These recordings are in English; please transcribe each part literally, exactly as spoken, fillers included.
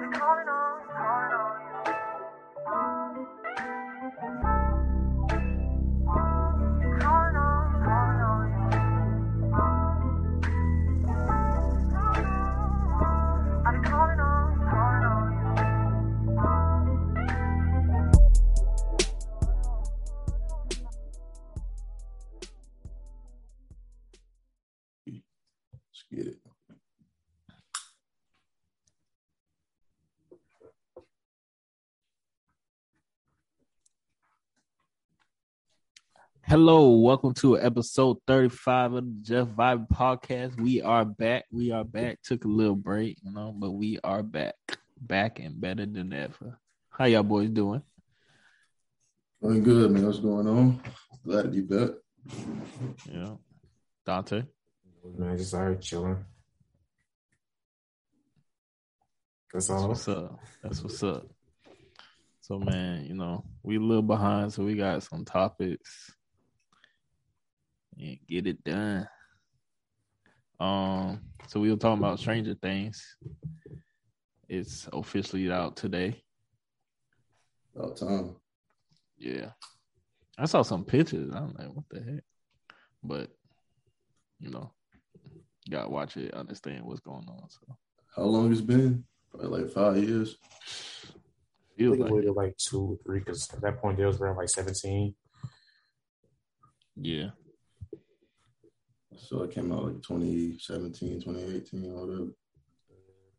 I'm calling on, calling on. Hello, welcome to episode thirty-five of the Jeff Vibe Podcast. We are back. We are back. Took a little break, you know, but we are back. Back and better than ever. How y'all boys doing? Doing good, man. What's going on? Glad to be back. Yeah. Dante? Man, just all right, chilling. That's all. That's what's up. That's what's up. So, man, you know, we a little behind, so we got some topics. And get it done. Um, so we were talking about Stranger Things. It's officially out today. About time. Yeah. I saw some pictures. I'm like, what the heck? But, you know, you gotta watch it, understand what's going on. So, how long it's been? Probably like five years. Feels I think like, it waited like two or three, because at that point, they was around like seventeen. Yeah. So it came out like twenty seventeen, twenty eighteen, all that.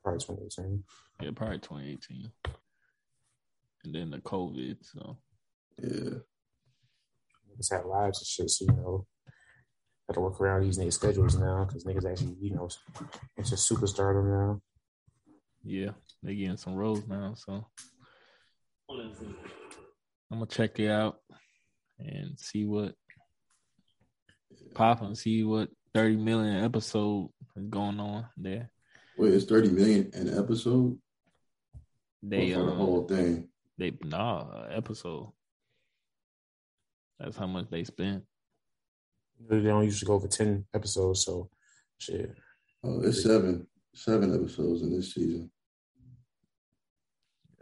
Probably twenty eighteen. Yeah, probably twenty eighteen. And then the COVID, so. Yeah. It's had lives and shit, so, you know, got to work around these niggas' schedules now, because niggas actually, you know, it's a superstardom now. Yeah, they getting some roles now, so. I'm going to check it out and see what. Pop and see what thirty million episode is going on there. Wait, it's thirty million an episode? They uh, the whole thing. They nah episode. That's how much they spent. They don't usually go for ten episodes, so shit. Oh, it's seven, seven episodes in this season.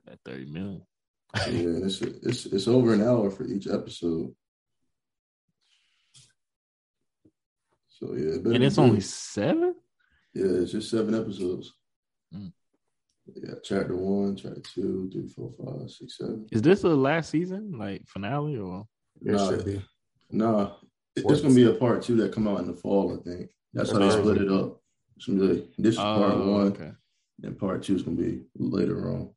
That thirty million. Yeah, it's it's it's over an hour for each episode. So yeah, it and it's only seven. Yeah, it's just seven episodes. Mm. Yeah, chapter one, chapter two, three, four, five, six, seven. Is this the last season, like finale, or? Nah, it nah. There's gonna be a part two that come out in the fall. I think that's how they split it up. It's gonna be like, this is oh, part one, okay. And part two is gonna be later on.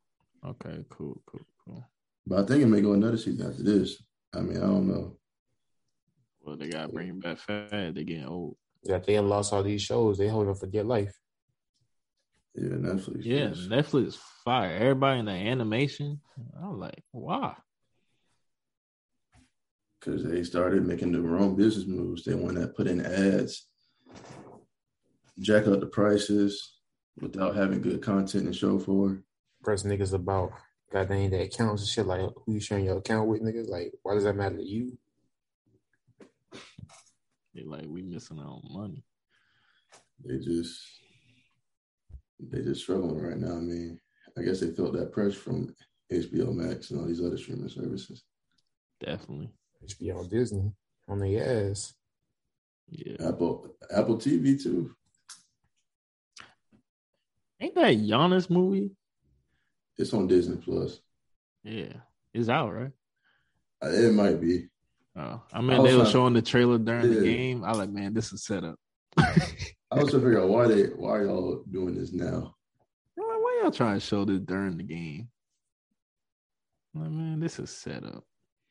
Okay, cool, cool, cool. But I think it may go another season after this. I mean, I don't know. Well, they gotta bring him back fast. They getting old. Yeah, they lost all these shows. They holding up for dear life. Yeah, Netflix. Yeah, yes. Netflix fire. Everybody in the animation. I'm like, why? Because they started making the wrong business moves. They want to put in ads, jack up the prices without having good content to show for. Press niggas about goddamn that accounts and shit. Like, who you sharing your account with, niggas? Like, why does that matter to you? They like, we missing out on money. They just, they just struggling right now. I mean, I guess they felt that pressure from H B O Max and all these other streaming services. Definitely. H B O, Disney on their ass. Yeah. Apple, Apple T V too. Ain't that Giannis movie? It's on Disney Plus. Yeah, it's out, right? It might be. Oh, I mean, I they were to, showing the trailer during yeah. the game. I like, man, this is set up. I was trying to figure out why they, why are y'all doing this now? I'm like, why y'all trying to show this during the game? I'm like, man, this is set up.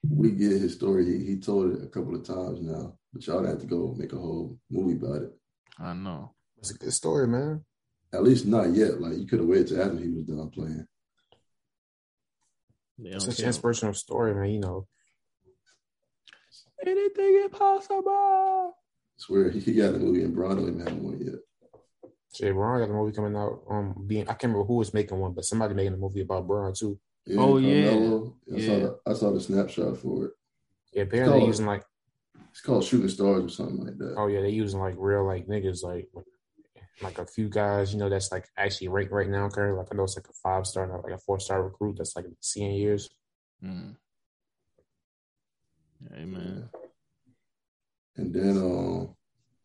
We get his story. He, he told it a couple of times now, but y'all have to go make a whole movie about it. I know. It's a good story, man. At least not yet. Like, you could have waited till after he was done playing. It's such an inspirational story, man. You know. Anything impossible. I swear he got a movie and Braun don't even have one yet. Jay Braun got a movie coming out. Um, being I can't remember who was making one, but somebody making a movie about Braun too. Yeah, oh yeah, I, yeah. Saw the, I saw the snapshot for it. Yeah, apparently called, they're using like it's called Shooting Stars or something like that. Oh yeah, they're using like real like niggas like like a few guys, you know, that's like actually ranked right now, currently. Like I know it's like a five star, not like a four star recruit that's like in senior years. Mm. Hey, man. And then um,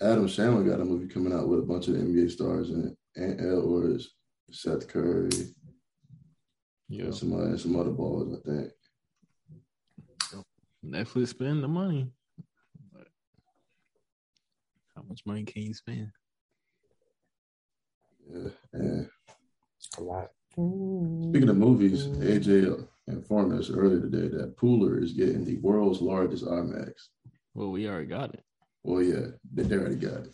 Adam Sandler got a movie coming out with a bunch of N B A stars in it. Ant Edwards, Seth Curry, yeah, and some other, and some other balls, I think. Netflix spend the money. How much money can you spend? Yeah, man. A lot. Speaking of movies, A J informed us earlier today that Pooler is getting the world's largest IMAX. Well, we already got it. Well, yeah, they already got it.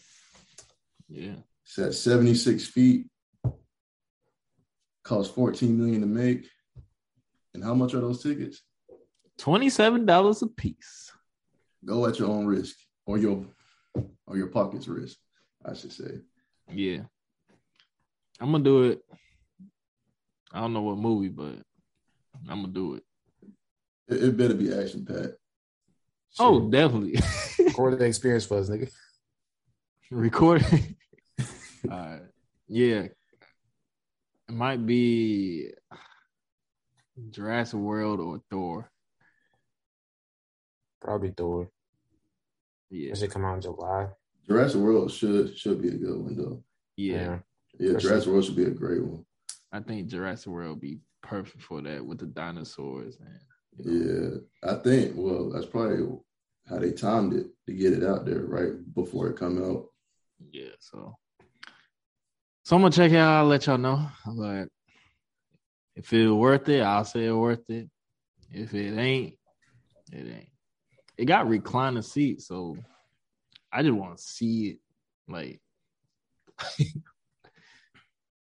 Yeah. It's at seventy-six feet. Cost fourteen million dollars to make. And how much are those tickets? twenty-seven dollars a piece. Go at your own risk, or your or your pocket's risk, I should say. Yeah. I'm going to do it. I don't know what movie, but I'm going to do it. it. It better be action-packed. Sure. Oh, definitely. Record the experience for us, nigga. Record it. All right. Yeah. It might be Jurassic World or Thor. Probably Thor. Yeah. It should come out in July. Jurassic World should should be a good one, though. Yeah. Yeah, Especially, Jurassic World should be a great one. I think Jurassic World be perfect for that with the dinosaurs. And, you know. Yeah. I think, well, that's probably how they timed it to get it out there right before it come out. Yeah, so. So I'm going to check it out. I'll let y'all know. I'm like, if it's worth it, I'll say it's worth it. If it ain't, it ain't. It got recliner seats, so I just want to see it. Like,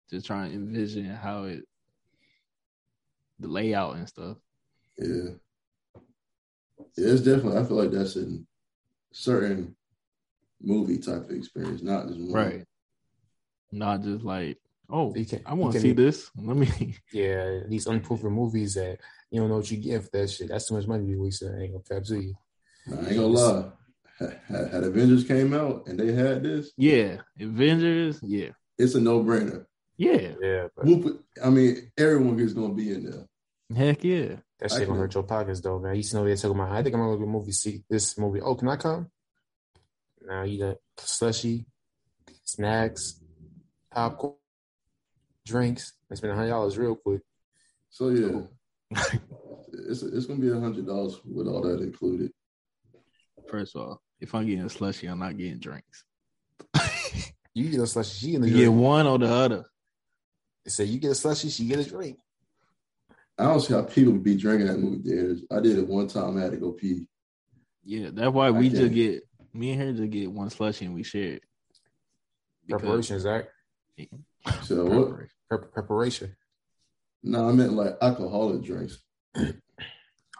just trying to envision how it, the layout and stuff. Yeah. Yeah, it's definitely, I feel like that's a certain movie type of experience, not just one. Right. Not just like, oh, can, I want to see this. Let me. Yeah, these unproven movies that you don't know what you get for that shit. That's too much money to be wasted. I ain't gonna cap to you. I ain't gonna lie. Had, had Avengers came out and they had this, yeah, Avengers, yeah, it's a no brainer. Yeah, yeah. But we'll put, I mean, everyone is gonna be in there. Heck yeah. That shit gonna hurt your pockets though, man. You know they're talking about. I think I'm gonna go to a movie. See this movie. Oh, can I come? Now you got slushy, snacks, popcorn, drinks. I spent a hundred dollars real quick. So yeah, it's it's gonna be a hundred dollars with all that included. First of all, if I'm getting a slushie, I'm not getting drinks. You get a slushie, she in the you drink. Get one or the other. They say you get a slushie, she get a drink. I don't see how people be drinking at movie theaters. I did it one time. I had to go pee. Yeah, that's why we just get me and her just get one slushie and we share it. Because, preparations, right? So what? Prep- preparation. No, I meant like alcoholic drinks.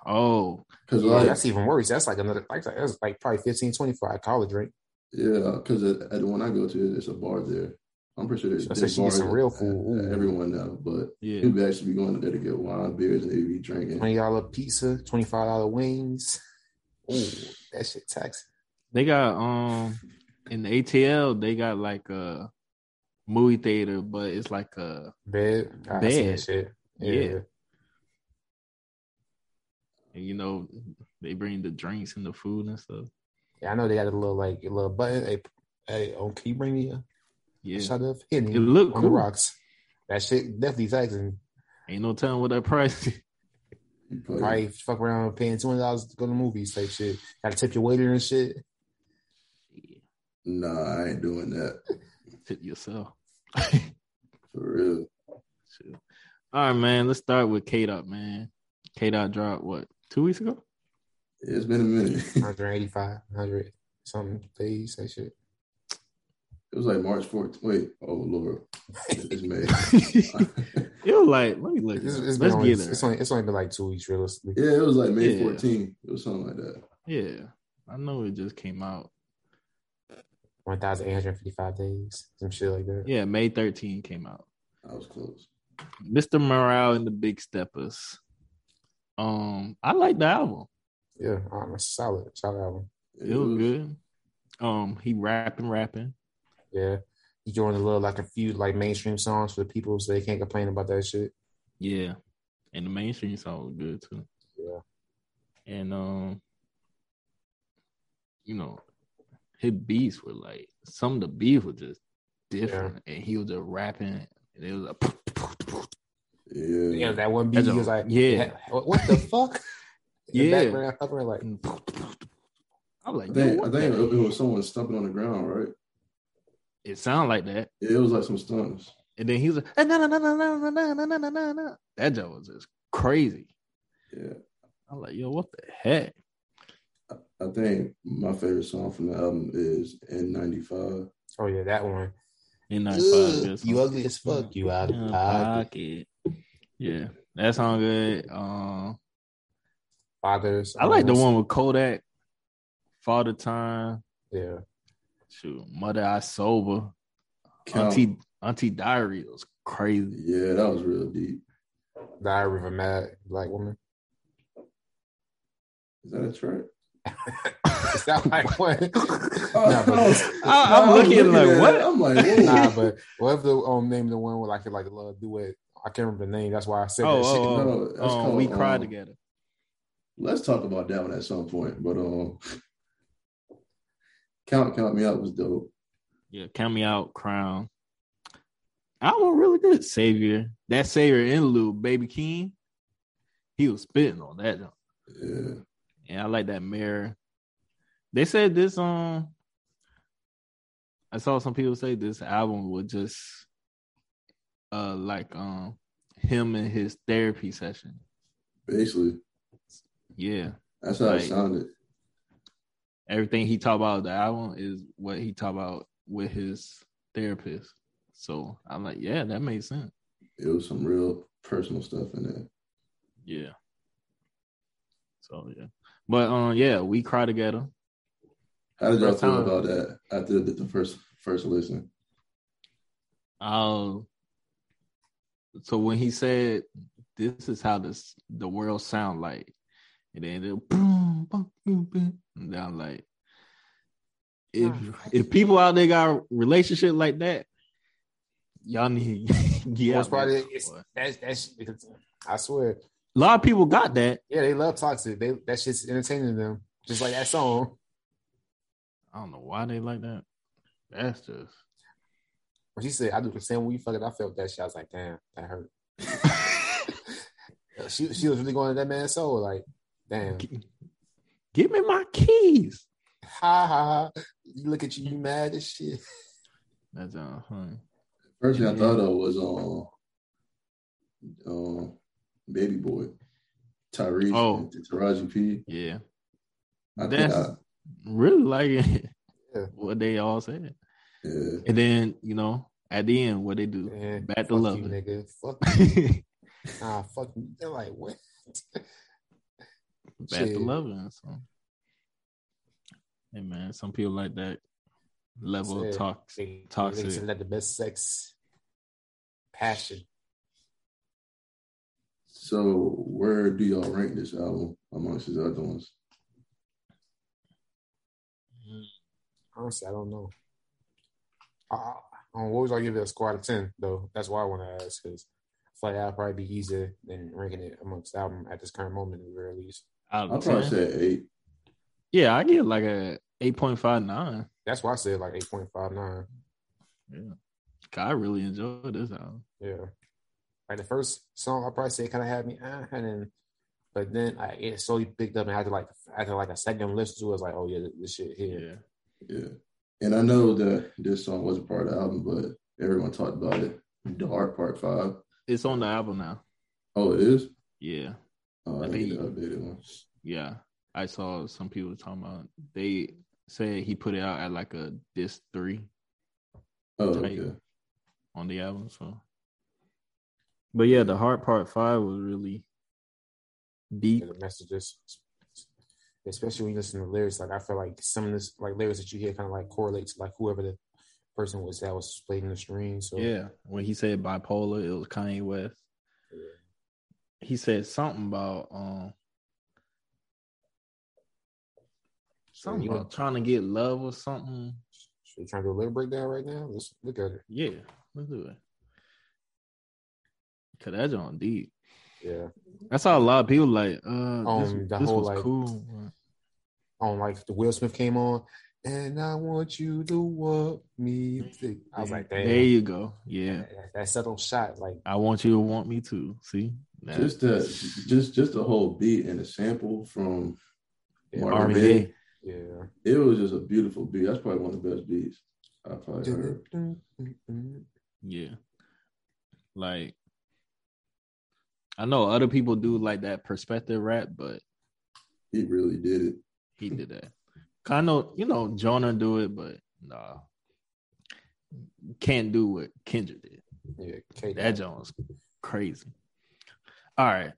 Oh, because yeah, like, that's even worse. That's like another, like that's like probably fifteen, twenty for alcoholic drink. Yeah, because at the one I go to, there's a bar there. I'm pretty sure there's, so there's she bars. Gets some real food. At, at everyone now, but yeah, people actually be going there to get wine, beers, and they be drinking. Twenty dollar pizza, twenty five dollar wings. Oh, that shit taxing. They got um in the A T L, they got like a movie theater, but it's like a bed, I bed, shit. Yeah. Yeah. And you know, they bring the drinks and the food and stuff. Yeah, I know they got a little like a little button. Hey, hey, oh, can you bring me a yeah. shot of Henny? It look cool. The rocks. That shit definitely taxing. Ain't no telling what that price is. Probably fuck around paying two hundred dollars to go to the movies type shit. Gotta tip your waiter and shit. Nah, I ain't doing that. Tip yourself. For real. Shit. All right, man. Let's start with K-Dot, man. K-Dot dropped what, two weeks ago? It's been a minute. one eighty-five, one hundred something days, that shit. It was like March fourth. Wait, oh Lord, it's May. It was like, let me look. It's, it's Let's only, get it. It's only, it's only been like two weeks, realistically. Yeah, it was like May fourteenth. It was something like that. Yeah, I know it just came out. one thousand eight hundred fifty-five days, some shit like that. Yeah, May thirteenth came out. I was close. Mister Morale and the Big Steppers. Um, I like the album. Yeah, um, solid, solid album. It, it was good. Um, he rapping, rapping. Yeah, Jordan Love like a few like mainstream songs for the people, so they can't complain about that shit. Yeah, and the mainstream song was good too. Yeah, and um, you know, his beats were like some of the beats were just different, yeah. and he was just rapping. And it was like, yeah, yeah, that one beat he was like, yeah, what the fuck? Yeah, the background, background, like. I was like, I think, I think it was someone stumping on the ground, right? It sounded like that. Yeah, it was like some stunts. And then he was like, ah, no, no, no, no, no, no, no, no, no, no. That joke was just crazy. Yeah. I was like, yo, what the heck? I, I think my favorite song from the album is N ninety-five. Oh, yeah, that one. N ninety-five. You ugly as fuck. You out of pocket. pocket. Yeah, that song good. Um, Fathers. I like the one with Kodak. Father Time. Yeah. Shoot. Mother I Sober. Count. Auntie Auntie Diary was crazy. Yeah, that was real deep. Diary of a Mad Black Woman. Is that a track? Is that like what? nah, but, I, I'm nah, looking, looking like at, what? I'm like, whoa. Nah, but whatever the um, name of the one with like like a little duet. I can't remember the name. That's why I said oh, that oh, shit. Oh, no, that's um, called, we cried um, together. Let's talk about that one at some point. But um Count, Count Me Out was dope. Yeah, Count Me Out, Crown. I was really good. Savior. That Savior interlude, Baby King, he was spitting on that. Yeah. And I like that mirror. They said this, um, I saw some people say this album was just uh, like um, him and his therapy session. Basically. Yeah. That's how like, it sounded. Everything he talked about the album is what he talked about with his therapist. So I'm like, yeah, that made sense. It was some real personal stuff in there. Yeah. So yeah, but um, yeah, we cry together. How did y'all feel time, about that after the, the first first listen? Um. So when he said, "This is how this the world sound like," and then it, boom, boom, boom, boom. And I'm like, if if people out there got a relationship like that, y'all need to get out there. That's, that's, I swear. A lot of people got that. Yeah, they love toxic. They That shit's entertaining them. Just like that song. I don't know why they like that. That's just. When she said, I do the same when you fuck it, I felt that shit. I was like, damn, that hurt. she, she was really going to that man's soul. Like, damn. Give me my keys. Ha ha. You look at you, you mad as shit. That's all funny. First thing yeah. I thought of was uh, um, Baby Boy, Tyrese, oh. and Taraji P. Yeah. I That's I, really like it. Yeah. What they all said. Yeah. And then, you know, at the end, what they do. Yeah. Back to love. Nigga. Fuck you. Nah, fuck you. They're like, what? Back Shit. to loving. So. Hey man, some people like that level of tox- they, toxic. They like the best sex, passion. So, where do y'all rank this album amongst his other ones? Honestly, I don't know. I, I always like give it a score out of ten, though. That's why I want to ask because. Like I'll probably be easier than ranking it amongst album at this current moment, at the very least. I probably said eight. Yeah, I get like a eight point five nine. That's why I said like eight point five nine. Yeah, I really enjoyed this album. Yeah, like the first song, I probably said kind of had me, ah, and then, but then I it slowly picked up, and after like after like a second listen to, it, I was like, oh yeah, this, this shit here. Yeah, yeah. And I know that this song wasn't part of the album, but everyone talked about it. The Hard Part Five. It's on the album now. Oh, it is? Yeah. Oh, I think the updated one. Yeah. I saw some people talking about they said he put it out at like a disc three. Oh, okay. On the album. So but yeah, the Hard Part Five was really deep. Yeah, the messages. Especially when you listen to the lyrics. Like I feel like some of this like lyrics that you hear kind of like correlates like whoever the person was that was played in the stream. So yeah, when he said bipolar, it was Kanye West. Yeah. He said something about um something so about trying to get love or something. You trying to do a little breakdown right now? Let's look at it. Yeah, let's do it. Cause that's on deep. Yeah, I saw a lot of people like, uh, um, this, this whole, was like, cool. On like the Will Smith came on, and I want you to want me. To. I was like, damn. There you go. Yeah, that, that subtle shot. Like, I want you to want me too. See, that, just the just just the whole beat and the sample from yeah, Marvin Gaye. Yeah, it was just a beautiful beat. That's probably one of the best beats I probably heard. Yeah, like. I know other people do like that perspective rap, but he really did it. He did that. Kind of, you know, Jonah do it, but nah, can't do what Kendrick did. Yeah, K-Dot. That Jones crazy. All right.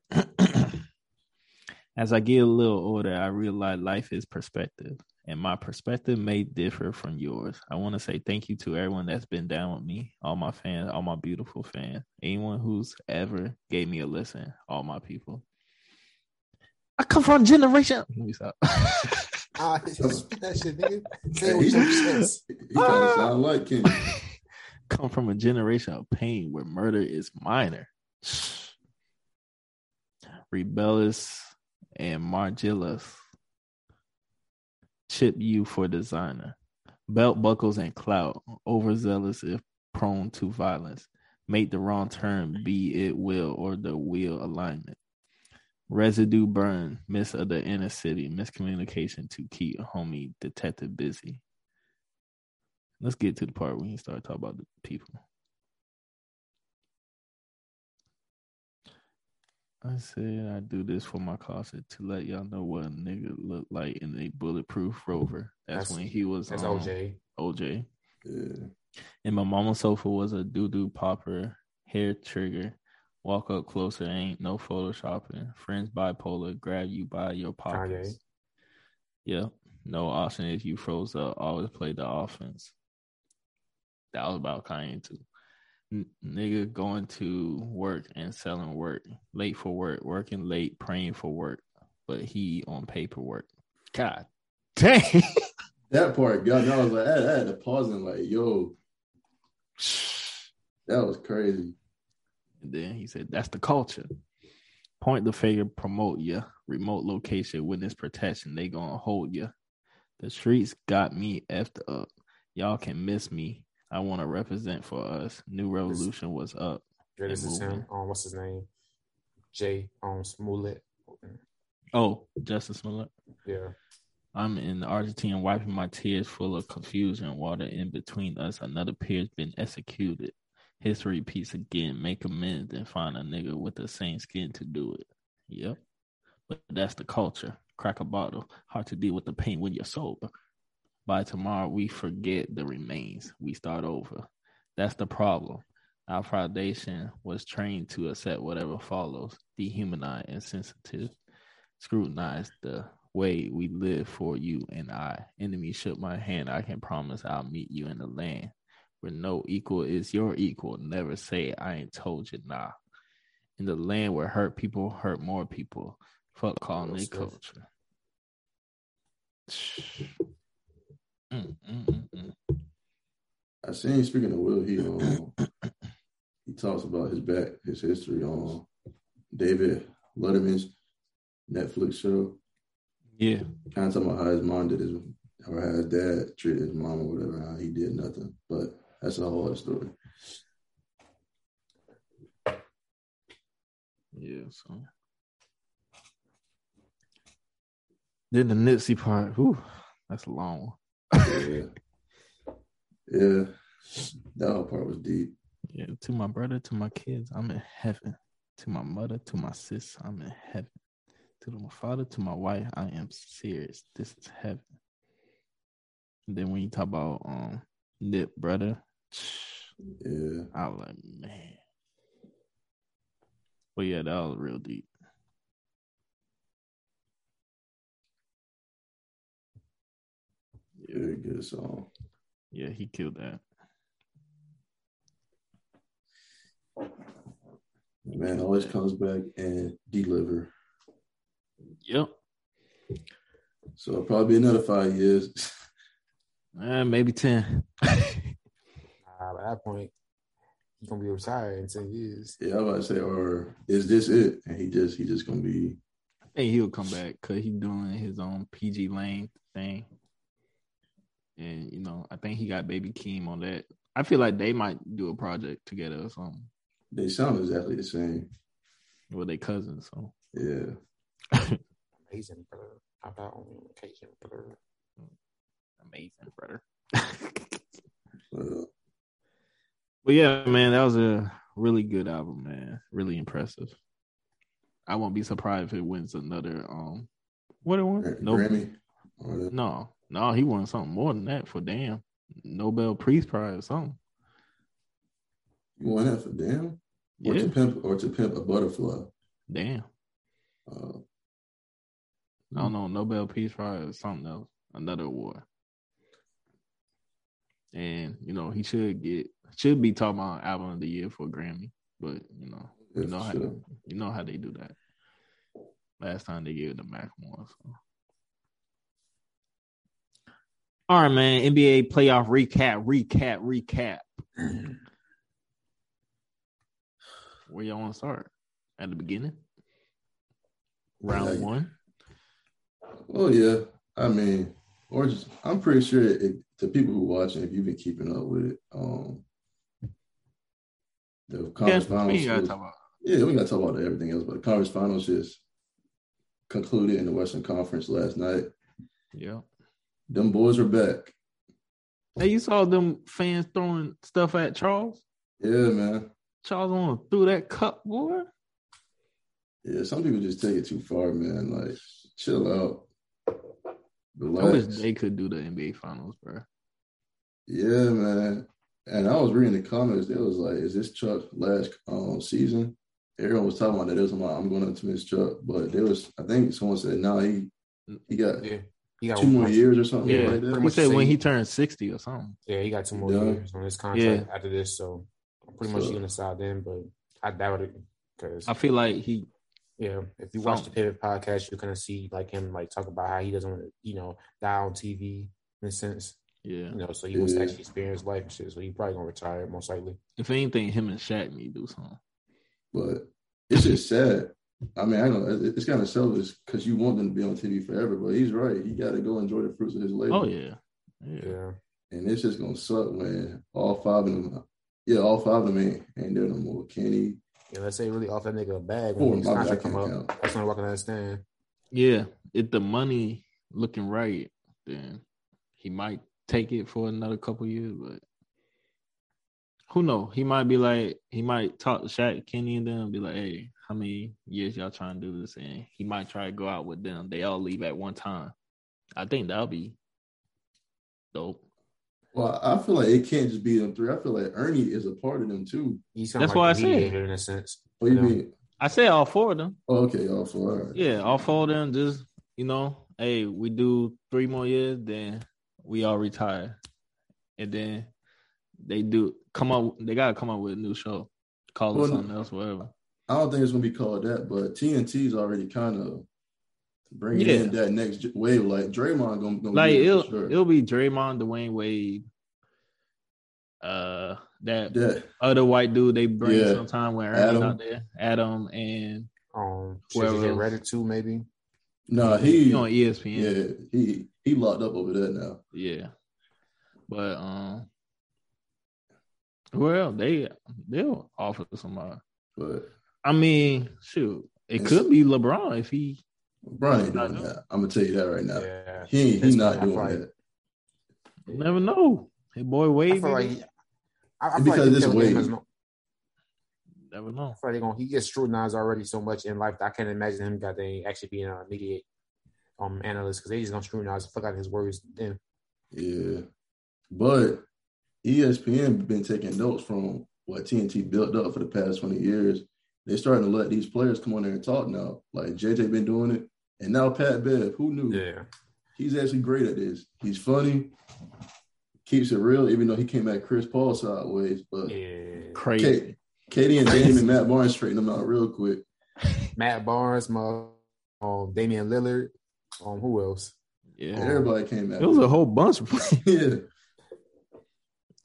As I get a little older, I realize life is perspective, and my perspective may differ from yours. I want to say thank you to everyone that's been down with me, all my fans, all my beautiful fans, anyone who's ever gave me a listen, all my people. I come from a generation. Let me stop. Ah, that shit, nigga. Say what you say. He kind of sound like him. Come from a generation of pain where murder is minor, rebellious and Margillas. Chip you for designer, belt buckles and clout, overzealous if prone to violence, make the wrong turn, be it will or the wheel alignment, residue burn, miss of the inner city, miscommunication to keep homie detective busy. Let's get to the part where we start talking about the people. I said I do this for my closet to let y'all know what a nigga looked like in a bulletproof rover. That's, that's when he was that's um, O J. O J. Yeah. And my mama's sofa was a doo-doo popper, hair trigger, walk up closer, ain't no photoshopping, friends bipolar, grab you by your pockets. Okay. Yeah, no option if you froze up, always play the offense. That was about Kanye too. Nigga going to work and selling work, late for work, working late, praying for work, but he on paperwork. God dang. That part got me. I was like, I had to pause and like, yo, that was crazy. And then he said, that's the culture. Point the finger, promote you. Remote location, witness protection. They gonna hold you. The streets got me effed up. Y'all can miss me. I want to represent for us. New Revolution was up. Yeah, this is him. Um, what's his name? Jay um, Smollett. Oh, Justice Smollett. Yeah. I'm in the Argentina wiping my tears full of confusion. Water in between us. Another peer's been executed. History repeats again. Make amends and find a nigga with the same skin to do it. Yep. But that's the culture. Crack a bottle. Hard to deal with the pain when you're sober. By tomorrow, we forget the remains. We start over. That's the problem. Our foundation was trained to accept whatever follows, dehumanize, insensitive, scrutinize the way we live for you and I. Enemy shook my hand. I can promise I'll meet you in the land where no equal is your equal. Never say I ain't told you, nah. In the land where hurt people hurt more people. Fuck calling it culture. Mm, mm, mm, mm. I seen, speaking of Will, he um, he talks about his back, his history on um, David Letterman's Netflix show. Yeah, kind of talking about how his mom did his, or how his dad treated his mom or whatever. How he did nothing, but that's a whole other story. Yeah. So then the Nipsey part. Whew, that's a long one. Yeah. Yeah, that whole part was deep. Yeah, to my brother, to my kids, I'm in heaven. To my mother, to my sis, I'm in heaven. To my father, to my wife, I am serious. This is heaven. And then when you talk about um Nip brother, yeah, I was like, man. Well, yeah, that was real deep. Very good song. Yeah, he killed that. The man always comes back and deliver. Yep. So probably another five years. Uh, maybe ten. uh, by that point, he's gonna be retired in ten years. Yeah, I was about to say, or is this it? And he just he just gonna be. I think he'll come back because he's doing his own P G Lane thing, and you know, I think he got Baby Keem on that. I feel like they might do a project together or something. They sound exactly the same. Well, they cousins, so yeah. Amazing, brother. How about on vacation, brother? Amazing, brother. But yeah, man, that was a really good album, man. Really impressive. I won't be surprised if it wins another. Um, what it won? No, Grammy. No, no, he won something more than that for Damn. Nobel Peace Prize or something. You won that for Damn? Or yeah. to pimp, or to pimp a butterfly. Damn. Uh, no, no, Nobel Peace Prize or something else. Another award. And, you know, he should get, should be talking about album of the year for a Grammy, but, you know, you, yes, know, how, sure. you know how they do that. Last time they gave it to Macklemore. So. All right, man, N B A playoff recap, recap, recap. Where y'all want to start? At the beginning? Round yeah. one? Oh, yeah. I mean, or just, I'm pretty sure it, to people who are watching, if you've been keeping up with it, um, the conference yeah, finals. We gotta was, talk about. Yeah, we got to talk about everything else, but the conference finals just concluded in the Western Conference last night. Yeah. Them boys are back. Hey, you saw them fans throwing stuff at Charles? Yeah, man. Charles on threw that cup, boy. Yeah, some people just take it too far, man. Like, chill out. Relax. I wish they could do the N B A Finals, bro. Yeah, man. And I was reading the comments. They was like, is this Chuck's last um, season? Everyone was talking about that. It was like, I'm going up to miss Chuck. But there was, I think someone said, no, nah, he he got, yeah. he got two more years or something yeah. like that. We said when he turned sixty or something. Yeah, he got two more yeah. years on his contract yeah. after this. So I'm pretty so, much going to side then, but I doubt it. Cause I feel like he... Yeah, if you watch the Pivot podcast, you're gonna see like him like talk about how he doesn't want to, you know, die on T V in a sense. Yeah, you know, so he wants yeah. to actually experience life and shit. So he probably gonna retire most likely. If anything, him and Shaq need to do something. But it's just sad. I mean, I don't. It's kind of selfish because you want them to be on T V forever. But he's right. He got to go enjoy the fruits of his labor. Oh yeah, yeah. yeah. And it's just gonna suck when all five of them. Yeah, all five of them ain't, ain't there no more. Kenny. Yeah, let's say really off that nigga a bag when his contract come up. That's not what I can understand. Yeah, if the money looking right, then he might take it for another couple years. But who knows? He might be like, he might talk to Shaq, Kenny, and them and be like, hey, how many years y'all trying to do this? And he might try to go out with them. They all leave at one time. I think that'll be dope. Well, I feel like it can't just be them three. I feel like Ernie is a part of them, too. That's like why I said. In a sense. What do you mean? I said all four of them. Oh, okay, all four. All right. Yeah, all four of them just, you know, hey, we do three more years, then we all retire. And then they do come up, they got to come up with a new show. Call well, it something else, whatever. I don't think it's going to be called that, but T N T's already kind of bringing yeah. in that next wave, like Draymond gonna, gonna like be it'll sure. it'll be Draymond, Dwyane Wade, uh, that, that other white dude they bring yeah. sometime when Ernie's out there, Adam and um, whoever Reddit too maybe. No, nah, he, he on E S P N. Yeah, he he locked up over there now. Yeah, but um, well they they'll offer somebody. But I mean, shoot, it could be LeBron if he. LeBron ain't doing that. I'm gonna tell you that right now. Yeah. He he's not doing like, that. You never know. Hey, boy, Wade. I feel like, I, I feel because like this Wade. No, never know. I feel like gonna, he gets scrutinized already so much in life that I can't imagine him goddamn actually being an immediate um analyst because they just gonna scrutinize the fuck out of his words then. Yeah, but E S P N been taking notes from what T N T built up for the past twenty years. They're starting to let these players come on there and talk now. Like J J been doing it. And now Pat Bev, who knew? Yeah. He's actually great at this. He's funny, keeps it real, even though he came at Chris Paul sideways. But yeah, crazy. K D and Dame and Matt Barnes straighten them out real quick. Matt Barnes, my, um, Damian Lillard, um, who else? Yeah. Everybody came out. It was a whole bunch of players. Yeah.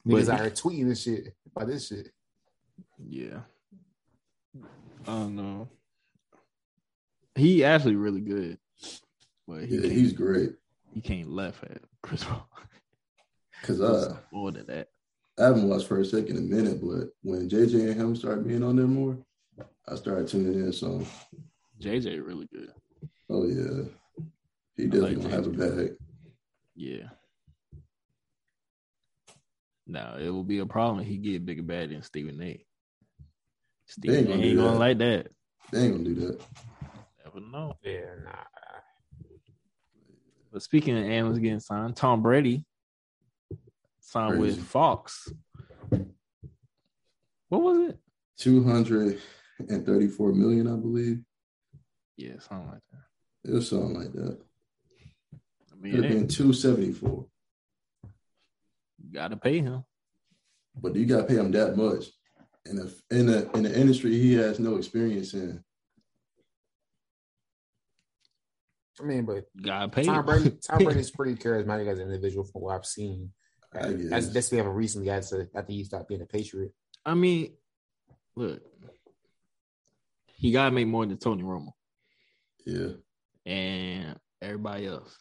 Niggas out here tweeting and shit about this shit. Yeah. I don't know. He actually really good. But he yeah, he's great. You can't laugh at Chris Paul. Because uh, more than that. I haven't watched First Take in a minute, but when J J and him started being on there more, I started tuning in. So J J really good. Oh, yeah. He definitely like don't have a bag. Yeah. Now, it will be a problem if he get bigger bad than Stephen A. Stephen A ain't going to like that. They ain't going to do that. Never know. Yeah, nah. But speaking of analysts getting signed, Tom Brady signed Crazy. with Fox. What was it? two hundred thirty-four million dollars, I believe. Yeah, something like that. It was something like that. I mean, it would have been two seventy-four. You got to pay him. But you got to pay him that much. And if in a in the industry he has no experience in. I mean, but God paid. Tom Brady, Tom Brady's pretty charismatic as an individual from what I've seen. I that's that's we have a recent guy to after he stopped being a Patriot. I mean, look, he gotta make more than Tony Romo. Yeah. And everybody else.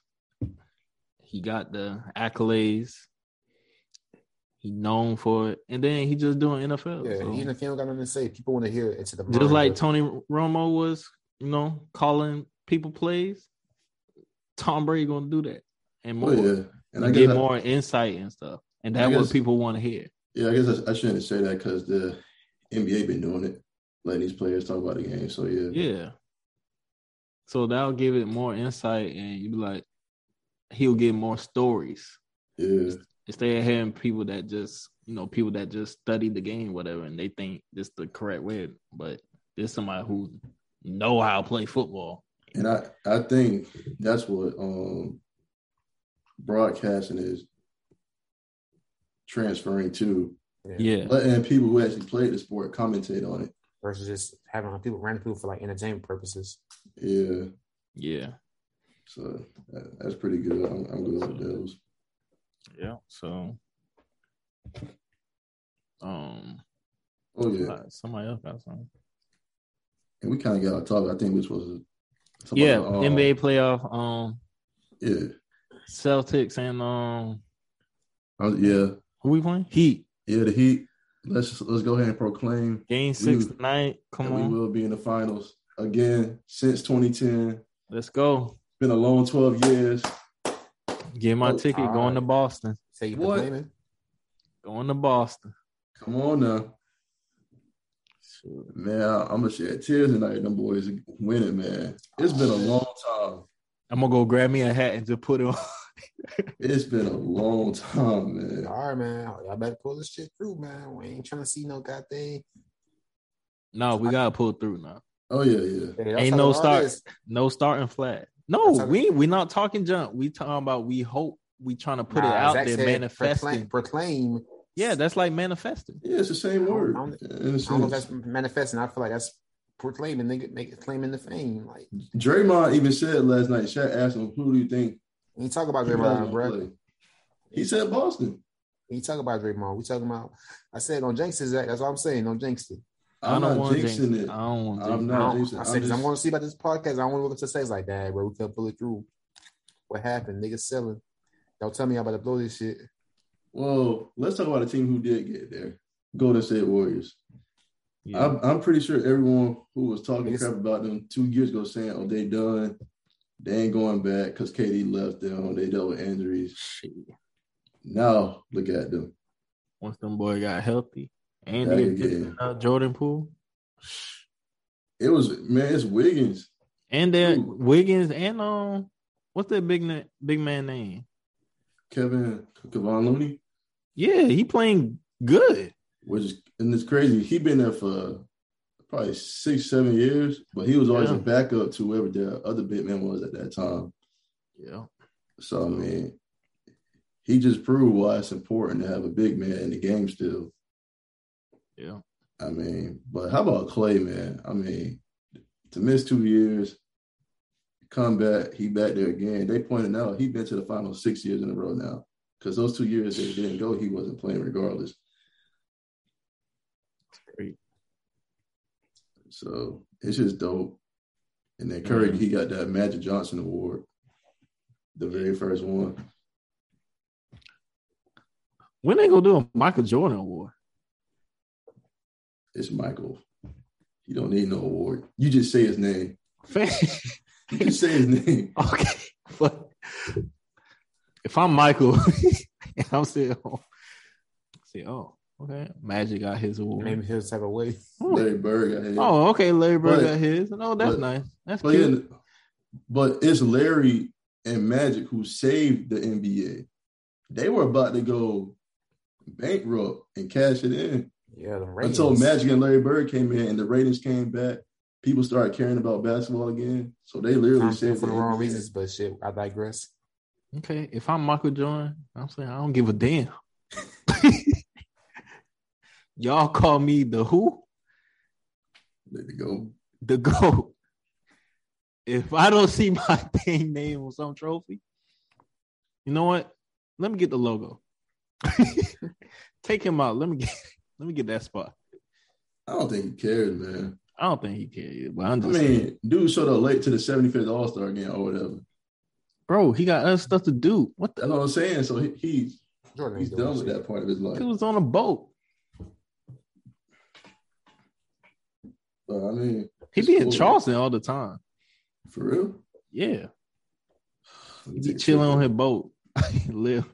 He got the accolades. He known for it. And then he just doing N F L. Yeah, so. He in the film got nothing to say. People want to hear it into the mind. Just like Tony Romo was, you know, calling people plays. Tom Brady going to do that and more. Oh, yeah. And I get more I, insight and stuff. And that's what people want to hear. Yeah, I guess I, I shouldn't say that because the N B A been doing it, letting these players talk about the game. So, yeah. Yeah. So that'll give it more insight and you be like, he'll get more stories. Yeah. Instead of having people that just, you know, people that just study the game, whatever, and they think this is the correct way. But there's somebody who know how to play football. And I, I think that's what um, broadcasting is transferring to. Yeah. Letting people who actually play the sport commentate on it. Versus just having people, random people for like entertainment purposes. Yeah. Yeah. So that, that's pretty good. I'm, I'm good with those. Yeah, so um oh yeah. Somebody, somebody else got something. And we kinda got a talk. I think we was Yeah, um, N B A playoff, um yeah. Celtics and um uh, yeah. Who we playing? Heat. Yeah, the Heat. Let's just, let's go ahead and proclaim game six we, tonight. Come on. We will be in the finals again since twenty ten. Let's go. It's been a long twelve years. Get my oh, ticket. Right. Going to Boston. Say you blaming. Going to Boston. Come on now. Man, I, I'm going to shed tears tonight. Them boys winning, man. It's been a long time. I'm going to go grab me a hat and just put it on. It's been a long time, man. All right, man. Y'all better pull this shit through, man. We ain't trying to see no goddamn. No, we got to pull through now. Oh, yeah, yeah. Hey, ain't no start. No starting flat. No, we we not talking junk. We talking about we hope. We trying to put nah, it out there, manifesting. Proclaim, proclaim. Yeah, that's like manifesting. Yeah, it's the same word. I don't, I don't, I don't know if that's manifesting. I feel like that's proclaiming. They make it claiming the fame. Like Draymond even said last night. Shaq asked him, "Who do you think?" We talk about Draymond, bro. He said Boston. We talk about Draymond. We talking about. I said on Jinxes. That's what I'm saying. On Jinxes. I'm I don't want jinxing jinx. it. I don't want I'm not jinxing it. I said, just... I'm going to see about this podcast. I don't want to look up to say like that, bro. We couldn't pull it through. What happened? Niggas selling. Don't tell me how about to blow this shit. Well, let's talk about a team who did get there. Golden State Warriors. Yeah. I'm, I'm pretty sure everyone who was talking it's... crap about them two years ago saying, oh, they done. They ain't going back because K D left them. They dealt with injuries. Shit. Now, look at them. Once them boy got healthy. And uh, Jordan Poole. It was man, it's Wiggins. And then Wiggins and um what's that big na- big man name? Kevin Kevon Looney. Yeah, he playing good. Which is and it's crazy. He been there for probably six, seven years, but he was always yeah. a backup to whoever the other big man was at that time. Yeah. So I mean, he just proved why it's important to have a big man in the game still. Yeah, I mean, but how about Clay, man? I mean, to miss two years, come back, he back there again. They pointed out he been to the finals six years in a row now, because those two years they didn't go, he wasn't playing regardless. Great. So it's just dope. And then Curry, mm-hmm. he got that Magic Johnson Award, the very first one. When they gonna do a Michael Jordan Award? It's Michael. You don't need no award. You just say his name. You just say his name. Okay. But if I'm Michael and I'm still home, say, oh, okay. Magic got his award. Maybe he'll have a way. Larry Bird got his. Oh, okay. Larry Bird but, got his. Oh, that's but, nice. That's but cute. In, but it's Larry and Magic who saved the N B A. They were about to go bankrupt and cash it in. Yeah, the ratings. Until Magic and Larry Bird came in and the ratings came back, people started caring about basketball again. So they literally said for the wrong reasons, but shit, I digress. Okay, if I'm Michael Jordan, I'm saying I don't give a damn. Y'all call me the who? Let it go. The GOAT. If I don't see my dang name on some trophy, you know what? Let me get the logo. Take him out. Let me get. Let me get that spot. I don't think he cares, man. I don't think he cares. But I'm just I mean, saying. Dude showed up late to the seventy-fifth All-Star game or whatever. Bro, he got other stuff to do. What the? That's what I'm saying. So he, he Jordan he's done with that part of his life. He was on a boat. But I mean, he be cool, in Charleston man. All the time. For real? Yeah. He be chilling on his boat. Literally.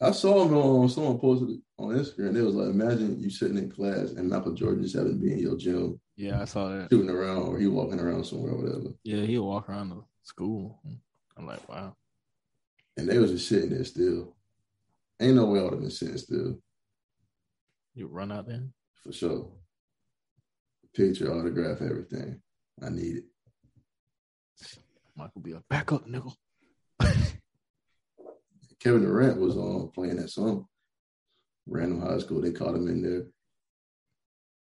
I saw him on someone posted on Instagram. It was like, imagine you sitting in class and Michael Jordan just having to be in your gym. Yeah, I saw that. Shooting around, or he walking around somewhere or whatever. Yeah, he'll walk around the school. I'm like, wow. And they was just sitting there still. Ain't no way I would have been sitting still. You run out there? For sure. Picture, autograph, everything. I need it. Michael be a backup, nigga. Kevin Durant was on playing at some random high school. They caught him in there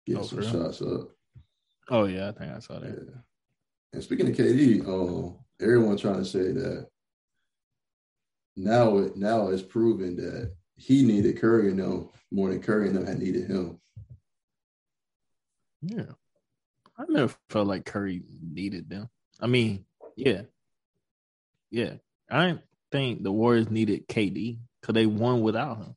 getting oh, some real? shots up. Oh, yeah. I think I saw that. Yeah. And speaking of K D, um, everyone trying to say that now, it, now it's proven that he needed Curry and them more than Curry and them had needed him. Yeah. I never felt like Curry needed them. I mean, yeah. Yeah. I ain't. Think the Warriors needed K D because they won without him.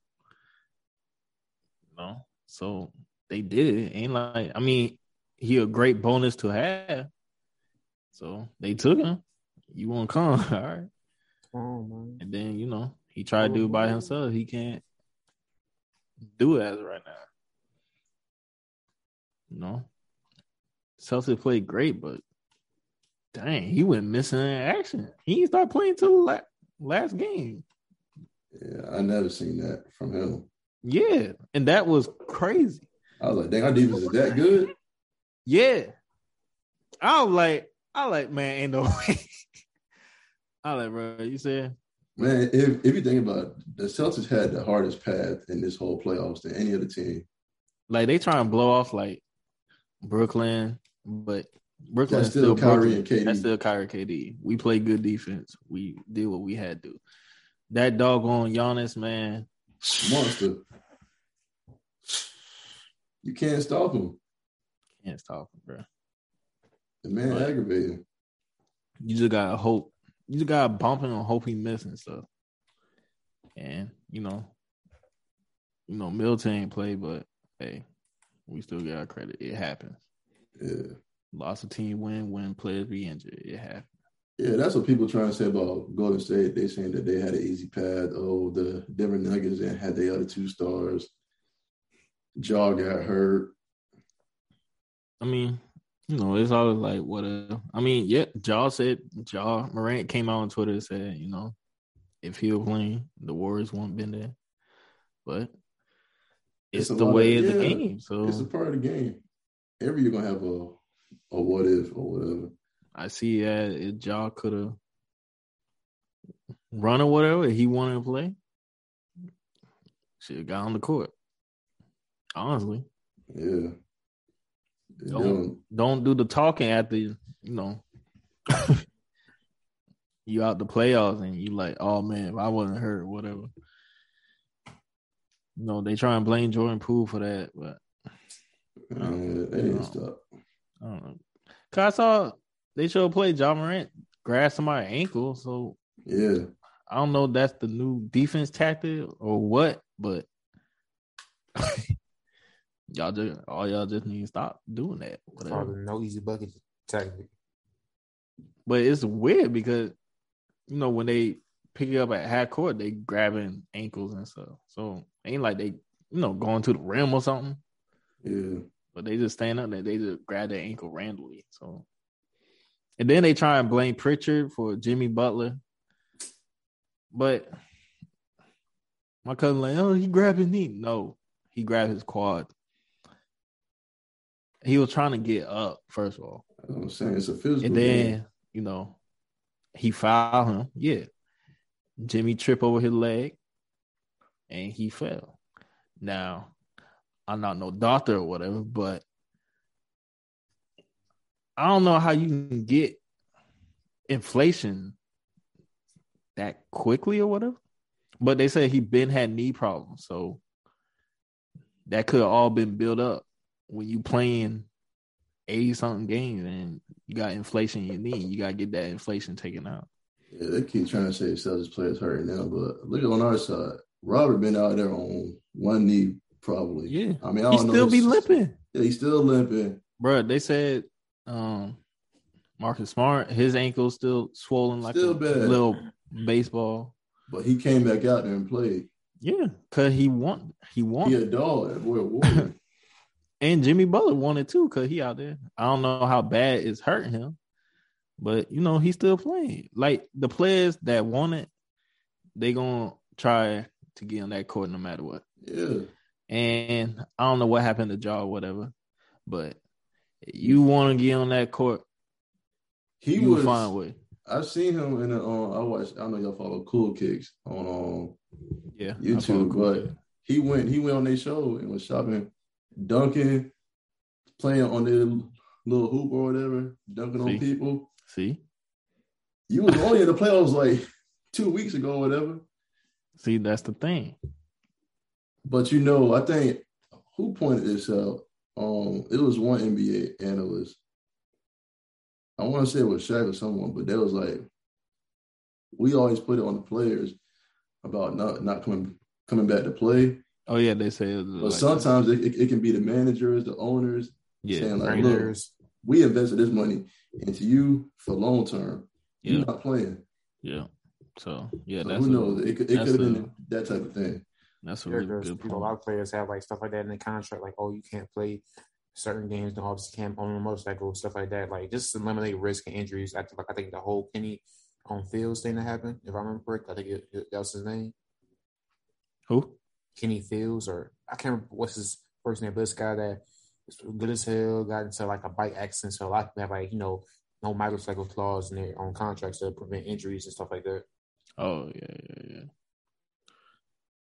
You know? So they did it. Ain't like, I mean, he a great bonus to have. So they took him. You won't come, all right? Oh, man. And then, you know, he tried to do it by himself. He can't do it as right now. You know? Celtics played great, but dang, he went missing in action. He didn't start playing till like last game. Yeah, I never seen that from him. Yeah, and that was crazy. I was like, dang, our defense is that good? Yeah. I was like, I like, man, ain't no way. I was like, bro, you said? Man, if, if you think about it, the Celtics had the hardest path in this whole playoffs than any other team. Like, they try and blow off, like, Brooklyn, but Brooklyn that's still, still Kyrie Brooklyn. and K D. That's still Kyrie K D. We play good defense. We did what we had to. That doggone Giannis, man. Monster. You can't stop him. Can't stop him, bro. The man but aggravated. You just got to hope. You just got to bump him and hope he missing stuff. And, you know, you know, Milton ain't played, but, hey, we still got our credit. It happens. Yeah. Lots of team win, win, players be injured. It happened. Yeah, that's what people trying to say about Golden State. They saying that they had an easy path. Oh, the Denver Nuggets and had their other two stars. Jaw got hurt. I mean, you know, it's always like, what a, I mean, yeah, Jaw said, Jaw, Morant came out on Twitter and said, you know, if he was playing, the Warriors wouldn't been there. But it's, it's the way of, of the yeah, game. So it's a part of the game. Every year you're going to have a or what if, or whatever. I see that if Ja could have run or whatever, he wanted to play, should have got on the court. Honestly. Yeah. Don't, don't do the talking after, you know. you out the playoffs and you like, oh, man, if I wasn't hurt, whatever. You know, they try and blame Jordan Poole for that, but um, yeah, they didn't stop. I don't know. Cause I saw they should play John Morant, grab somebody's ankle, so yeah. I don't know if that's the new defense tactic or what, but y'all just all y'all just need to stop doing that. Whatever. No easy bucket tactic. But it's weird because, you know, when they pick it up at half court, they grabbing ankles and stuff. So ain't like they, you know, going to the rim or something. Yeah. But they just stand up there. They just grab their ankle randomly. So, and then they try and blame Pritchard for Jimmy Butler. But my cousin like, oh, he grabbed his knee. No, he grabbed his quad. He was trying to get up, first of all. I'm saying it's a physical. And then, game. You know, he fouled him. Yeah. Jimmy tripped over his leg, and he fell. Now, I'm not no doctor or whatever, but I don't know how you can get inflation that quickly or whatever. But they said he been had knee problems, so that could have all been built up when you playing eighty-something games and you got inflation in your knee. You got to get that inflation taken out. Yeah, they keep trying to say Celtics players hurt now, but look at on our side. Robert been out there on one knee probably. Yeah, I mean, I don't he know. He still be limping. Yeah, he's still limping. Bro, they said um, Marcus Smart, his ankle's still swollen like still a bad. Little baseball. But he came back out there and played. Yeah, because he won. He won. He a dog. That boy a warrior. And Jimmy Butler won it too because he out there. I don't know how bad it's hurting him. But, you know, he's still playing. Like, the players that want it, they going to try to get on that court no matter what. Yeah. And I don't know what happened to Ja or whatever, but you want to get on that court, he you was, will find a way. I've seen him in the um, – I watched – I know y'all follow Cool Kicks on um, yeah, YouTube, cool but he went, he went on their show and was shopping, dunking, playing on their little hoop or whatever, dunking See? on people. See, you was only in the playoffs like two weeks ago or whatever. See, that's the thing. But, you know, I think who pointed this out? Um, it was one N B A analyst. I want to say it was Shaq or someone, but that was like, we always put it on the players about not, not coming coming back to play. Oh, yeah, they say it. But like sometimes it, it, it can be the managers, the owners, yeah, saying like, trainers. Look, we invested this money into you for long term. Yeah. You're not playing. Yeah. So, yeah. So that's who a, knows? It, it could have been that type of thing. That's a really good point. You know, a lot of players have like stuff like that in the contract, like, oh, you can't play certain games, the Hawks can't own a motorcycle, stuff like that. Like, just eliminate risk and injuries. I, like, I think the whole Kenny on Fields thing that happened, if I remember correctly, I think it, it, that was his name. Who? Kenny Fields, or I can't remember what's his first name, but this guy that is good as hell, got into like a bike accident. So a lot of people have like, you know, no motorcycle clause in their own contracts to prevent injuries and stuff like that. Oh, yeah, yeah, yeah.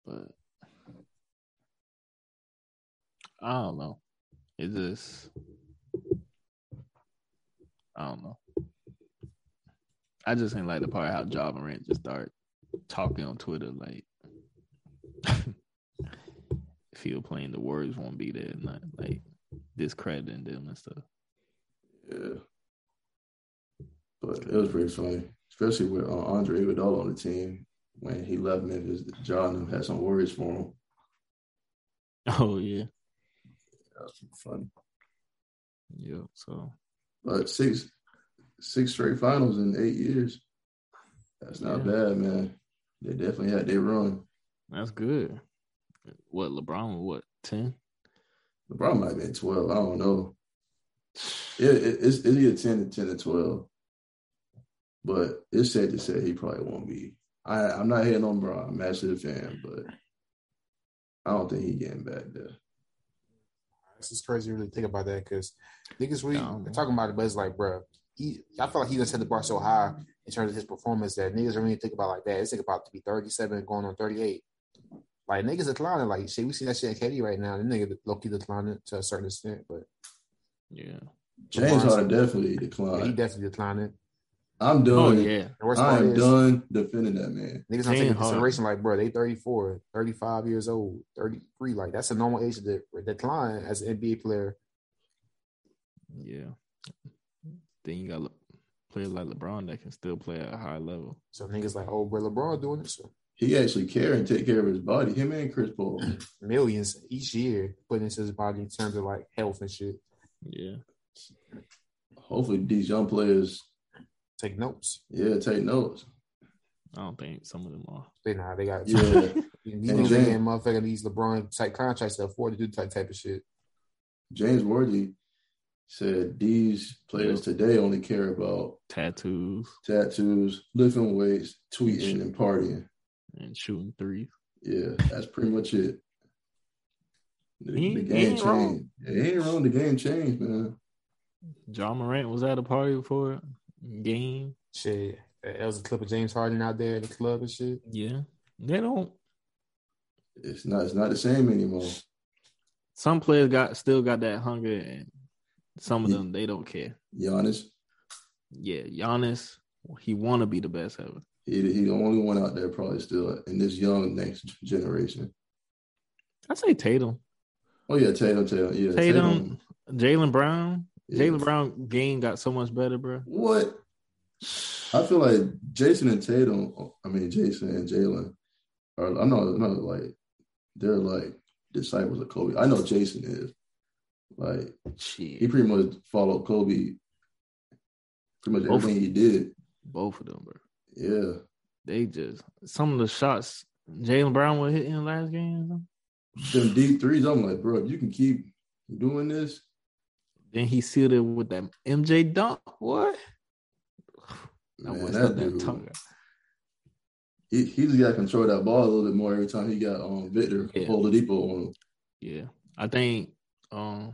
But I don't know. It just, I don't know. I just ain't like the part how Ja Morant just start talking on Twitter like, if he was playing, the Warriors won't be there, not like discrediting them and stuff. Yeah, but it was pretty funny, especially with uh, Andre Iguodala on the team when he left Memphis. Ja and him had some worries for him. Oh yeah. That's funny. Yeah, so. But six, six straight finals in eight years. That's not yeah. bad, man. They definitely had their run. That's good. What, LeBron, what, ten? LeBron might have been twelve. I don't know. It, it, it's, it's either ten to ten to twelve. But it's safe to say he probably won't be. I, I'm not hating on LeBron. I'm actually a fan, but I don't think he getting back there. It's crazy to really think about that because niggas really no. talking about it, but it's like, bro, he, I feel like he done set the bar so high in terms of his performance that niggas don't really think about like that. It's like about to be thirty-seven going on thirty-eight. Like, niggas declining. Like, shit, we see that shit at K D right now. The nigga low-key declining to a certain extent, but yeah. James Harden definitely declined. Yeah, he definitely declining. I'm done. Oh, yeah. I'm done defending that man. Niggas don't take into consideration, like, bro, they thirty-four, thirty-five years old, thirty-three. Like, that's a normal age to decline as an N B A player. Yeah. Then you got players like LeBron that can still play at a high level. So niggas like, oh, bro, LeBron doing this. He actually care and take care of his body. Him and Chris Paul. Millions each year put into his body in terms of, like, health and shit. Yeah. Hopefully these young players take notes. Yeah, take notes. I don't think some of them are. They nah, they got. Yeah. These motherfucking these LeBron type contracts that afford to do type type of shit. James Worthy said these players today only care about tattoos, tattoos, lifting weights, tweeting, and, and partying, and shooting threes. Yeah, that's pretty much it. The, he, the game he ain't changed. Wrong. Yeah, he ain't wrong. The game changed, man. John Morant was at a party for it. Game shit. That was a clip of James Harden out there in the club and shit. Yeah, they don't. It's not. It's not the same anymore. Some players got still got that hunger, and some of them they don't care. Giannis. Yeah, Giannis. He want to be the best ever. He he the only one out there probably still in this young next generation. I say Tatum. Oh yeah, Tatum. Tatum. Yeah, Tatum. Tatum. Jaylen Brown. Jaylen Brown game got so much better, bro. What? I feel like Jason and Tatum, I mean, Jason and Jaylen are, I know, not like, they're like disciples of Kobe. I know Jason is. Like, shit. He pretty much followed Kobe, pretty much both everything he did. Both of them, bro. Yeah. They just, some of the shots Jaylen Brown was hitting last game. Them deep threes, I'm like, bro, if you can keep doing this. Then he sealed it with that M J dunk. What? That man, wasn't that, that tongue. He he just got to control that ball a little bit more every time he got um Victor yeah. Oladipo on him. Yeah, I think um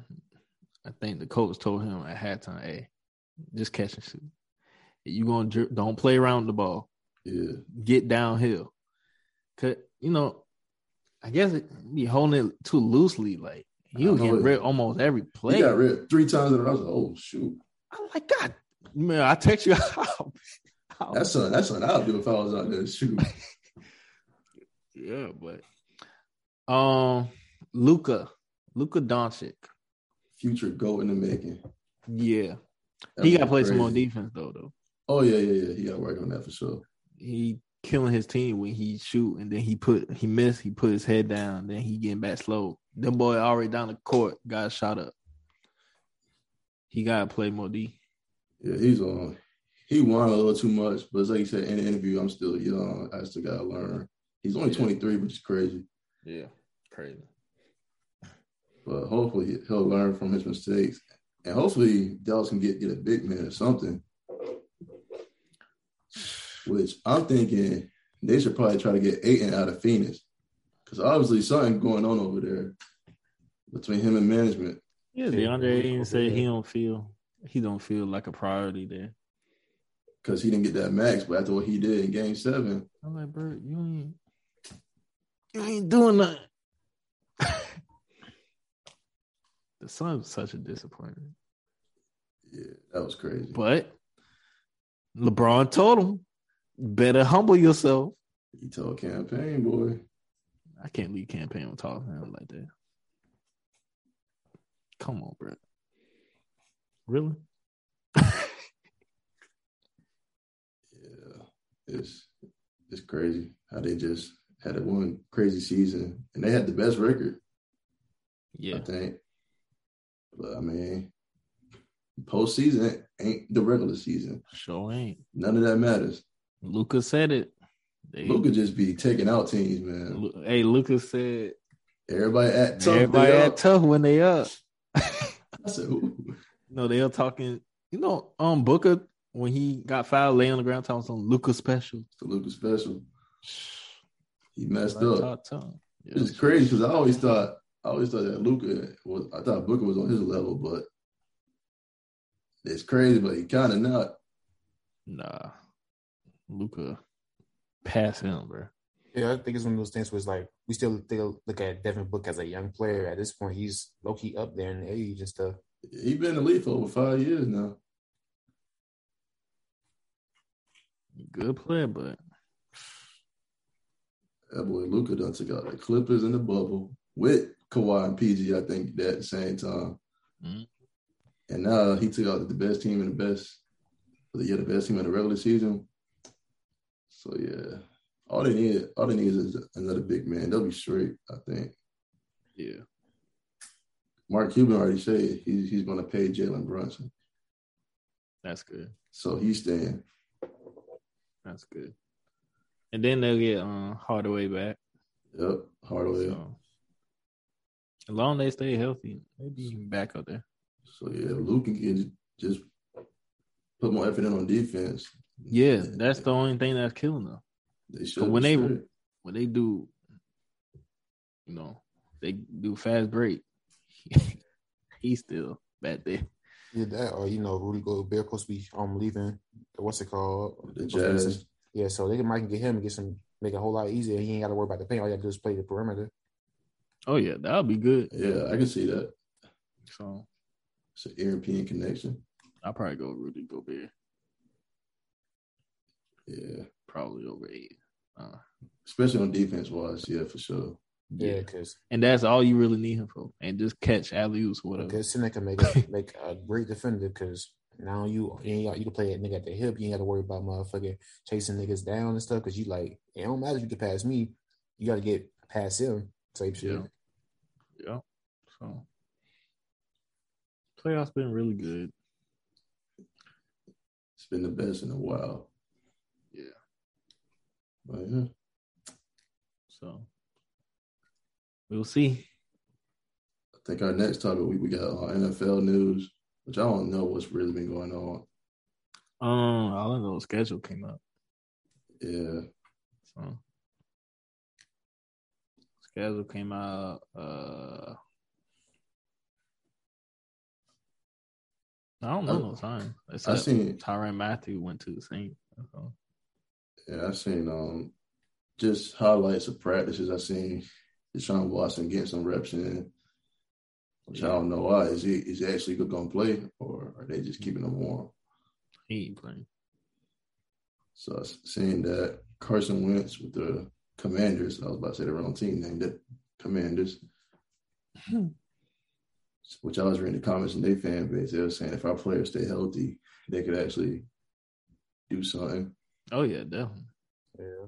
I think the coach told him at halftime, "Hey, just catch and shoot. You gonna dri- don't play around the ball. Yeah, get downhill. 'Cause you know, I guess it be holding it too loosely, like." You get ripped almost every play. He got ripped three times in a row. I was like, oh, shoot. I'm like, God, man, I text you. I'll, I'll, that's something that's something I'll do if I was out there. Shoot. Yeah, but um, Luka. Luka Doncic. Future GOAT in the making. Yeah. That he got to play crazy. Some more defense, though, though. Oh, yeah, yeah, yeah. He got to work on that for sure. He killing his team when he shoot, and then he put he missed, he put his head down, then he getting back slow. The boy already down the court, got shot up. He gotta play more D. Yeah, he's on. He won a little too much, but it's like you said in the interview, I'm still young. I still gotta learn. He's only yeah. twenty-three, which is crazy. Yeah, crazy. But hopefully he'll learn from his mistakes, and hopefully Dallas can get get a big man or something. Which I'm thinking they should probably try to get Ayton out of Phoenix. Because obviously something going on over there between him and management. Yeah, DeAndre Ayton said he don't feel he don't feel like a priority there. Because he didn't get that max, but after what he did in game seven. I'm like, bro, you ain't you ain't doing nothing. The Suns was such a disappointment. Yeah, that was crazy. But LeBron told him, better humble yourself. He told campaign, boy. I can't lead campaign with talking to him like that. Come on, bro. Really? Yeah, it's it's crazy how they just had a one crazy season, and they had the best record. Yeah, I think. But I mean, postseason ain't the regular season. Sure ain't. None of that matters. Luka said it. Luka just be taking out teams, man. Hey, Luka said everybody at tough. Everybody at tough when they up. I said, ooh. No, they are talking. You know, um, Booker when he got fouled, lay on the ground, talking on Luka special. It's the Luka special. He messed like up. Yeah. It's crazy because I always thought, I always thought that Luka was. I thought Booker was on his level, but it's crazy. But he kind of not. Nah, Luka. Past him, bro. Yeah, I think it's one of those things where it's like we still look at Devin Booker as a young player. At this point, he's low key up there in the age and stuff. He's been in the league for over five years now. Good player, but that boy Luka done took out the Clippers in the bubble with Kawhi and P G, I think, that same time. Mm-hmm. And now he took out the best team and the best, yeah, the best team in the regular season. So yeah, all they need, all they need is another big man. They'll be straight, I think. Yeah. Mark Cuban already said he's he's going to pay Jalen Brunson. That's good. So he's staying. That's good. And then they'll get uh, Hardaway back. Yep, Hardaway. So, as long as they stay healthy, maybe you can back up there. So, yeah, Luke can just put more effort in on defense. Yeah, that's the only thing that's killing them. They should. When they, when they do, you know, they do fast break, he's still back there. Yeah, that, or, you know, Rudy Gobert supposed to be um, leaving, what's it called? The Jazz. Yeah, so they might get him and get some, make it a whole lot easier. He ain't got to worry about the paint. All you got to do is play the perimeter. Oh, yeah, that'll be good. Yeah, I can see that. So, it's an European connection. I'll probably go Rudy Gobert. Yeah. Probably over eight. Uh, Especially on defense-wise, yeah, for sure. Yeah, because yeah, – and that's all you really need him for. And just catch alley-oops or whatever. Because Seneca make a, make a great defender because now you you can play that nigga at the hip. You ain't got to worry about motherfucking chasing niggas down and stuff because you like, it don't matter if you can pass me. You got to get past him. Type shit. Yeah. Yeah. So – playoffs been really good. It's been the best in a while. Yeah. But yeah. So we'll see. I think our next topic we, we got our N F L news, which I don't know what's really been going on. Um, I don't know. The schedule came up. Yeah. So schedule came out. Uh. I don't know I, no time. I seen Tyrann Mathieu went to the Saints. So. Yeah, I seen um just highlights of practices. I seen Deshaun Watson getting some reps in, which yeah. I don't know why. Is he is he actually going to play, or are they just keeping him warm? He ain't playing. So I seen that Carson Wentz with the Commanders. I was about to say the wrong team named it Commanders. Hmm. Which I was reading the comments in their fan base. They were saying if our players stay healthy, they could actually do something. Oh, yeah, definitely. Yeah.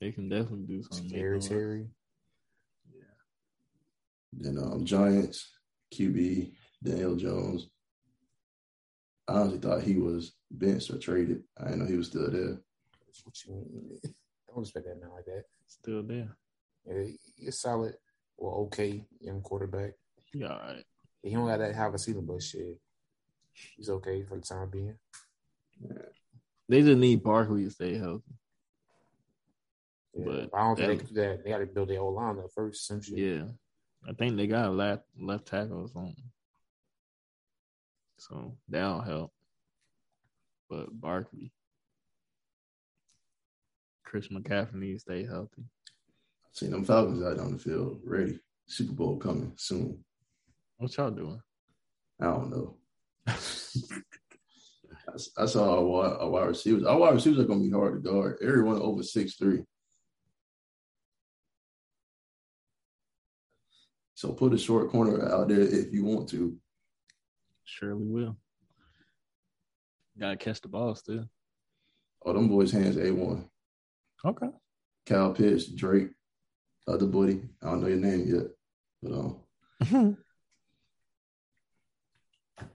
They can definitely do something. Scary Terry. Yeah. Then um, Giants, Q B, Daniel Jones. I honestly thought he was benched or traded. I didn't know he was still there. That's what you mean. Don't expect that now like that. Still there. Yeah, he's solid. Well, okay, young quarterback. Yeah, all right. He don't got that have a ceiling, but shit, he's okay for the time being. Yeah. They just need Barkley to stay healthy. Yeah, but I don't that, think they can do that. They got to build their whole line up first. Some shit. Yeah, I think they got a left left tackle or something. So that'll help. But Barkley, Chris McCaffrey needs to stay healthy. I've seen them Falcons out on the field ready. Super Bowl coming soon. What y'all doing? I don't know. I, I saw our wide, our wide receivers. Our wide receivers are going to be hard to guard. Everyone over six three. So put a short corner out there if you want to. Surely will. Got to catch the ball still. Oh, them boys' hands A one. Okay. Kyle Pitts, Drake, other buddy. I don't know your name yet. But um. Mm-hmm.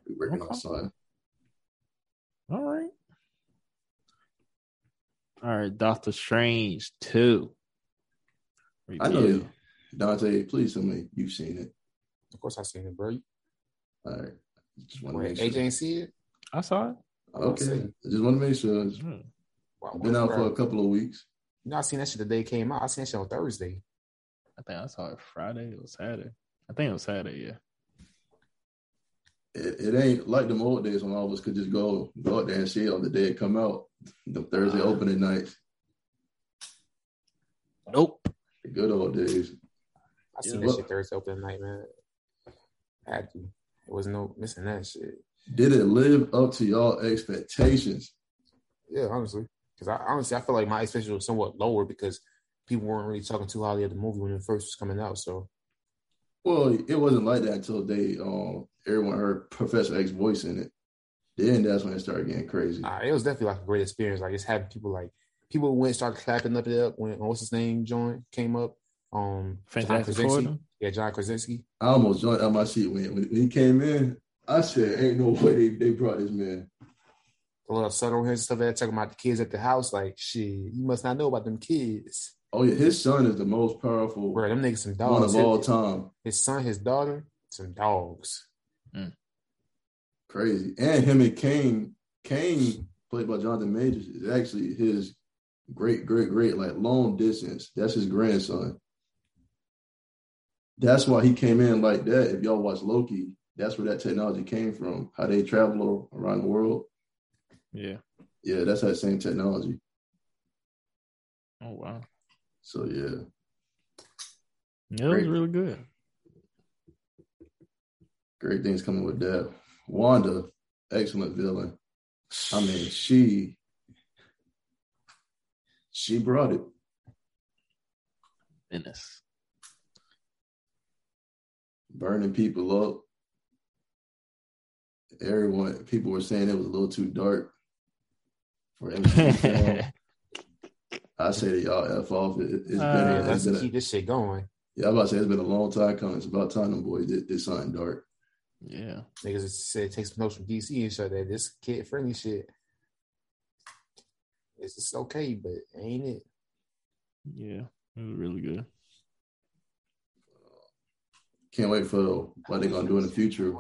We're working okay. Outside. All right. All right, Doctor Strange two. Review. I know you. Dante, please tell me you've seen it. Of course I've seen it, bro. All right. Just want to make sure. A J ain't see it? I saw it. Okay. I, I just want to make sure. Hmm. Wow, I've been out for a couple of weeks. You know, I seen that shit the day it came out. I seen that shit on Thursday. I think I saw it Friday or Saturday. I think it was Saturday, yeah. It, it ain't like them old days when all of us could just go go out there and see it on the day it come out, the Thursday uh, opening nights. Nope. The good old days. I seen yeah, that shit Thursday opening night, man. I had to. There was no missing that shit. Did it live up to y'all expectations? Yeah, honestly. Because I honestly, I feel like my expectations were somewhat lower because people weren't really talking too highly of the movie when it first was coming out. So, well, it wasn't like that until they um, everyone heard Professor X's voice in it. Then that's when it started getting crazy. Uh, it was definitely like a great experience. Like, it's having people like people went started clapping up it up when what's his name joined came up. Um, Fantastic Four. Yeah, John Krasinski. I almost joined out my seat when, when he came in. I said, "Ain't no way they, they brought this man." A lot of subtle hints and stuff that talking about the kids at the house. Like, shit, you must not know about them kids. Oh yeah, his son is the most powerful. Bro, them niggas some dogs. One of all time. His son, his daughter, some dogs. Mm. Crazy. And him and Kane, Kane played by Jonathan Majors, is actually his great, great, great, like long distance. That's his grandson. That's why he came in like that. If y'all watch Loki, that's where that technology came from. How they travel around the world. Yeah. Yeah, that's that same technology. Oh, wow. So, yeah. Yeah, it was really good. Great things coming with that. Wanda, excellent villain. I mean, she, she brought it. Venice. Burning people up. Everyone, people were saying it was a little too dark for M C U. I say to y'all, F off. It, it's uh, been, yeah, that's it's been keep a, this shit going. Yeah, I about to say it's been a long time coming. It's about time them boys did, did something dark. Yeah. Niggas said it takes notes from D C and show that this kid friendly shit. It's just okay, but ain't it? Yeah, it was really good. Can't wait for what they're gonna do in the future.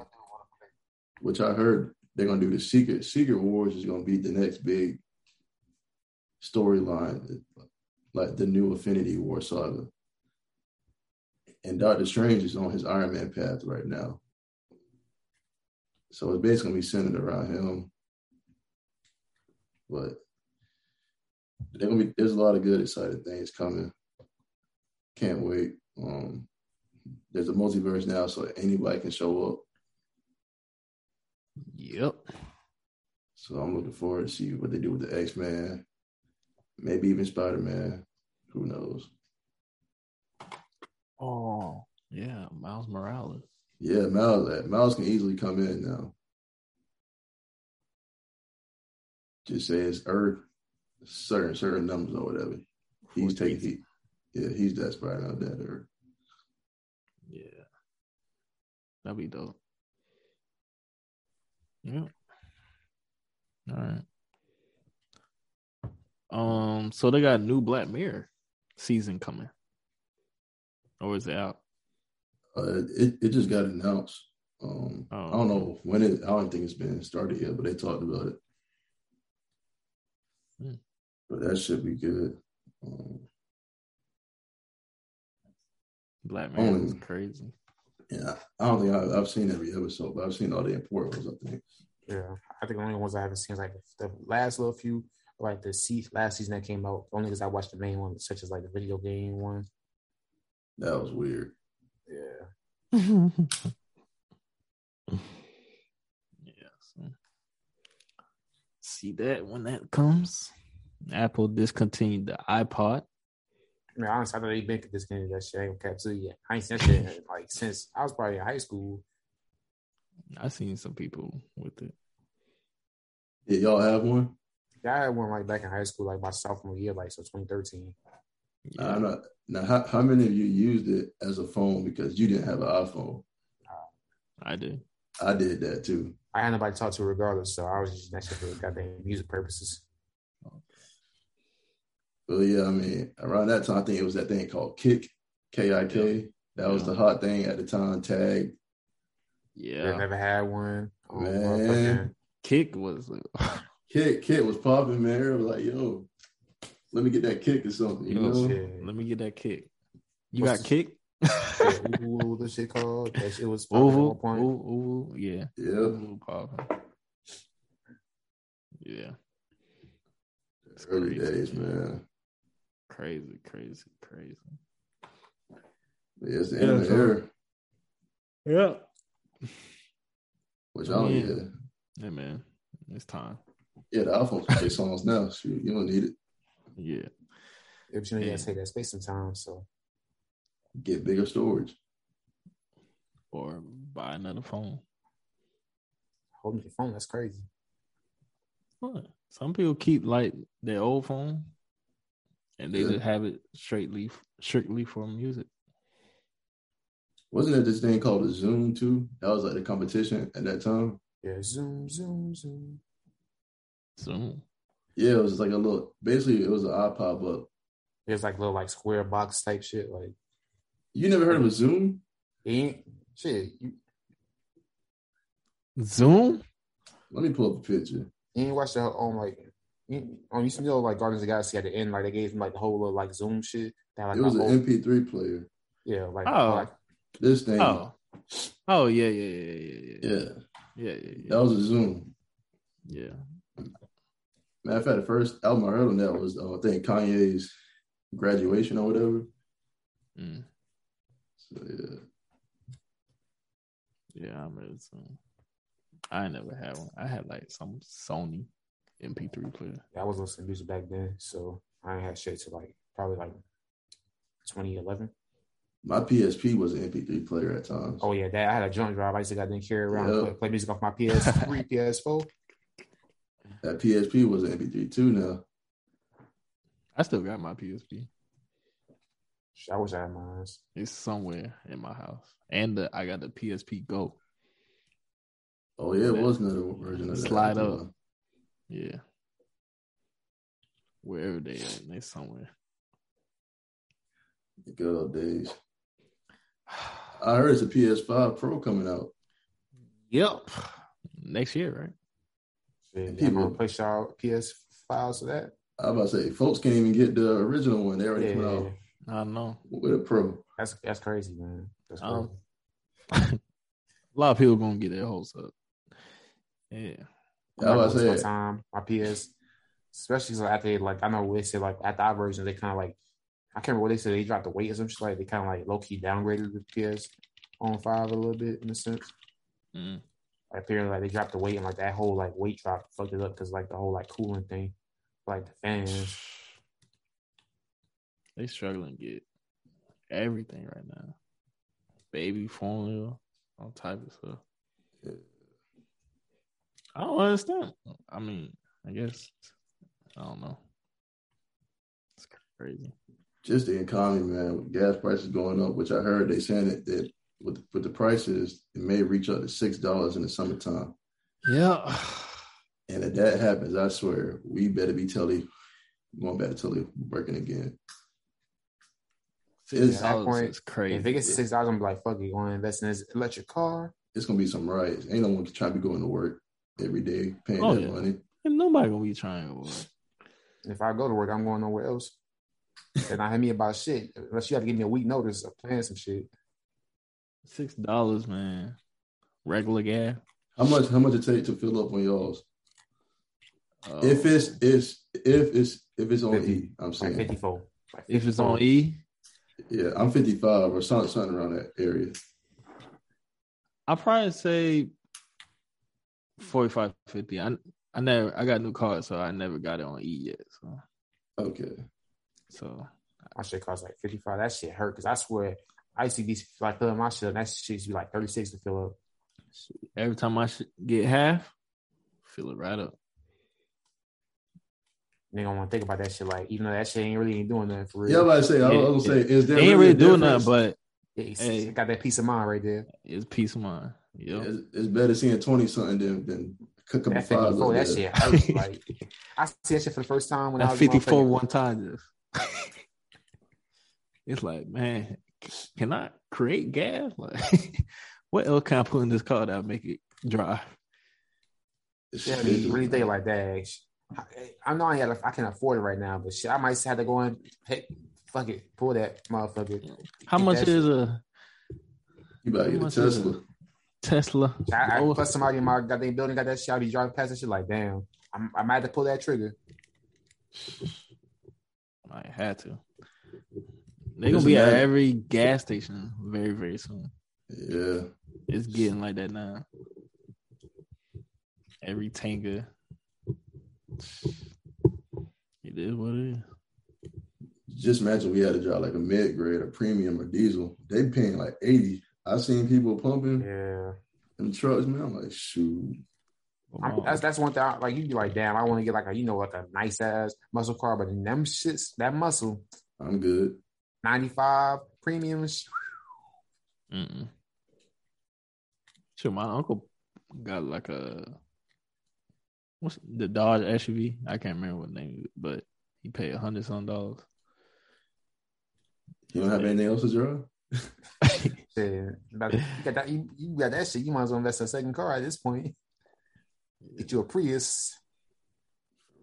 Which I heard they're gonna do the Secret Secret Wars is gonna be the next big storyline, like the new Infinity War saga. And Doctor Strange is on his Iron Man path right now. So it's basically gonna be centered around him. But they're gonna be, there's a lot of good, exciting things coming. Can't wait. Um, there's a multiverse now, so anybody can show up. Yep. So I'm looking forward to see what they do with the X-Men. Maybe even Spider-Man. Who knows? Oh, yeah. Miles Morales. Yeah, Miles. Miles can easily come in now. Just say it's Earth, certain certain numbers or whatever. He's taking heat. Yeah, he's that Spider-Man, that Earth. Yeah. That'd be dope. Yep. All right. Um, so they got a new Black Mirror season coming, or is it out? Uh, it it just got announced. Um, oh. I don't know when it. I don't think it's been started yet, but they talked about it. Hmm. But that should be good. Um, Black Mirror um, is crazy. Yeah, I don't think I, I've seen every episode, but I've seen all the important ones. I think. Yeah, I think the only ones I haven't seen is like the last little few. Like the se- last season that came out, only because I watched the main one, such as like the video game one. That was weird. Yeah. Yeah. So. See that when that comes. Apple discontinued the iPod. Man, honestly, I thought they've been discontinued that shit. I ain't gonna cap to you yet. I ain't seen that shit like since I was probably in high school. I seen some people with it. Yeah, y'all have one? I had one like back in high school, like my sophomore year, like so twenty thirteen. Yeah. I know. Now, how, how many of you used it as a phone because you didn't have an iPhone? Uh, I did. I did that too. I had nobody to talk to regardless, so I was just that shit for goddamn music purposes. Well, yeah, I mean, around that time, I think it was that thing called Kik, K I K. Yeah. That was yeah. the hot thing at the time. Tag. Yeah, I never had one. Oh, man, Kik was. Kit, Kit was popping, man. It was like, yo, let me get that kick or something. You yo, know, shit. Let me get that kick. You What's got kick? Ooh, the shit called that shit was popping. Ooh, at one point. Ooh, ooh, yeah, yeah, ooh, popping. Yeah. That's early crazy, days, man. man. Crazy, crazy, crazy. Yeah, it's the end yeah, of the era. Yeah. Which I don't get. Hey, man, it's time. Yeah, the iPhone can play songs now. Shoot, you don't need it. Yeah. But you know, you gotta take that space and time, so. Get bigger storage. Or buy another phone. Holding your phone, that's crazy. What? Some people keep, like, their old phone, and they yeah. just have it strictly, strictly for music. Wasn't there this thing called a Zoom, too? That was, like, the competition at that time. Yeah, Zoom, Zoom, Zoom. Zoom? Yeah, it was, like, a little... Basically, it was an iPod, but... It was, like, little, like, square box type shit, like... You never heard of a Zoom? Yeah. Shit, you... Zoom? Let me pull up a picture. You didn't watch the whole, um, like... You, um, you know, like, Guardians of the Galaxy at the end, like, they gave him, like, the whole little, like, Zoom shit. That, like, it was an whole... M P three player. Yeah, like... Oh. Like, this thing. Oh. oh, yeah, yeah, yeah, yeah, yeah. Yeah. Yeah, yeah, yeah. That was a Zoom. Yeah. Matter of fact, the first album I heard on that was, uh, I think, Kanye's Graduation or whatever. Mm. So, yeah. Yeah, I remember the song. I never had one. I had, like, some Sony M P three player. Yeah, I was listening to music back then, so I ain't had shit to, like, probably, like, twenty eleven. My P S P was an M P three player at times. Oh, yeah. That, I had a jump drive. I used to got to carry around yep. and play, play music off my P S three, P S four. That P S P was an M P three, too, now. I still got my P S P. I wish I had mine. It's somewhere in my house. And the, I got the P S P Go. Oh, yeah. It that, was another version of that. Slide up. Time. Yeah. Wherever they at, they're somewhere. The good old days. I heard it's a P S five Pro coming out. Yep. Next year, right? People gonna push y'all P S fives to that. I was about to say, folks can't even get the original one. They already yeah, went out. I know. With a Pro. That's that's crazy, man. That's crazy. Um, a lot of people gonna get their hopes up. Yeah. I was about to say, time, my P S, especially after, like, I know they said, like, after our version, they kind of, like, I can't remember what they said. They dropped the weight or something. Like, they kind of, like, low-key downgraded the P S on five a little bit, in a sense. Mm. Like, apparently, like, they dropped the weight, and, like, that whole, like, weight drop fucked it up because, like, the whole, like, cooling thing. Like, the fans. They struggling to get everything right now. Baby formula, all type of stuff. Yeah. I don't understand. I mean, I guess, I don't know. It's crazy. Just the economy, man. With gas prices going up, which I heard they saying that, that with with the prices, it may reach up to six dollars in the summertime. Yeah. And if that happens, I swear, we better be telling, going back to telling, working again. It's, yeah, at that point, it's crazy. If it gets to six dollars, I'm like, fuck it, going to invest in this electric car. It's gonna be some riots. Ain't no one can try to be going to work every day paying oh, that yeah. money. And nobody gonna be trying to work. If I go to work, I'm going nowhere else. And I hear me about shit. Unless you have to give me a week notice of playing some shit. Six dollars, man. Regular gas. How much? How much it take to fill up on y'all's? Uh, if it's it's if it's if it's on fifty, E, I'm saying like fifty-four. Like fifty-four. If it's on E, yeah, I'm fifty-five or something, something around that area. I probably say forty-five, fifty. I I never I got a new car, so I never got it on E yet. So okay. So my shit cost like fifty-five. That shit hurt because I swear I used to be like filling my shit, and that shit used to be like thirty-six to fill up. Every time I get half, fill it right up. They don't want to think about that shit. Like even though that shit ain't really ain't doing nothing for real. Yeah, I was about to say. I was gonna say, is there? They ain't really, really doing nothing, but it's, hey, it got that peace of mind right there. It's peace of mind. Yep. It's, it's better seeing twenty something than than. Cook up that five fifty-four, that shit hurt. Like, I see that shit for the first time when that I was fifty-four one time. It's like, man, can I create gas? Like, what else can I put in this car that'll make it dry? Yeah, I mean, really think like that. I, I know I, gotta, I can afford it right now, but shit, I might have to go in. Hey, fuck it, pull that motherfucker. How much is shit. a? You better get a Tesla. Tesla. I, I plus somebody in my goddamn building got that shit. I'll be driving past that shit like, damn. I'm, I might have to pull that trigger. I had to. They're going to be at every gas station very, very soon. Yeah. It's getting like that now. Every Tanger, It is what it is. Just imagine we had to drop like a mid grade, a premium, a diesel. They paying like eighty. I seen people pumping. Yeah. Them trucks, man. I'm like, shoot. I, that's that's one thing. I, like you'd be like, damn, I want to get like a you know like a nice ass muscle car, but them shits, that muscle. I'm good. ninety-five premiums. Mm. Sure, my uncle got like a what's the Dodge S U V? I can't remember what name, it, but he paid a hundred some dollars. You don't have anything else to drive? Yeah, about, you, got that, you, you got that shit. You might as well invest in a second car at this point. Get you a Prius,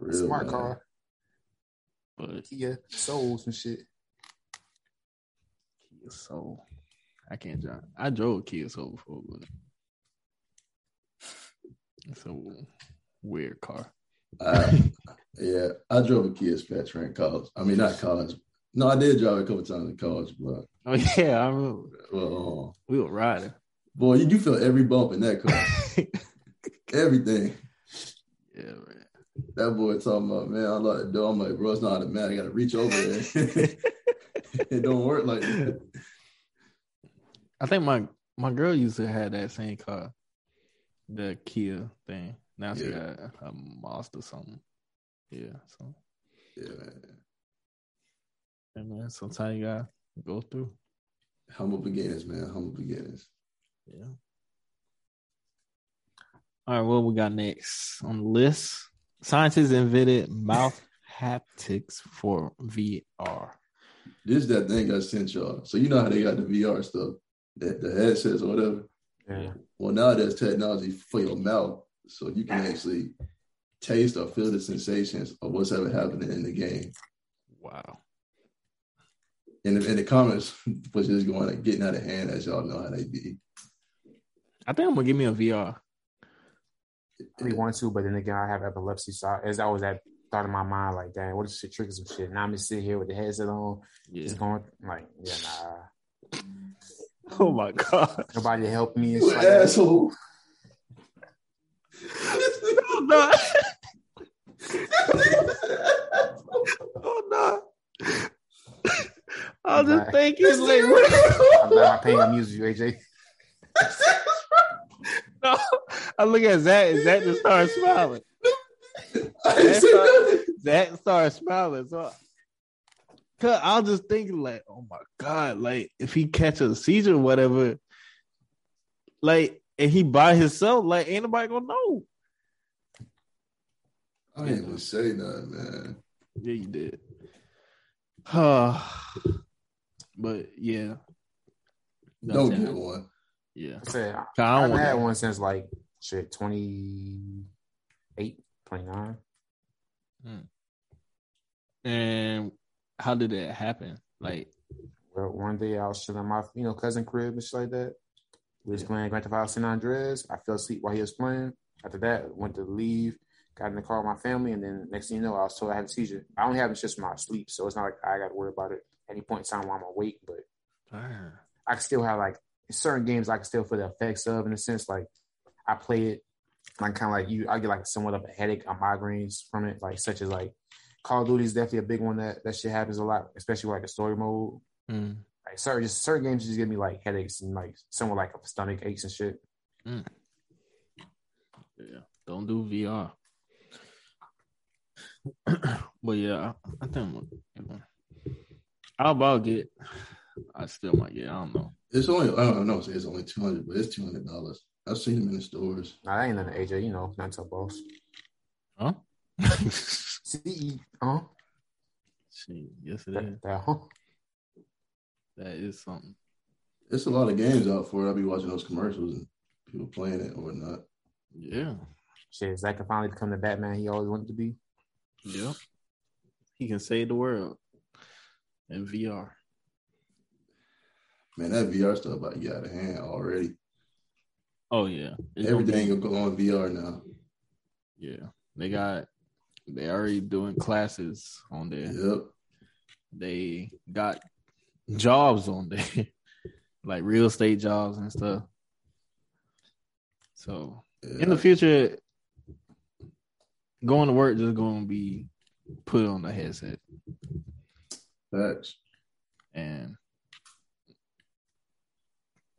a really, smart man. Car, but Kia Soul, some shit. Kia Soul, I can't drive. I drove Kia Soul before, but it's a weird car. Uh, yeah, I drove a Kia Spectra in college. I mean, not college. No, I did drive a couple times in college, but oh yeah, I remember. Uh, we were riding. Boy, you do feel every bump in that car. Everything. Yeah, man. That boy talking about, man, I locked the door. I'm like, bro, it's not automatic. I got to reach over there. It don't work like that. I think my, my girl used to have that same car, the Kia thing. Now she yeah. got a Mazda or something. Yeah. So. Yeah, man. Hey, man, sometimes you got to go through. Humble beginnings, man. Humble beginnings. Yeah. All right, what we got next on the list? Scientists invented mouth haptics for V R. This is that thing I sent y'all. So you know how they got the V R stuff, the, the headsets or whatever? Yeah. Well, now there's technology for your mouth, so you can actually taste or feel the sensations of what's ever happening in the game. Wow. And in, in the comments, was just going like, getting out of hand, as y'all know how they be. I think I'm going to give me a V R. I really want to, but then again, I have epilepsy. So I, as I was at thought in my mind, like, dang, what if shit triggers some shit? Now I'm just sitting here with the headset on, yeah. just going like, yeah, nah. Oh my god! Nobody help me. You like asshole! Oh no! Oh no! I was just thinking, like, I'm not paying my music, A J. No, I look at Zach and Zach just started smiling. Zach started, Zach started smiling. So I, I was just thinking, like, oh my God, like, if he catches a seizure or whatever, like, and he by himself, like, ain't nobody gonna know. I didn't even say nothing, man. Yeah, you did. Uh, but yeah. Don't get one. Yeah, I, said, I, I haven't had that. One since like shit twenty-eight, twenty-nine. Hmm. And how did that happen? Like, well, one day I was sitting in my you know cousin crib and shit like that. We was yeah. playing Grand Theft Auto San Andreas. I fell asleep while he was playing. After that, went to leave, got in the car with my family, and then next thing you know, I was told I had a seizure. I only have it just from my sleep, so it's not like I got to worry about it at any point in time while I'm awake. But Damn. I still have like. Certain games I can still feel the effects of, in a sense, like I play it, like kind of like you, I get like somewhat of a headache or migraines from it, like such as like Call of Duty is definitely a big one that that shit happens a lot, especially with like a story mode. Mm. Like certain just certain games just give me like headaches and like somewhat like a stomach aches and shit. Mm. Yeah, don't do V R. But yeah, I, I think I'll about get. I still might get. I don't know. It's only, I don't know, it's only two hundred dollars, but it's two hundred dollars. I've seen them in the stores. Nah, that ain't nothing, A J. You know, not so boss. Huh? See, huh? See, yes, it is. That, huh? That is something. It's a lot of games out for it. I'll be watching those commercials and people playing it or not. Yeah. Shit, Zach can finally become the Batman he always wanted to be. Yeah. He can save the world in V R. Man, that V R stuff about to get out of hand already. Oh, yeah. It's Everything will go on V R now. Yeah. They got, they already doing classes on there. Yep. They got jobs on there, like real estate jobs and stuff. So, yeah. In the future, going to work just going to be put on the headset. That's and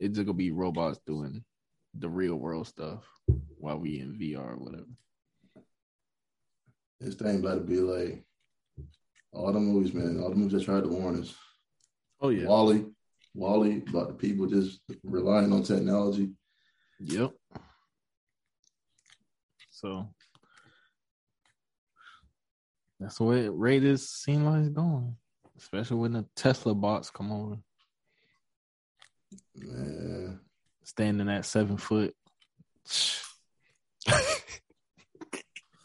it's just gonna be robots doing the real world stuff while we in V R or whatever. This thing about to be like all the movies, man. All the movies that tried to warn us. Oh yeah, Wall-E, Wall-E, about the people just relying on technology. Yep. So that's the way it Raiders seem like it's going, especially when the Tesla bots come over. Man. Standing at seven foot.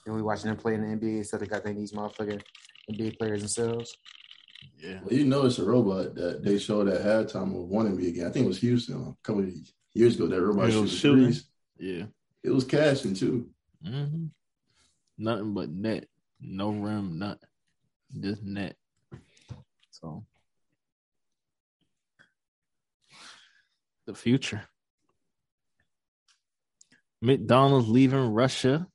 And we watching them play in the N B A, so they got they these motherfucking N B A players themselves. Yeah. Well, you know it's a robot that they showed at halftime of one N B A game. I think it was Houston a couple of years ago. That robot shooting threes. Yeah. It was cashing too. Mm-hmm. Nothing but net. No rim, nothing. Just net. So the future. McDonald's leaving Russia.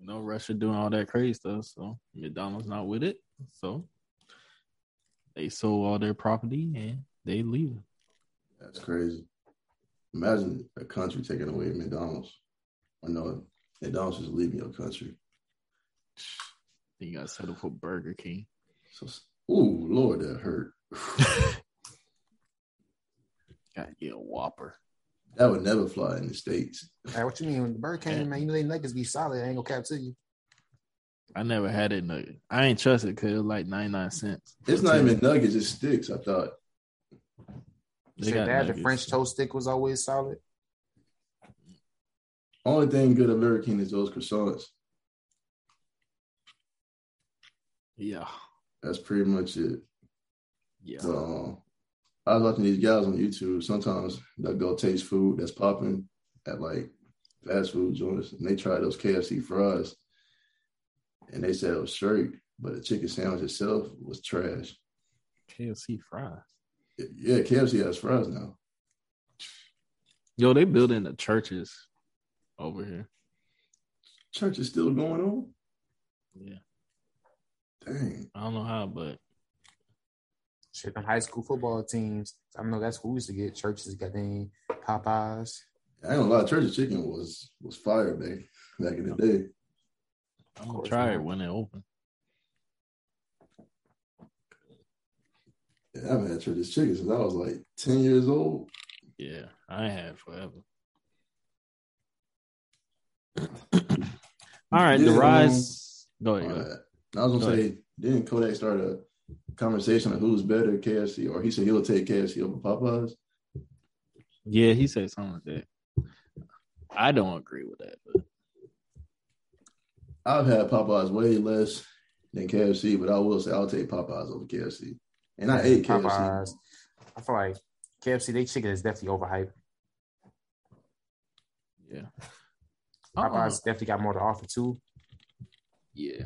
You know, Russia doing all that crazy stuff, so McDonald's not with it. So they sold all their property and they leaving. That's crazy. Imagine a country taking away McDonald's. I know McDonald's is leaving your country. You got settled for Burger King. So, ooh, Lord, that hurt. Gotta get a Whopper. That would never fly in the States. Right, what you mean? When the Burger King, yeah. Man, you know they nuggets be solid. I ain't gonna cap to you. I never had it nugget. I ain't trust it because it was like ninety-nine cents. It's not even nuggets. It's sticks, I thought. They got bad, the French toast stick was always solid. Only thing good American is those croissants. Yeah. That's pretty much it. Yeah. So, I was watching these guys on YouTube. Sometimes they'll go taste food that's popping at like fast food joints. And they try those K F C fries. And they said it was straight, but the chicken sandwich itself was trash. K F C fries. Yeah, K F C has fries now. Yo, they building the churches over here. Church is still going on? Yeah. Dang. I don't know how, but shit, them high school football teams. I know that's who we used to get. Churches, goddamn Popeyes. I ain't gonna lie, Church's chicken was was fire, babe, back in the day. I'm gonna try it when it open. Yeah, I haven't had Church's chicken since I was like ten years old. Yeah, I ain't had forever. All right, yeah, the rise. Go ahead. Go ahead. I was gonna say, didn't Kodak start a conversation on who's better, K F C, or he said he'll take K F C over Popeyes? Yeah, he said something like that. I don't agree with that, but I've had Popeyes way less than K F C, but I will say I'll take Popeyes over K F C. And I ate K F C. Popeyes. I feel like K F C, they chicken is definitely overhyped. Yeah. Popeyes uh-uh. definitely got more to offer too. Yeah.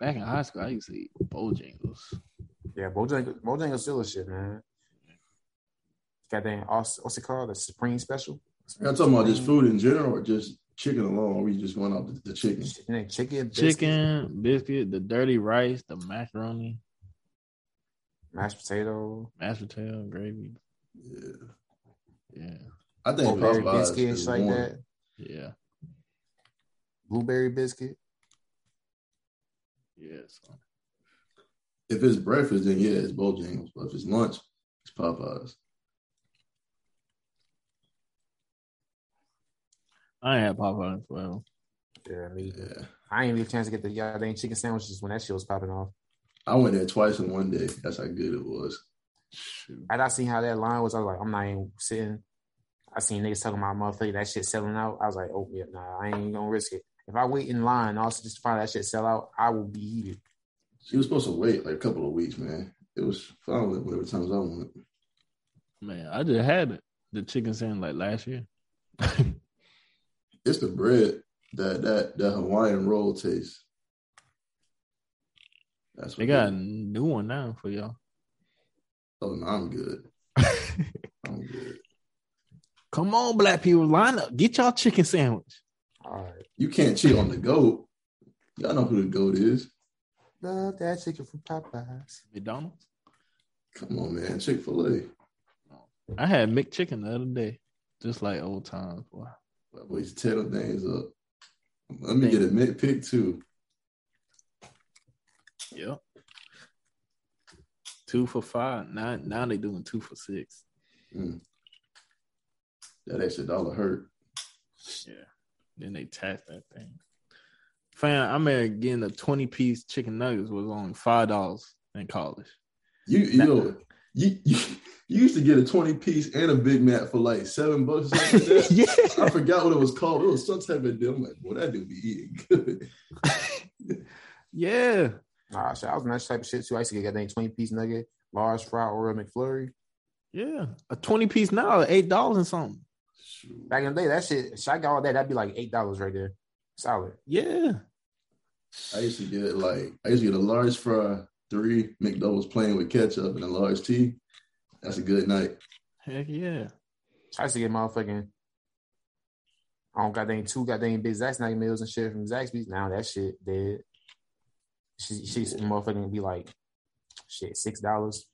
Back in high school, I used to eat Bojangles. Yeah, Bojangles, Bojangles still a shit, man. Goddamn, what's it called? The Supreme Special? I'm talking about just food in general or just chicken alone? Or are we just going off the, the chicken? Chicken, chicken biscuit. Chicken, biscuit, the dirty rice, the macaroni. Mashed potato. Mashed potato, gravy. Yeah. Yeah. I think Popeyes biscuits like warm. That. Yeah. Blueberry biscuit. Yeah, so if it's breakfast, then yeah, it's Bojangles. But if it's lunch, it's Popeyes. I ain't had Popeyes well. Yeah, me. Yeah. I ain't get a chance to get the goddamn chicken sandwiches when that shit was popping off. I went there twice in one day. That's how good it was. Shoot. And I seen how that line was. I was like, I'm not even sitting. I seen niggas talking about motherfucker that shit selling out. I was like, oh yeah, nah, I ain't even gonna risk it. If I wait in line, also just to find that shit sell out, I will be heated. She was supposed to wait like a couple of weeks, man. It was fine with whatever times I went. Man, I just had the chicken sandwich like last year. It's the bread that that that Hawaiian roll tastes. That's what they got it. A new one now for y'all. Oh, no, I'm good. I'm good. Come on, black people, line up, get y'all chicken sandwich. All right. You can't cheat on the GOAT. Y'all know who the GOAT is. Love that chicken from Popeyes. McDonald's? Come on, man. Chick-fil-A. I had McChicken the other day. Just like old times, boy. That boy's tearing things up. Let me get a McPick, too. Yep. Two for five. Now, now they doing two for six. Mm. That extra dollar hurt. Yeah. Then they tax that thing. Fan, I mean, getting a twenty-piece chicken nuggets was only five dollars in college. You you, know, you you you used to get a twenty-piece and a Big Mac for like seven bucks or something like that. Yeah. I forgot what it was called. It was some type of deal. I'm like, boy, that dude be eating good. Yeah. Nah, so I was on that type of shit, too. I used to get that twenty-piece nugget, large fry, or a McFlurry. Yeah. A twenty-piece now, eight dollars and something. Shoot. Back in the day, that shit, if I got all that, that'd be like eight dollars right there. Solid. Yeah. I used to get like, I used to get a large fry, three McDoubles plain with ketchup, and a large tea. That's a good night. Heck yeah. I used to get motherfucking, I don't goddamn two goddamn big Zaxby's night meals and shit from Zaxby's. Now that shit dead. She, she's motherfucking be like, shit, six dollars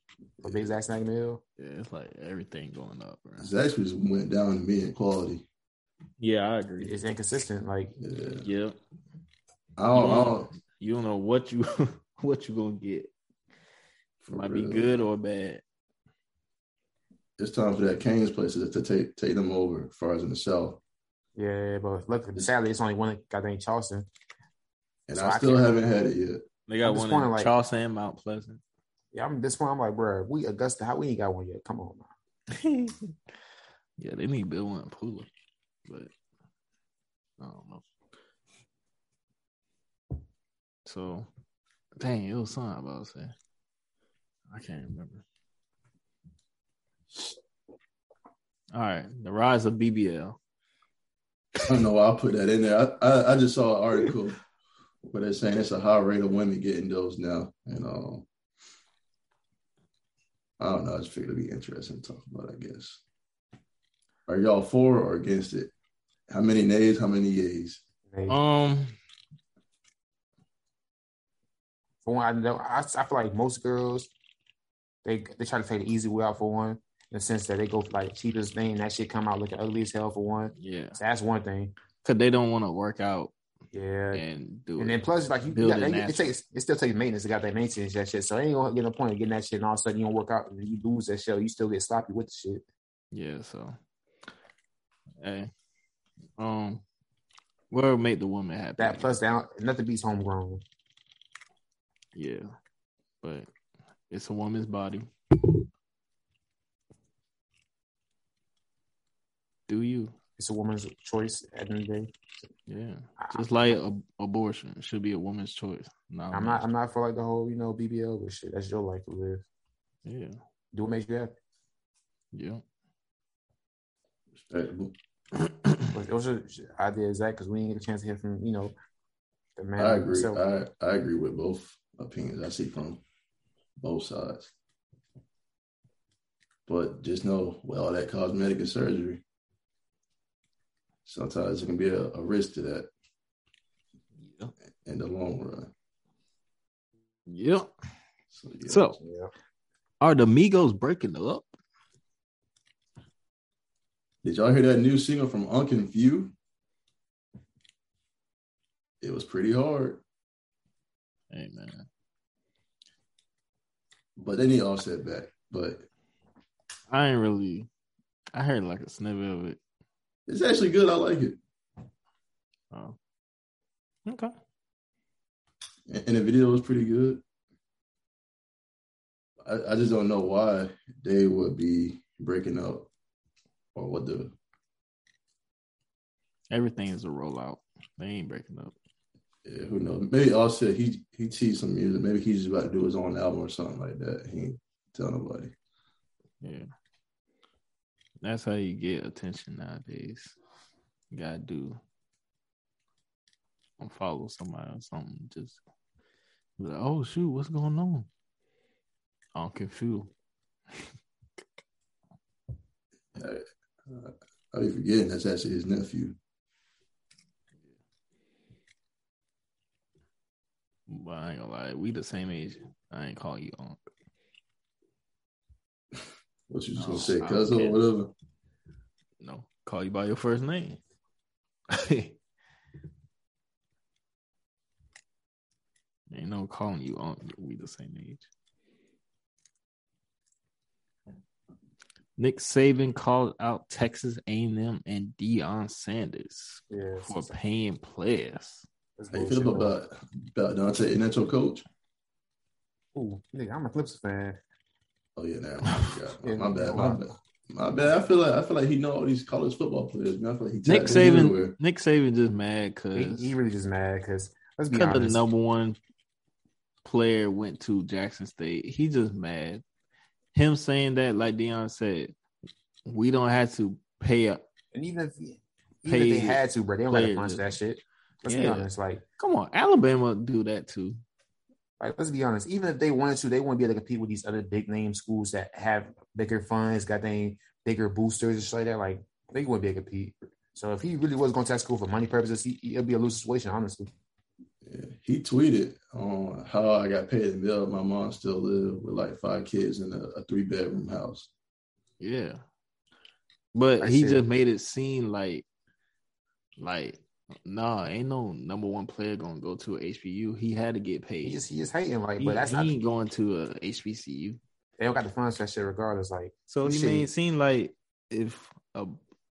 for a big Zaxby's night meal. Yeah, it's like everything going up, bro. Zaxby's went down to me in quality. Yeah, I agree. It's inconsistent. Like, yeah. yeah. I don't, I don't, you don't know what you what you gonna get. It might real. be good or bad. It's time for that Kane's place to take take them over as far as in the South. Yeah, but luckily, sadly, it's only one goddamn Charleston, and so I still I haven't remember. had it yet. They got one in like, Charleston and Mount Pleasant. Yeah, I'm this one. I'm like, bro, we Augusta, how we ain't got one yet? Come on, man. Yeah, they need to build one in Pooler. But I don't know. So, dang, it was something about to say. I can't remember. All right, the rise of B B L. I don't know why I put that in there. I, I, I just saw an article where they're saying it's a high rate of women getting those now. And um, I don't know. I just figured it'd be interesting to talk about, I guess. Are y'all for or against it? How many nays? How many yays? Um, for one, I know I, I feel like most girls they they try to take the easy way out for one, in the sense that they go for like cheapest thing. That shit come out looking ugly as hell for one. Yeah, so that's one thing. Cause they don't want to work out. Yeah, and do and it. then plus like you, you got, it, it takes it still takes maintenance. They got that maintenance that shit. So they ain't gonna get no point of getting that shit. And all of a sudden you don't work out and you lose that shit. You still get sloppy with the shit. Yeah, so. Hey, um, what would make the woman happy? That plus down, nothing beats homegrown. Yeah, but it's a woman's body. Do you? It's a woman's choice at the end of the day. Yeah, I, just like a, abortion, it should be a woman's choice. No, I'm not. I'm not for like the whole, you know, B B L but shit. That's your life to live. Yeah, do what makes you happy. Yeah. Respectable. It was an idea exact because we didn't get a chance to hear from, you know, the man. I agree. I, I agree with both opinions I see from both sides. But just know, with all that cosmetic and surgery, sometimes it can be a, a risk to that yeah. in the long run. Yep. Yeah. So, yeah. so yeah. Are the Migos breaking up? Did y'all hear that new single from Unk and View? It was pretty hard. Hey, man. But they need Offset back. But I ain't really. I heard like a snippet of it. It's actually good. I like it. Oh. Okay. And the video was pretty good. I, I just don't know why they would be breaking up. Or what the? Everything is a rollout. They ain't breaking up. Yeah, who knows? Maybe Offset, he he teased some music. Maybe he's just about to do his own album or something like that. He ain't tell nobody. Yeah. That's how you get attention nowadays. You gotta do. Follow somebody or something. Just be like, oh shoot, what's going on? I'm confused. I, I, I be forgetting that's actually his nephew. But I ain't gonna lie, we the same age. I ain't call you on. What you just no, gonna say, cousin or whatever? No, call you by your first name. Ain't no calling you on. We the same age. Nick Saban called out Texas A and M and Deion Sanders yeah, for paying players. How you feel about, about Dante Neto, coach? Ooh, nigga, I'm a Clippers fan. Oh yeah, now nah, yeah, my bad, my bad, my bad. I feel like I feel like he know all these college football players. Man, I feel like he Nick Saban. Everywhere. Nick Saban just mad because he, he really just mad because let's be honest, the number one player went to Jackson State. He just mad. Him saying that, like Deion said, we don't have to pay up. And even if, even if they had to, bro, they don't got to punch just, that shit. Let's yeah. be honest, like come on, Alabama do that too. Like, let's be honest. Even if they wanted to, they wouldn't be able to compete with these other big name schools that have bigger funds, got they bigger boosters and shit like that. Like, they wouldn't be able to compete. So if he really was going to that school for money purposes, he, it'd be a loose situation, honestly. Yeah, he tweeted on how I got paid in the bill. My mom still lived with like five kids in a, a three bedroom house. Yeah, but I he said, just made it seem like, like. Nah, ain't no number one player gonna go to a H B C U. He had to get paid. He just, he just hating, like, he, but that's he not ain't going to a H B C U. They don't got the funds for that shit, regardless. Like, so he shit. made it seem like if a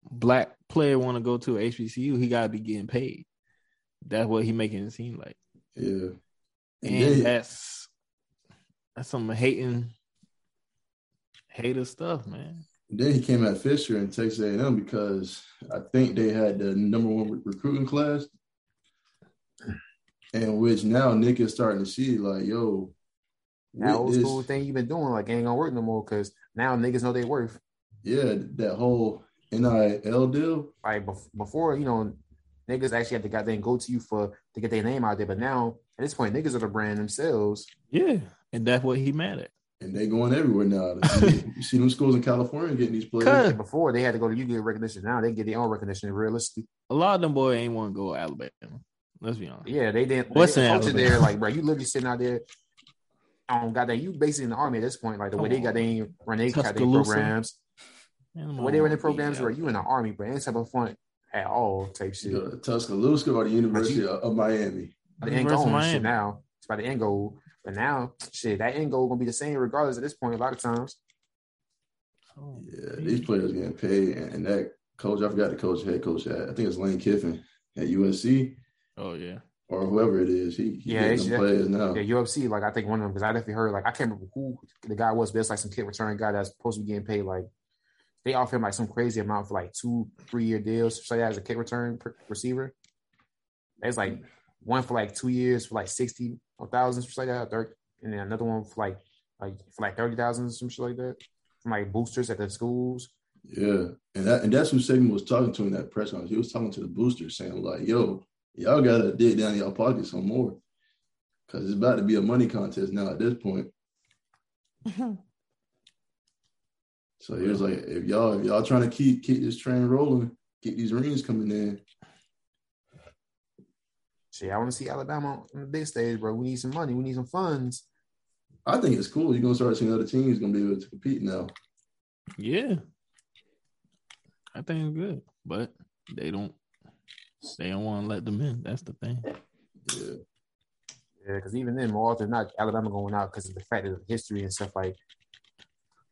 black player want to go to a H B C U, he gotta be getting paid. That's what he making it seem like. Yeah, and yeah. that's that's some hating, hater stuff, man. Then he came at Fisher and Texas A and M because I think they had the number one recruiting class, and which now Nick is starting to see like, yo, that old this, school thing you've been doing like ain't gonna work no more because now niggas know they worth. Yeah, that whole N I L deal. Like before, you know, niggas actually had to goddamn go to you for to get their name out there, but now at this point, niggas are the brand themselves. Yeah, and that's what he mad at. And they going everywhere now. You see them schools in California getting these players. Before, they had to go to you get recognition. Now they get their own recognition, realistically. A lot of them boys ain't want to go to Alabama. Let's be honest. Yeah, they didn't. What's in Alabama? There, like, bro, you literally sitting out there. Um, goddamn, you basically in the Army at this point. Like, the Come way on. they got they run they got their programs. Man, the way they run their programs, bro, you in the Army, bro. Ain't type of fun at all type shit. You go to Tuscaloosa or the University you, of Miami. The end goal shit now. It's by the end goal. But now, shit, that end goal gonna be the same regardless. At this point, a lot of times. Oh, yeah, these players getting paid, and, and that coach—I forgot the coach, head coach. I think it's Lane Kiffin at U S C. Oh yeah, or whoever it is, he, he yeah, getting them players now. Yeah, U F C. Like I think one of them because I definitely heard like I can't remember who the guy was, but it's like some kid return guy that's supposed to be getting paid. Like they offer him like some crazy amount for like two, three year deals. So as a kick return per- receiver, it's like one for like two years for like sixty. Or thousands, shit like that, thirty, and then another one for like, like for like thirty thousand, some shit like that, from like boosters at the schools. Yeah, and that, and that's who Saban was talking to in that press conference. He was talking to the boosters, saying like, "Yo, y'all gotta dig down y'all pockets some more, because it's about to be a money contest now at this point." So he was like, "If y'all, if y'all trying to keep keep this train rolling, keep these rings coming in." Shit, I want to see Alabama on the big stage, bro. We need some money. We need some funds. I think it's cool. You're going to start seeing other teams going to be able to compete now. Yeah. I think it's good. But they don't they don't want to let them in. That's the thing. Yeah. Yeah, because even then, more often not, Alabama going out because of the fact of history and stuff like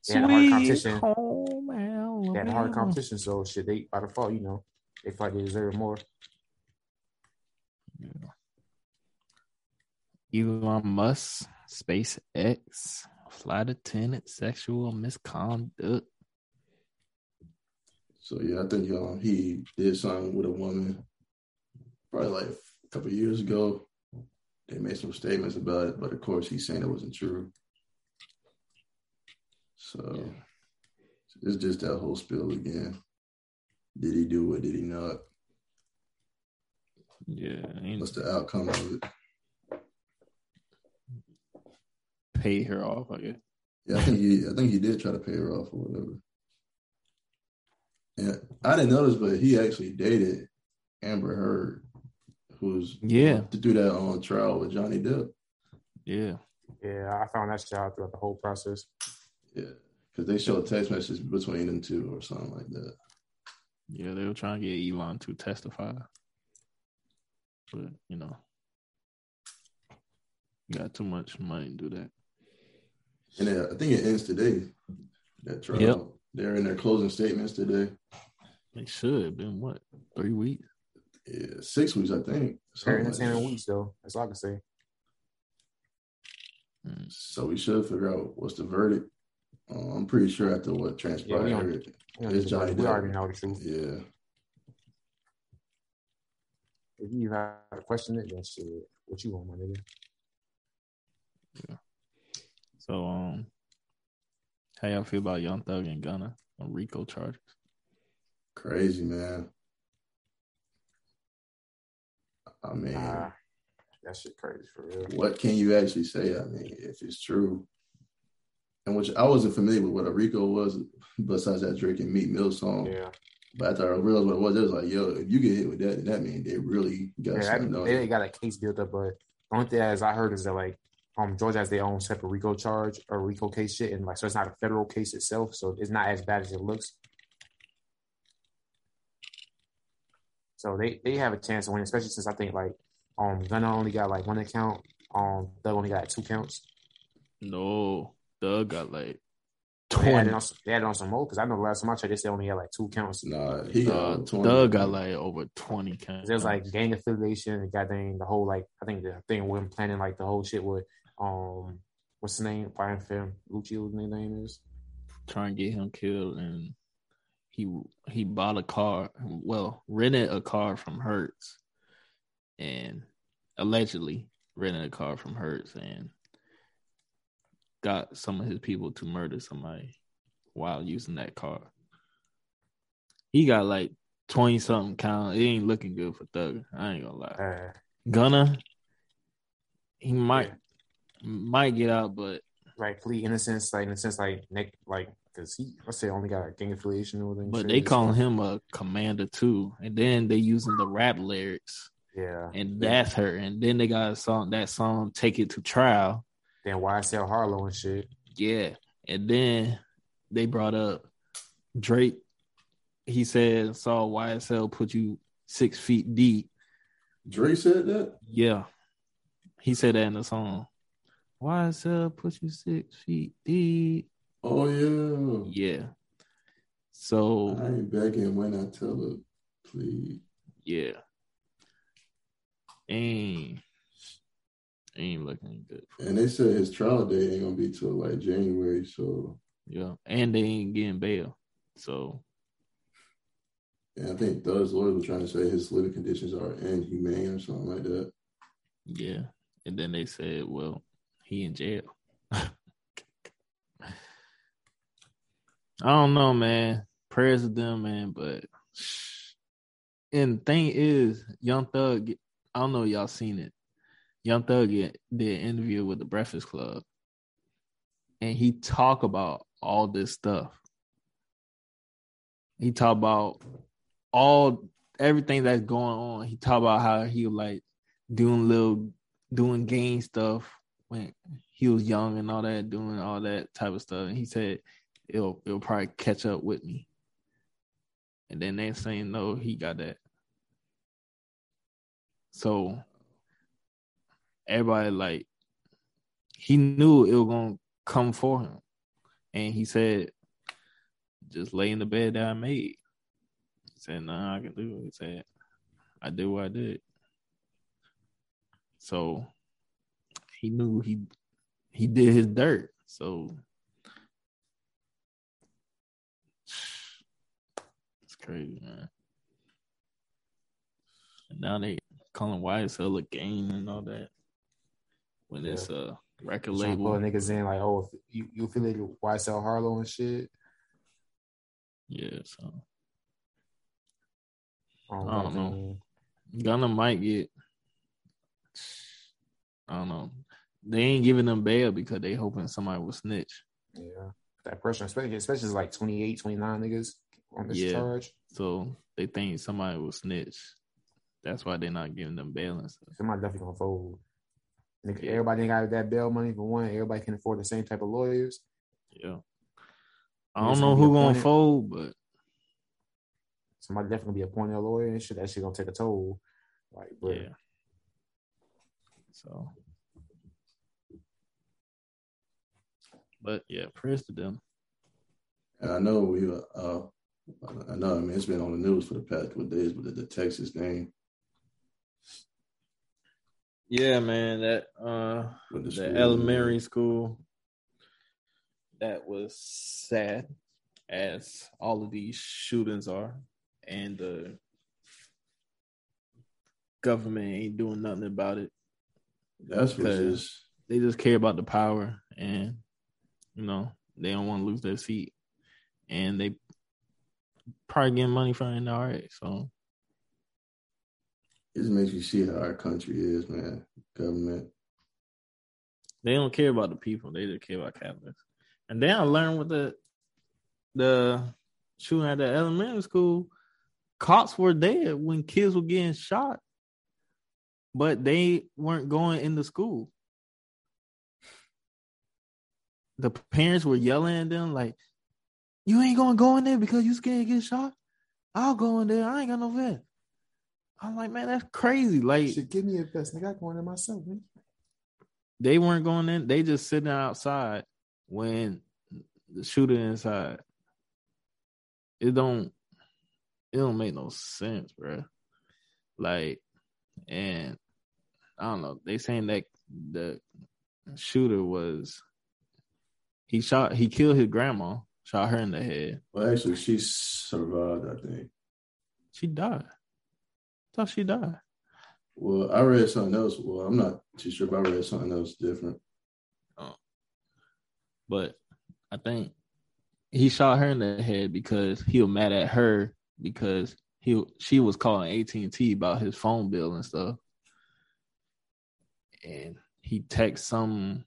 they Sweet had a hard competition. Home, they had a hard competition, so shit, they, by default, you know, they feel like they deserve more. Yeah. Elon Musk, SpaceX, flight attendant, sexual misconduct. So yeah, I think um, he did something with a woman probably like a couple of years ago. They made some statements about it, but of course he's saying it wasn't true. So yeah. It's just that whole spiel again. Did he do it? Did he not? Yeah. What's the outcome of it? Pay her off, I guess. Yeah, I think he I think he did try to pay her off or whatever. Yeah. I didn't notice, but he actually dated Amber Heard, who's yeah to do that on trial with Johnny Depp. Yeah. Yeah, I found that shit out throughout the whole process. Yeah, because they showed text messages between them two or something like that. Yeah, they were trying to get Elon to testify. But, you know, got too much money to do that. And uh, I think it ends today, that trial. Yep. They're in their closing statements today. They should. Been what? Three weeks? Yeah, six weeks, I think. Something it's like ten weeks, though. That's all I can say. So we should figure out what's the verdict. Um, I'm pretty sure after what transpired, yeah, we, we, it's Johnny Depp. We already know the truth. Yeah. If you even have to question it, then shit, what you want, my nigga? Yeah. So, um, how y'all feel about Young Thug and Gunna on RICO charges? Crazy, man. I mean, uh, that shit crazy for real. What can you actually say? I mean, if it's true. And which I wasn't familiar with what a RICO was, besides that Drake and Meek Mill song. Yeah. But after I realized what it was, it was like, yo, if you get hit with that, that means they really got yeah, something done. They got a case built up, but the only thing as I heard is that, like, um, Georgia has their own separate RICO charge or RICO case shit, and, like, so it's not a federal case itself, so it's not as bad as it looks. So they, they have a chance to win, especially since I think, like, um, Gunna only got, like, one account. Um, Thug only got two counts. No. Thug got like twenty. They had it on, they had it on some more because I know the last time I checked, they said only had like two counts. Nah, he got uh, Thug got like over twenty counts. There's like gang affiliation and goddamn the whole like I think the thing with him planning like the whole shit with um what's his name? Brian Finn Lucci, what's his name is? Trying to get him killed, and he he bought a car. Well, rented a car from Hertz, and allegedly rented a car from Hertz and got some of his people to murder somebody while using that car. He got like twenty something count. It ain't looking good for Thug. I ain't gonna lie. Gunna, he might might get out, but like plea innocence, like in a sense, like Nick, like because he, I say, only got a gang affiliation or whatever. But they calling him a commander too, and then they using the rap lyrics. Yeah, and that's her. And then they got a song. That song, "Take It to Trial." Then Y S L Harlow and shit. Yeah. And then they brought up Drake. He said, saw Y S L put you six feet deep. Drake said that? Yeah. He said that in the song. Y S L put you six feet deep. Oh, yeah. Yeah. So. I ain't begging when I tell her, please. Yeah. Ain't. Ain't looking good. And they said his trial date ain't gonna be till like January, so yeah. And they ain't getting bail, so. And I think Thug's lawyer was trying to say his living conditions are inhumane or something like that. Yeah, and then they said, "Well, he in jail." I don't know, man. Prayers to them, man. But and the thing is, Young Thug. I don't know if y'all seen it. Young Thug did an interview with The Breakfast Club, and he talk about all this stuff. He talk about all everything that's going on. He talk about how he like doing little doing gang stuff when he was young and all that, doing all that type of stuff. And he said it'll it'll probably catch up with me. And then they saying no, he got that. So. Everybody, like, he knew it was going to come for him. And he said, just lay in the bed that I made. He said, nah, I can do it. He said, I did what I did. So he knew he he did his dirt. So it's crazy, man. And now they calling Y S L a game and all that. When yeah. It's a record label, niggas in like, oh, if you you feel like Y S L Harlow and shit. Yeah, so I don't, I don't know. know. Gunna might get. I don't know. They ain't giving them bail because they hoping somebody will snitch. Yeah, that pressure, especially especially like twenty-eight, twenty-nine niggas on this yeah. charge. So they think somebody will snitch. That's why they're not giving them bail and stuff. Somebody definitely gonna fold. Nigga, yeah. Everybody ain't got that bail money for one. Everybody can afford the same type of lawyers. Yeah. I don't know who gonna fold, but somebody definitely gonna be appointed a lawyer and shit. That shit gonna take a toll. Like, but yeah. So, but yeah, prayers to them. I know we. Uh, uh, I know. I mean, it's been on the news for the past couple of days, but the, the Texas thing. Yeah, man, that uh, the, the elementary school. That was sad, as all of these shootings are, and the government ain't doing nothing about it. That's because they just care about the power, and you know they don't want to lose their seat, and they probably getting money from the N R A. So it just makes you see how our country is, man. Government, they don't care about the people; they just care about capitalists. And then I learned with the the shooting at the elementary school, cops were there when kids were getting shot, but they weren't going in the school. The parents were yelling at them like, "You ain't gonna go in there because you scared to get shot? I'll go in there. I ain't got no vest." I'm like, man, that's crazy. Like, should give me a vest. I got going in myself, man. They weren't going in. They just sitting outside. When the shooter inside, it don't it don't make no sense, bro. Like, and I don't know. They saying that the shooter was he shot he killed his grandma, shot her in the head. Well, actually, she survived. I think she died. I thought she died. Well, I read something else. Well, I'm not too sure, but I read something else different. But I think he shot her in the head because he was mad at her because he she was calling A T and T about his phone bill and stuff. And he texted some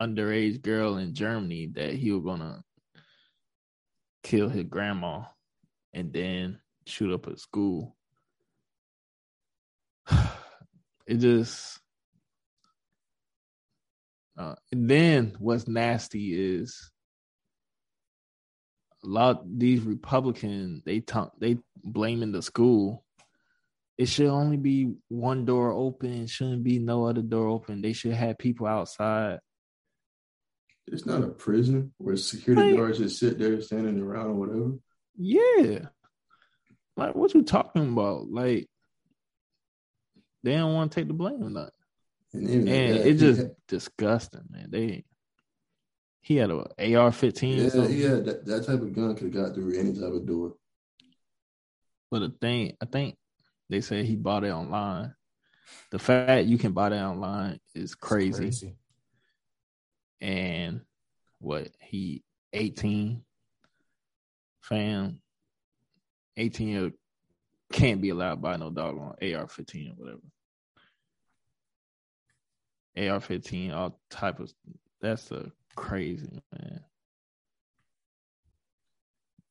underage girl in Germany that he was going to kill his grandma and then shoot up a school. It just... Uh, and then what's nasty is a lot of these Republicans, they talk, they blaming the school. It should only be one door open. It shouldn't be no other door open. They should have people outside. It's not a prison where security like, guards just sit there standing around or whatever. Yeah. Like, what you talking about? Like, they don't want to take the blame or not. And, and that, it's just had, disgusting, man. They he had an A R fifteen. Yeah, yeah, that, that type of gun could have got through any type of door. But the thing, I think they said he bought it online. The fact you can buy that online is crazy. crazy. And what he eighteen, fam, eighteen year old can't be allowed to buy no dog on A R fifteen or whatever. A R fifteen, all type of that's a crazy man.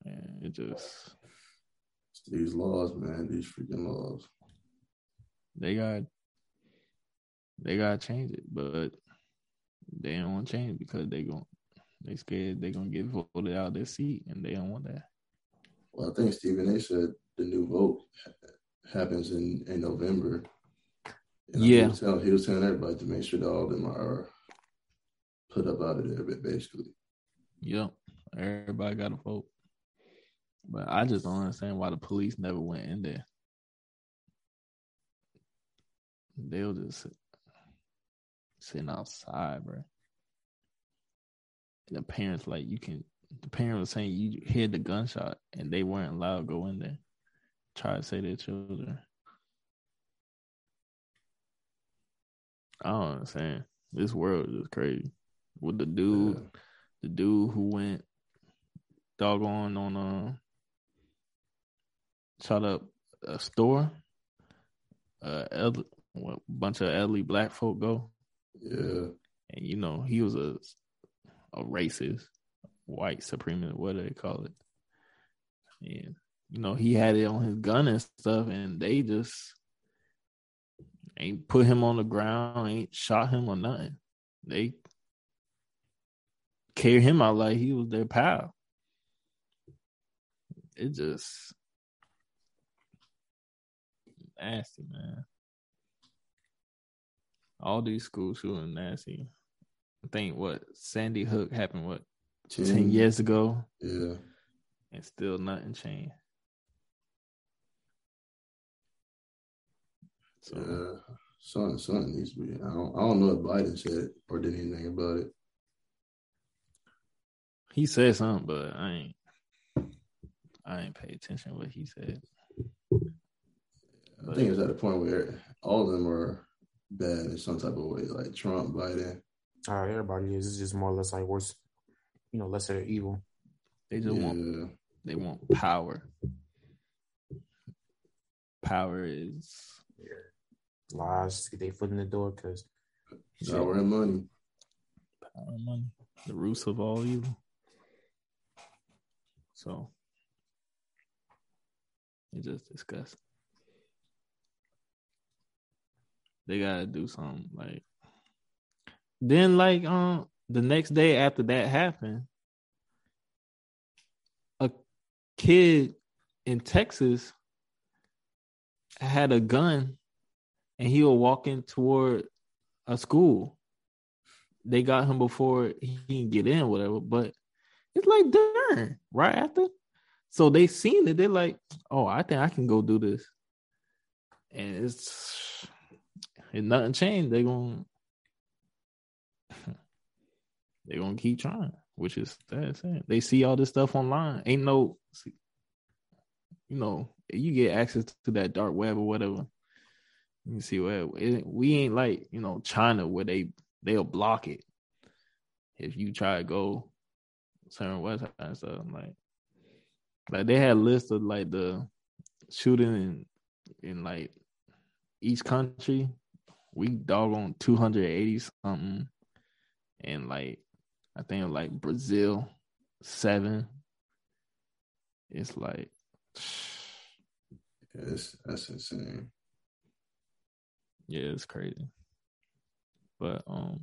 Man, it just it's these laws, man, these freaking laws. They got they gotta change it, but they don't want to change it because they gon' they scared they're gonna get voted out of their seat, and they don't want that. Well, I think Stephen A. said the new vote happens in, in November. And yeah, he was, telling, he was telling everybody to make sure that all of them are put up out of there, basically. Yep, everybody got to vote. But I just don't understand why the police never went in there. They'll just sit, sitting outside, bro. And the parents like you can. The parent was saying you heard the gunshot, and they weren't allowed to go in there. Try to save their children. I don't understand. This world is just crazy. With the dude, yeah. the dude who went doggone on uh shot up a store. Uh, elderly, a bunch of elderly black folk go. Yeah, and you know he was a a racist, white supremacist, what do they call it? Yeah, you know, he had it on his gun and stuff, and they just ain't put him on the ground, ain't shot him or nothing. They carried him out like he was their pal. It just nasty, man. All these school shootings nasty. I think what Sandy Hook happened what ten, ten years ago. Yeah. And still nothing changed. So yeah. Something, something needs to be. I don't, I don't know if Biden said or did anything about it. He said something, but I ain't. I ain't pay attention to what he said. I think it's at a point where all of them are bad in some type of way, like Trump, Biden. All right, everybody is. It's just more or less like worse, you know, lesser evil. They just yeah. want they want power. Power is yeah. lies. They foot in the door because power and money. Power and money, the roots of all evil. So it's just disgusting. They gotta do something like. Then, like, um, the next day after that happened, a kid in Texas had a gun, and he was walking toward a school. They got him before he can get in, whatever. But it's like, darn, right after. So they seen it. They're like, oh, I think I can go do this. And it's, if nothing changed, they're going to. They're going to keep trying, which is that's it. They see all this stuff online. Ain't no, see, you know, you get access to that dark web or whatever. You can see where it, we ain't like, you know, China where they, they'll block it. If you try to go certain websites and stuff, like, like they had lists of like the shooting in, in like each country. We doggone two hundred eighty something. And like, I think like Brazil, seven. It's like, yeah, that's, that's insane. Yeah, it's crazy. But, um,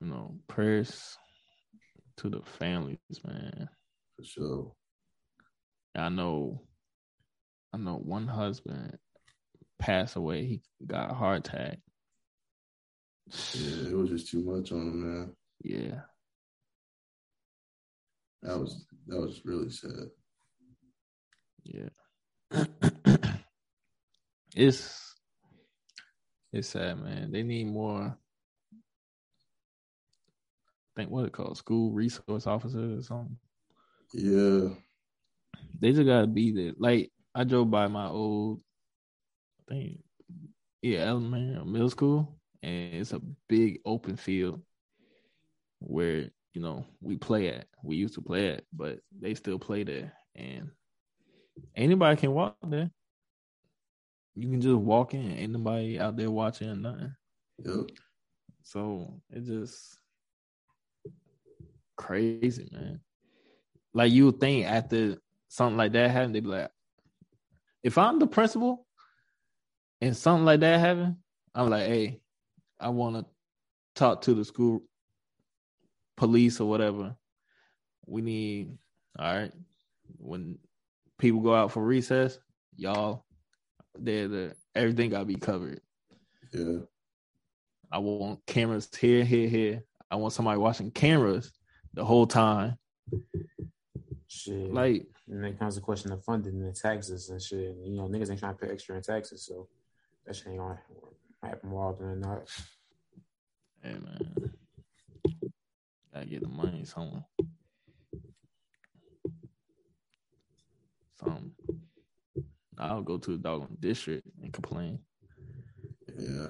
you know, prayers to the families, man. For sure. I know, I know one husband passed away. He got a heart attack. Yeah, it was just too much on him, man. Yeah. That was that was really sad. Yeah. it's it's sad, man. They need more, I think what it called, school resource officers or something. Yeah. They just gotta be there. Like I drove by my old I think yeah, elementary or middle school. And it's a big open field where, you know, we play at. We used to play at, but they still play there. And anybody can walk there. You can just walk in. Ain't nobody out there watching or nothing. Yep. So it's just crazy, man. Like you would think after something like that happened, they'd be like, if I'm the principal and something like that happened, I'm like, hey, I want to talk to the school police or whatever. We need, all right, when people go out for recess, y'all, they're the, everything got to be covered. Yeah. I want cameras here, here, here. I want somebody watching cameras the whole time. Shit. Like, and then comes the question of funding and taxes and shit. You know, niggas ain't trying to pay extra in taxes, so that shit ain't going to work. Happen more often than not. Hey man, gotta get the money somewhere. Something. I'll go to the doggone district and complain. Yeah,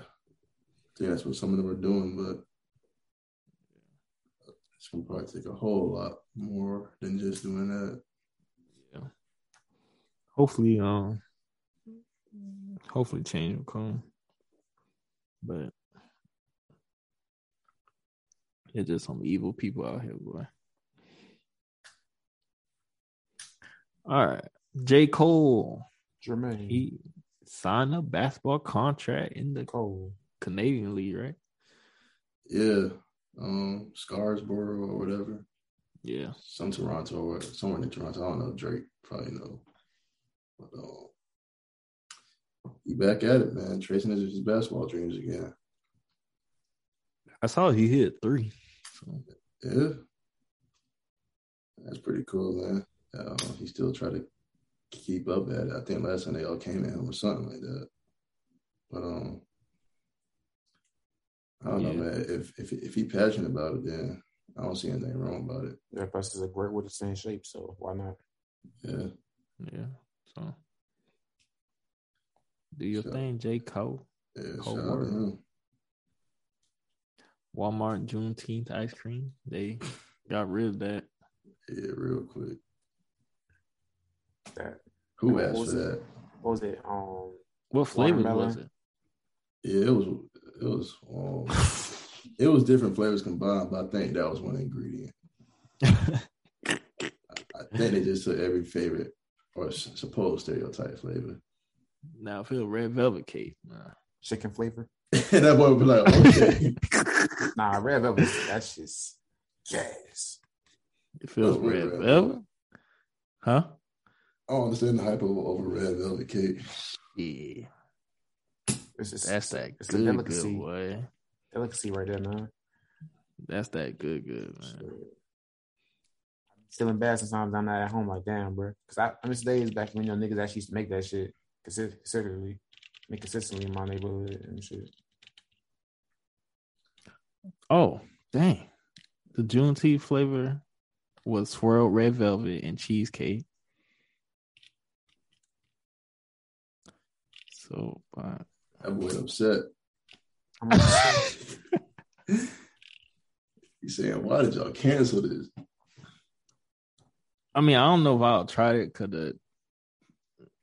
yeah, that's what some of them are doing, but it's gonna probably take a whole lot more than just doing that. Yeah. Hopefully, um, hopefully change will come. But it's just some evil people out here, boy. All right. J. Cole. Jermaine. He signed a basketball contract in the Cole. Canadian League, right? Yeah. Um, Scarsboro or whatever. Yeah. Some Toronto or someone in Toronto. I don't know. Drake probably know. But um, he back at it, man. Tracing his basketball dreams again. I saw he hit three. So. Yeah. That's pretty cool, man. Uh, he still try to keep up at it. I think last time they all came at him or something like that. But um, I don't yeah. know, man. If if if he's passionate about it, then I don't see anything wrong about it. Yeah, plus is a great way to stay in shape, so why not? Yeah, yeah. So do your so, thing, J. Cole. Yeah, Cole Ward. Walmart Juneteenth ice cream. They got rid of that. Yeah, real quick. That who asked for that? What was it? Um, what flavor was it? Yeah, it was. It was. Um, it was different flavors combined, but I think that was one ingredient. I, I think they just took every favorite or supposed stereotype flavor. Now, if it was red velvet cake, nah. Chicken flavor. That boy would be like, okay. Nah, red velvet. That's just gas. It feels red, red velvet? velvet, huh? I don't understand the hype over, over red velvet cake. Yeah, it's just, that's that it's good, a delicacy. Good boy. Delicacy right there, man. That's that good, good man. Sure. I'm feeling bad sometimes I'm not at home. Like damn, bro, because I, I miss days back when you know niggas actually used to make that shit consistently, make consistently in my neighborhood and shit. Oh dang, the Juneteenth flavor was swirled red velvet and cheesecake. So, uh, that boy upset. I'm upset. He's saying, why did y'all cancel this? I mean, I don't know if I'll try it because,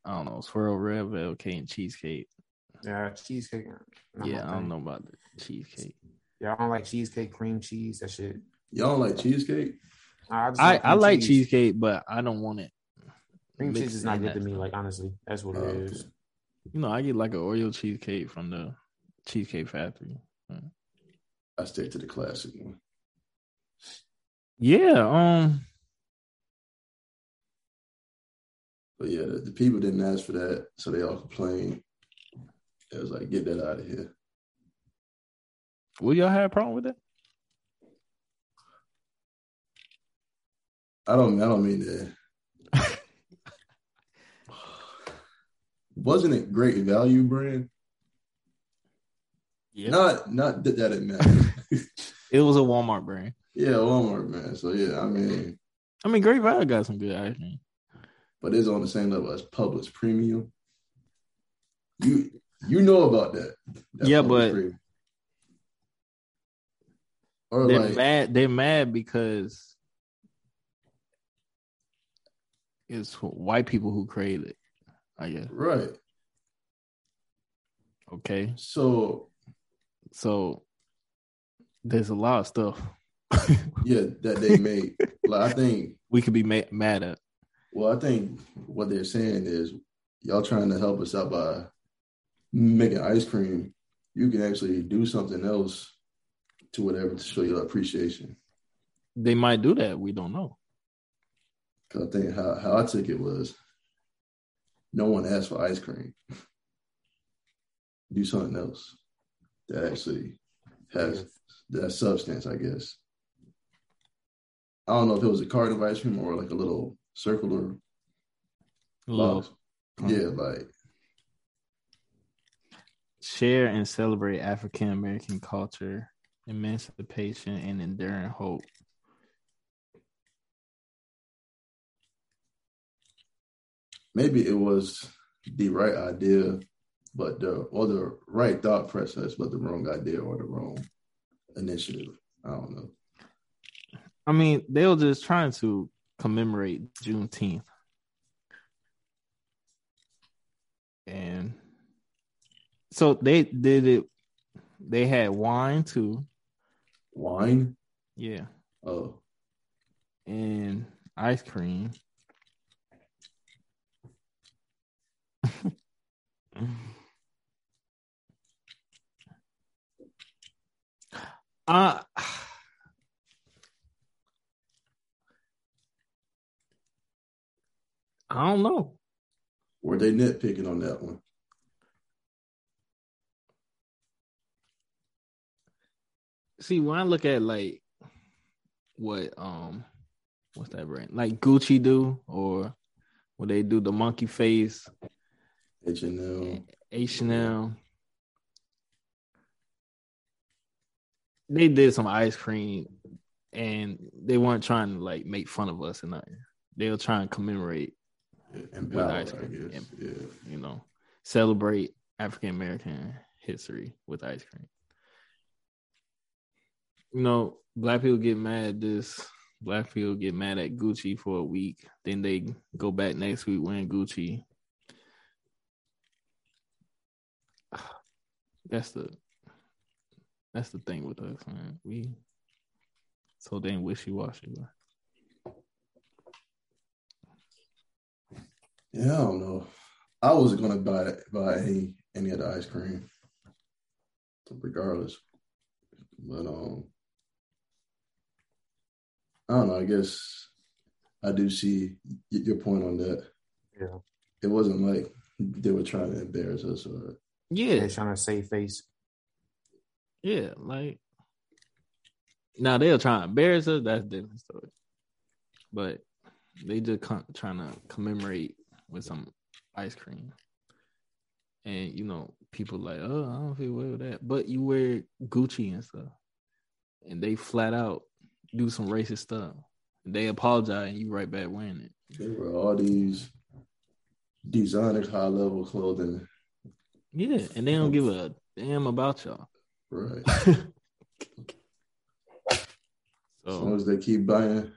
I don't know, swirl red velvet cake and cheesecake. Yeah, cheesecake. Yeah, I don't know about the cheesecake. Y'all don't like cheesecake, cream cheese, that shit. Y'all don't like cheesecake? I, like I, I like cheese. cheesecake, but I don't want it. Cream cheese is not good to me, like, honestly. That's what oh, it is. Okay. You know, I get like an Oreo cheesecake from the Cheesecake Factory. I stick to the classic one. Yeah. Um. But yeah, the, the people didn't ask for that, so they all complained. It was like, get that out of here. Will y'all have a problem with that? I don't. I don't mean that. Wasn't it great value, brand? Yeah. Not, not that it mattered. It was a Walmart brand. Yeah, Walmart brand. So yeah, I mean, I mean, great value got some good ice cream, but it's on the same level as Publix Premium. You, you know about that? that yeah, Publix but Premium. Or they're like, mad. They're mad because it's white people who crave it. I guess. Right. Okay. So, so there's a lot of stuff. Yeah, that they made. Like, I think we could be ma- mad at. Well, I think what they're saying is, y'all trying to help us out by making ice cream. You can actually do something else to whatever to show your appreciation. They might do that. We don't know. Because I think how, how I took it was, no one asked for ice cream. Do something else that actually has that substance, I guess. I don't know if it was a carton of ice cream or like a little circular love. Box. Yeah, like. Share and celebrate African-American culture, emancipation, and enduring hope. Maybe it was the right idea, but the or the right thought process, but the wrong idea or the wrong initiative. I don't know. I mean, they were just trying to commemorate Juneteenth, and so they did it. They had wine too. Wine? Yeah. Oh, and ice cream. Uh, I don't know. Were they nitpicking on that one? See, when I look at like what um what's that brand? Like Gucci do, or when they do the monkey face. H and L. H and L. They did some ice cream and they weren't trying to like make fun of us and nothing. They were trying to commemorate yeah, and with ice cream. And, yeah. You know, celebrate African American history with ice cream. You know, black people get mad at this. Black people get mad at Gucci for a week. Then they go back next week wearing Gucci. That's the that's the thing with us, man. We so damn wishy-washy. Yeah, I don't know. I wasn't gonna buy buy any any of the ice cream, regardless. But um, I don't know. I guess I do see your point on that. Yeah, it wasn't like they were trying to embarrass us or. Yeah, they're trying to save face. Yeah, like now they're trying to embarrass us. That's a different story. But they just con- trying to commemorate with some ice cream, and you know, people like, oh, I don't feel well with that. But you wear Gucci and stuff, and they flat out do some racist stuff. They apologize, and you right back wearing it. They wear all these designer high level clothing. Yeah, and they don't give a damn about y'all. Right. So, as long as they keep buying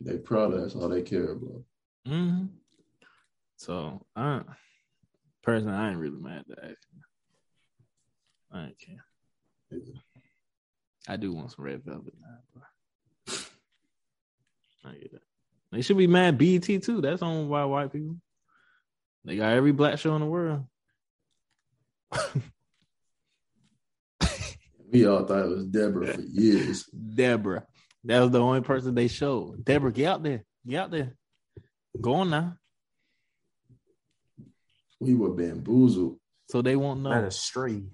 their products, all they care about. Mm-hmm. So, I, personally, I ain't really mad at that. I ain't care. Yeah. I do want some red velvet now, but I get that. They should be mad B E T too. That's owned by white people. They got every black show in the world. We all thought it was Deborah for years. Deborah, that was the only person they showed. Deborah, get out there, get out there, go on now. We were bamboozled, so they won't know. That is straight.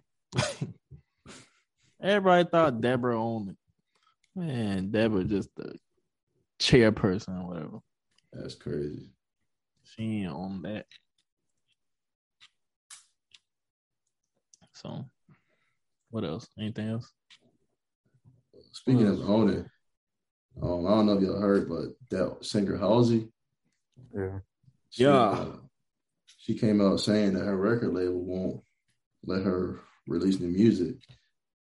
Everybody thought Deborah owned it. Man, Deborah just the chairperson or whatever. That's crazy. She ain't own that. So, what else? Anything else? Speaking else? of owning, um, I don't know if y'all heard, but that singer Halsey, yeah, she, yeah, uh, she came out saying that her record label won't let her release new music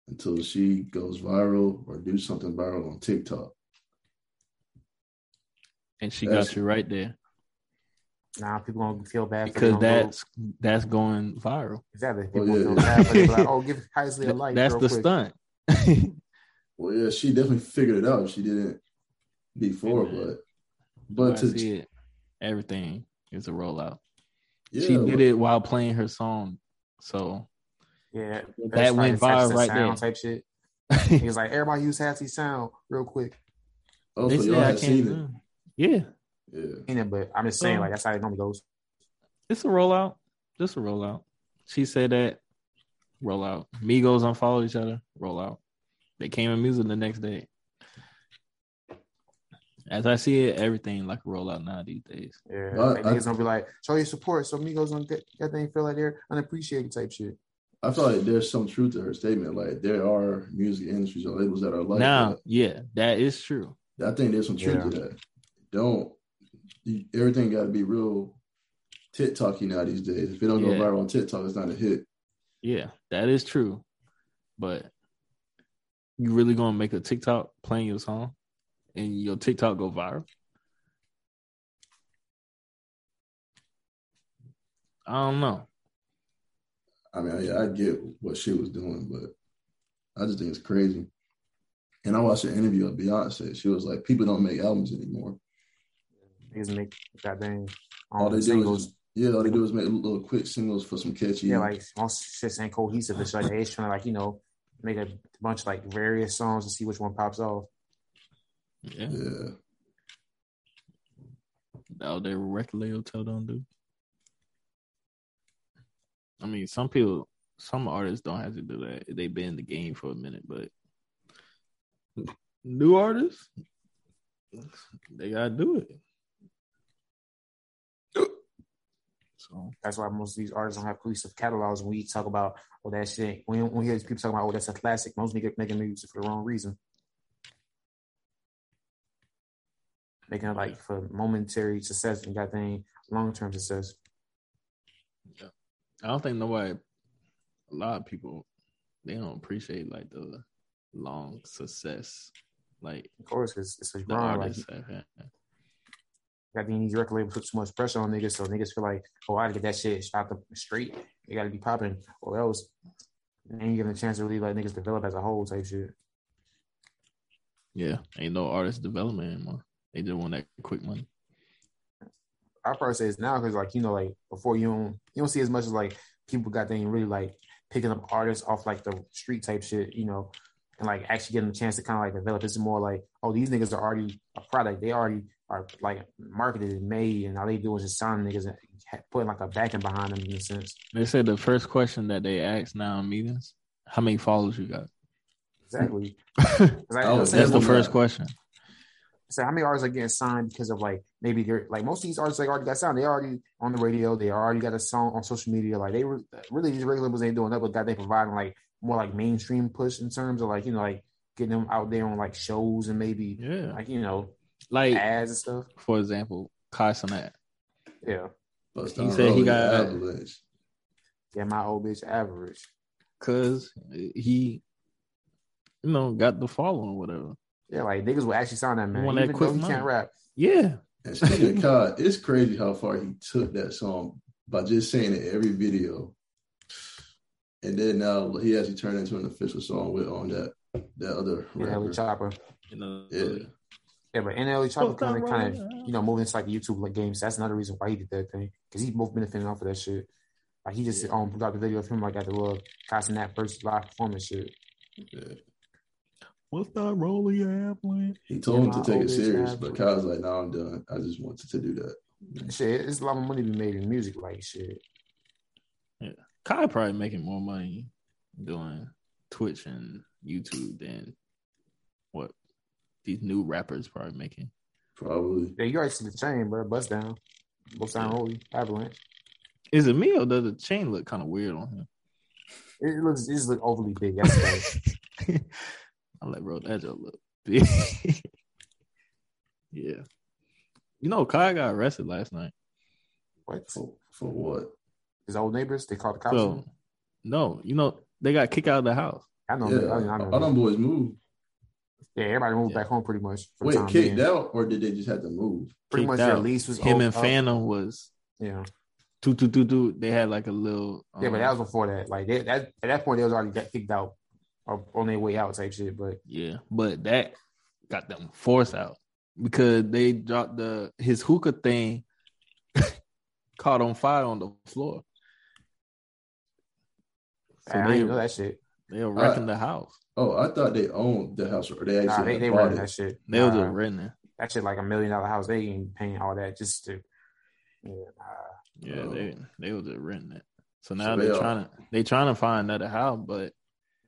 until she goes viral or do something viral on TikTok. And she that's, got you right there. Nah, people gonna feel bad because for that's go. that's going viral. Exactly. People oh, yeah. feel bad for like, oh, give Heisley a like. That's the quick. stunt. Well, yeah, she definitely figured it out. She didn't before, hey, but but to see it, everything is a rollout. Yeah, she did it while playing her song, so yeah, that went like, viral right there. Type shit. He was like, everybody use Halsey sound real quick. Oh, they so y'all had seen it. Know. Yeah. Yeah. But I'm just saying, like, that's how it normally goes. It's a rollout. Just a rollout. She said that. Rollout. Migos unfollow each other. Rollout. They came in music the next day. As I see it, everything like a rollout now these days. Yeah. Like, niggas don't be like, show your support so Migos don't get that thing feel like they're unappreciated type shit. I feel like there's some truth to her statement. Like, there are music industries or labels that are like now, that. Yeah, that is true. I think there's some truth yeah. to that. Don't. Everything got to be real TikTok-y now these days. If it don't yeah. go viral on TikTok, it's not a hit. Yeah, that is true. But you really going to make a TikTok playing your song and your TikTok go viral? I don't know. I mean, I, I get what she was doing, but I just think it's crazy. And I watched an interview of Beyonce. She was like, people don't make albums anymore. They just make that thing. Um, all they do is, yeah, all they do is make little quick singles for some catchy. Yeah, like, all shit's ain't cohesive. It's like, they're trying to, like, you know, make a bunch of, like, various songs and see which one pops off. Yeah. yeah. Out there, record label tell don't do. I mean, some people, some artists don't have to do that. They've been in the game for a minute, but new artists, they gotta do it. So that's why most of these artists don't have cohesive catalogs. When we talk about, oh, that shit, when we hear people talking about, oh, that's a classic, most niggas making music for the wrong reason. Making it like for momentary success and got thing long term success. Yeah. I don't think nobody, a lot of people, they don't appreciate like the long success. Like, of course, because it's like wrong. Like, I think these record labels put too much pressure on niggas, so niggas feel like, oh, I gotta get that shit shot up straight. They gotta be popping, or else they ain't given a chance to really let niggas develop as a whole type shit. Yeah, ain't no artist development anymore. They just want that quick money. I probably say it's now because, like, you know, like, before you don't, you don't see as much as, like, people got things really, like, picking up artists off, like, the street type shit, you know, and, like, actually getting a chance to kind of, like, develop. It's more like, oh, these niggas are already a product. They already are, like, marketed and made, and all they do is just sign niggas and putting, like, a backing behind them in a sense. They said the first question that they ask now in meetings, how many followers you got? Exactly. Like, oh, that's the first question. So how many artists are getting signed because of, like, maybe they're, like, most of these artists, like, already got signed. They already on the radio. They already got a song on social media. Like, they were, really, these regular labels ain't doing that, but that they providing, like, more, like, mainstream push in terms of, like, you know, like, getting them out there on, like, shows and maybe, yeah, like, you know, like, ads and stuff. For example, Kai Cenat. Yeah. But he said he got average. Yeah, my old bitch average. Because he, you know, got the following, whatever. Yeah, like, niggas will actually sign that, man. Even that quick, though he can't rap. Yeah. And speaking of Kai, it's crazy how far he took that song by just saying it every video. And then now he actually turned into an official song with on that that other rapper. N L E Chopper. Yeah. Yeah, but N L E Chopper kind of, kind of, you know, moving into, like, YouTube games. That's another reason why he did that thing. Because he both benefiting off of that shit. Like, he just yeah. um, got the video of him, like, at the little Kai Cenat first live performance shit. Yeah. What's that role you're playing? He told him to take it serious, but Kai was like, no, nah, I'm done. I just wanted to do that. Shit, it's a lot of money to be made in music, like, shit. Yeah. Kai probably making more money doing Twitch and YouTube than what these new rappers probably making. Probably. Yeah, you already see the chain, bro. Bust down. Bust down, yeah. Holy avalanche. Is it me or does the chain look kind of weird on him? It looks, it just looks overly big. That's right. I'm like, bro, that just look big. Yeah. You know, Kai got arrested last night. What? For, for what? His old neighbors? They called the cops? So, no. You know, they got kicked out of the house. I know. Yeah, I, I know. All them boys moved. Yeah, everybody moved yeah. back home pretty much. Wait, kicked being. out? Or did they just have to move? Pretty kicked much out. Their lease was Him old, and Phantom was... Yeah. Two, two, two, two. They had like a little... Um, yeah, but that was before that. Like, they, that, at that point, they was already got kicked out. On their way out type shit, but yeah, but that got them forced out because they dropped the his hookah thing caught on fire on the floor. So I they, didn't know that shit. They were wrecking I, the house. Oh, I thought they owned the house. Or they actually nah, they, they renting that shit. They were just uh, renting it. That shit like a million dollar house. They ain't paying all that just to. Yeah, uh, yeah um, they they were just renting it. So now so they're they trying to they trying to find another house, but.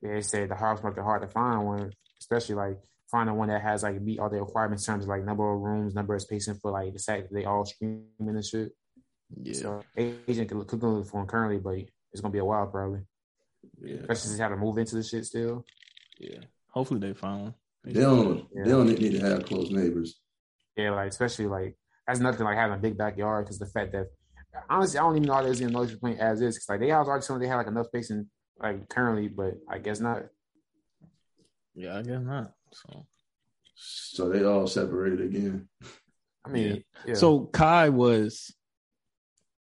They said the house might be hard to find one, especially like finding one that has like meet all the requirements in terms of like number of rooms, number of spacing for like the fact that they all streaming and shit. Yeah. So agent could look, could look for him currently, but it's gonna be a while probably. Yeah. Especially since they have to move into the shit still. Yeah. Hopefully they find one. They, they don't. Yeah. They don't need to have close neighbors. Yeah, like especially like that's nothing like having a big backyard because the fact that honestly I don't even know how there's even noise between as is because like they house already they had like enough space and. Like currently, but I guess not. Yeah, I guess not. So, so they all separated again. I mean, yeah. Yeah. So Kai was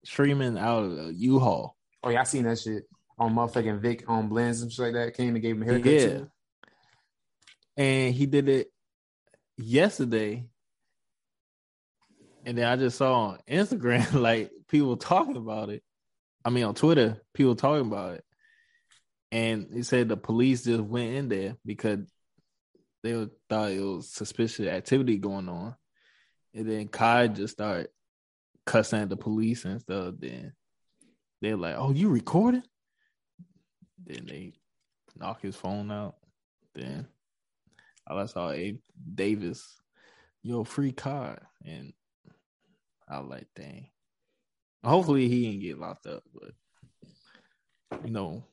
streaming out of a U-Haul. Oh yeah, I seen that shit on motherfucking Vic on Blends and shit like that. Came and gave him a haircut. Yeah, too. And he did it yesterday, and then I just saw on Instagram like people talking about it. I mean, on Twitter, people talking about it. And he said the police just went in there because they thought it was suspicious activity going on. And then Kai just started cussing at the police and stuff. Then they're like, oh, you recording? Then they knock his phone out. Then I saw Abe Davis, yo, free Kai. And I was like, dang. Hopefully he didn't get locked up. But, you know,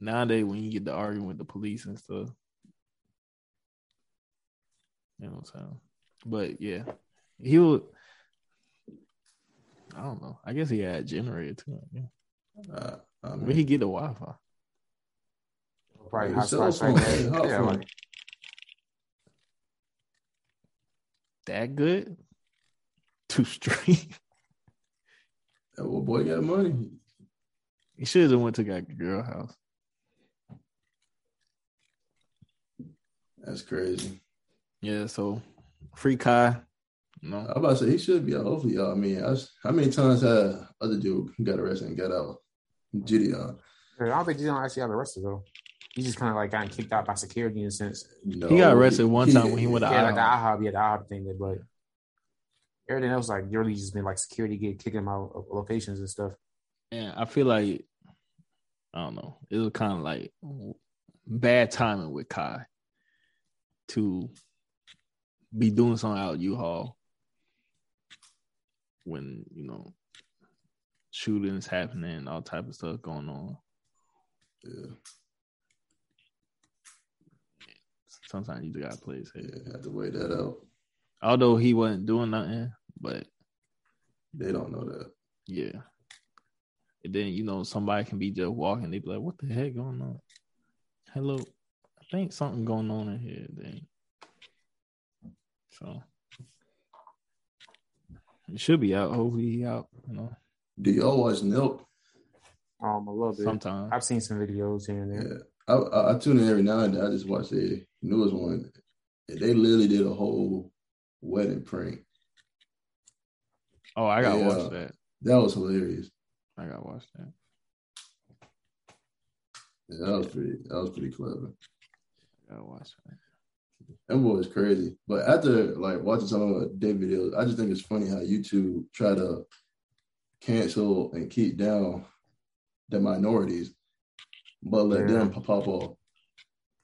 nowadays when you get to arguing with the police and stuff, you know what I'm saying? But, yeah, he would, I don't know. I guess he had a generator, too. Yeah. Uh, I mean, where'd he get the Wi-Fi? Probably hot sauce right there. Yeah, like, that good? Too straight. That old boy got money. He should have went to that girl house. That's crazy. Yeah, so free Kai. No. I'm about to say he should be out. Hopefully, y'all. I mean, I was, how many times had other dude got arrested and got out? Gideon. I don't think Gideon actually got arrested though. He just kind of like got kicked out by security in a sense. No, he got arrested one time he, when he went to yeah, I HOP. Yeah, like the IHOP, yeah, the IHOP thing. But everything else, like, really just been like security get kicking him out of locations and stuff. And I feel like, I don't know, it was kind of like bad timing with Kai to be doing something out of U-Haul when, you know, shootings happening and all type of stuff going on. Yeah. Sometimes you just gotta play his head. Yeah, have to weigh that out. Although he wasn't doing nothing, but they don't know that. Yeah. And then, you know, somebody can be just walking. They be like, what the heck going on? Hello. I think something going on in here. Then. So. It should be out. Hopefully he out, you know. Do y'all watch Nope? Um, a little bit. Sometimes. I've seen some videos here and there. Yeah. I, I, I tune in every now and then. I just watch the newest one. They literally did a whole wedding prank. Oh, I gotta yeah, watch that. That was hilarious. I gotta watch that. Yeah, that was pretty. That was pretty clever. I gotta watch that. That boy is crazy. But after like watching some of their videos, I just think it's funny how YouTube try to cancel and keep down the minorities. But let yeah. them pop off.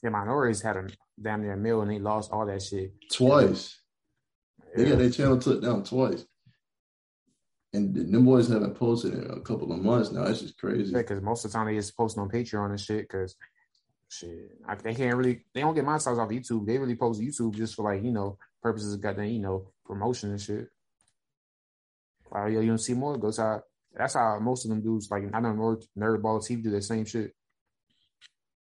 The minorities had a damn near meal and they lost all that shit. Twice. Yeah. They got their channel took down twice. And the new boys haven't posted in a couple of months now. It's just crazy. Yeah, because most of the time they just posting on Patreon and shit because shit, I, they can't really, they don't get monetized off YouTube. They really post YouTube just for like, you know, purposes of goddamn, you know, promotion and shit. Like, yo, you don't see more? Go to, that's how most of them dudes, like, I know Nerdball T V do the same shit.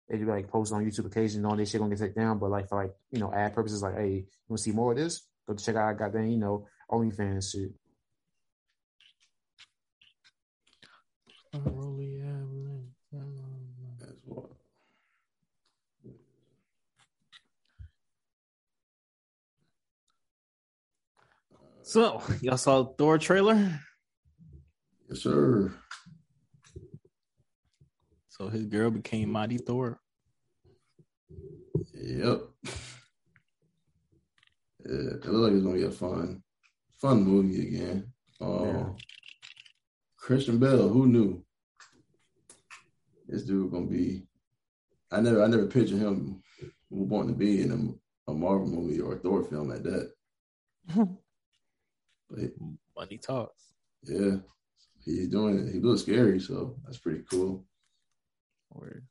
They do like post on YouTube occasionally, knowing this shit gonna get taken down, but like for like, you know, ad purposes, like, hey, you wanna see more of this? Go check out goddamn, you know, OnlyFans shit. That's what. So, y'all saw the Thor trailer? Yes, sir. So his girl became Mighty Thor. Yep. Yeah, it looked like it's gonna be a fun, fun movie again. Um, yeah. Christian Bale, who knew? This dude gonna be. I never, I never pictured him wanting to be in a, a Marvel movie or a Thor film like that. But money talks. Yeah, he's doing it. He looks scary, so that's pretty cool. Word.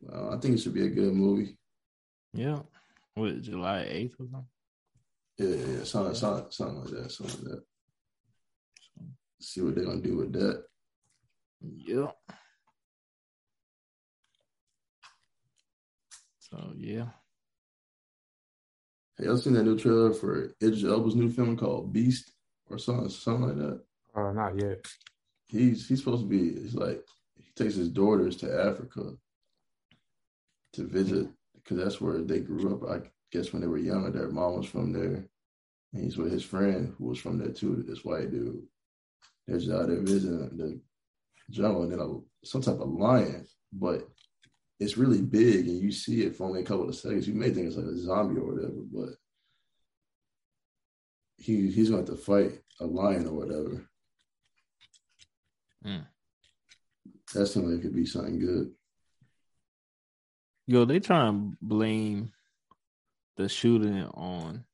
Well, I think it should be a good movie. Yeah. What, July eighth or something? Yeah, yeah, something, something, something like that, something like that. See what they're going to do with that. Yeah. So, yeah. Have y'all seen that new trailer for Idris Elba's new film called Beast or something, something like that? Uh, not yet. He's, he's supposed to be, he's like, takes his daughters to Africa to visit because that's where they grew up. I guess when they were younger, their mom was from there. And he's with his friend who was from there too, this white dude. They're just out there visiting the jungle and then a, some type of lion, but it's really big, and you see it for only a couple of seconds. You may think it's like a zombie or whatever, but he he's going to have to fight a lion or whatever. Mm. That seems like it could be something good. Yo, they trying to blame the shooting on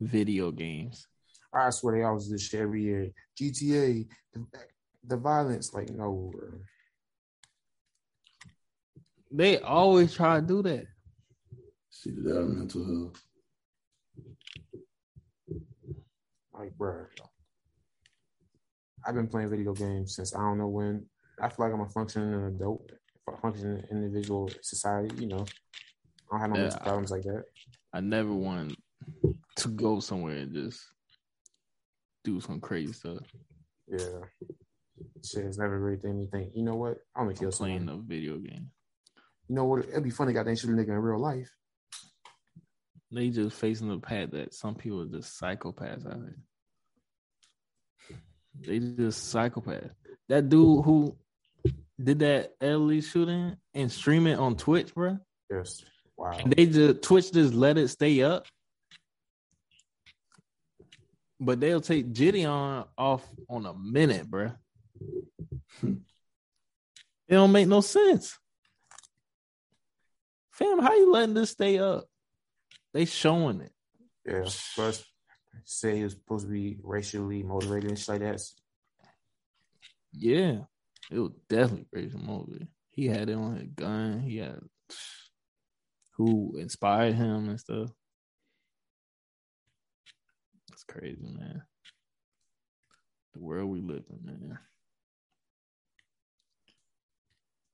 video games. I swear they always do this shit every year. G T A, the, the violence, like, no. They always try to do that. See, that mental health. Like, bro, I've been playing video games since I don't know when. I feel like I'm a functioning adult, a functioning individual society, you know. I don't have no yeah, mental problems like that. I never wanted to go somewhere and just do some crazy stuff. Yeah. Shit has never really done anything. You know what? I'm going to kill someone. Playing a video game. You know what? It'd be funny if I didn't shoot a nigga in real life. They just facing the fact that some people are just psychopaths out here. They just psychopaths. That dude who did that L E shooting and stream it on Twitch, bro. Yes. Wow. They just Twitch just let it stay up. But they'll take Gideon off on a minute, bro. It don't make no sense. Fam, how you letting this stay up? They showing it. Yeah. First, say it was supposed to be racially motivated and shit like that. Yeah. It was definitely racially motivated. He had it on his gun. He had who inspired him and stuff. It's crazy, man. The world we live in,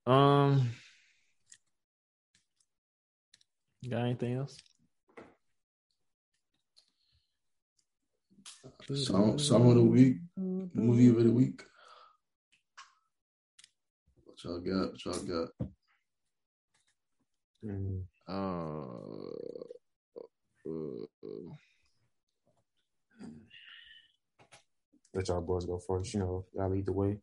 man. Um... Got anything else? Song, song of the week, movie of the week. What y'all got? What y'all got? Mm. Uh, uh, let y'all boys go first. You know, y'all lead the way.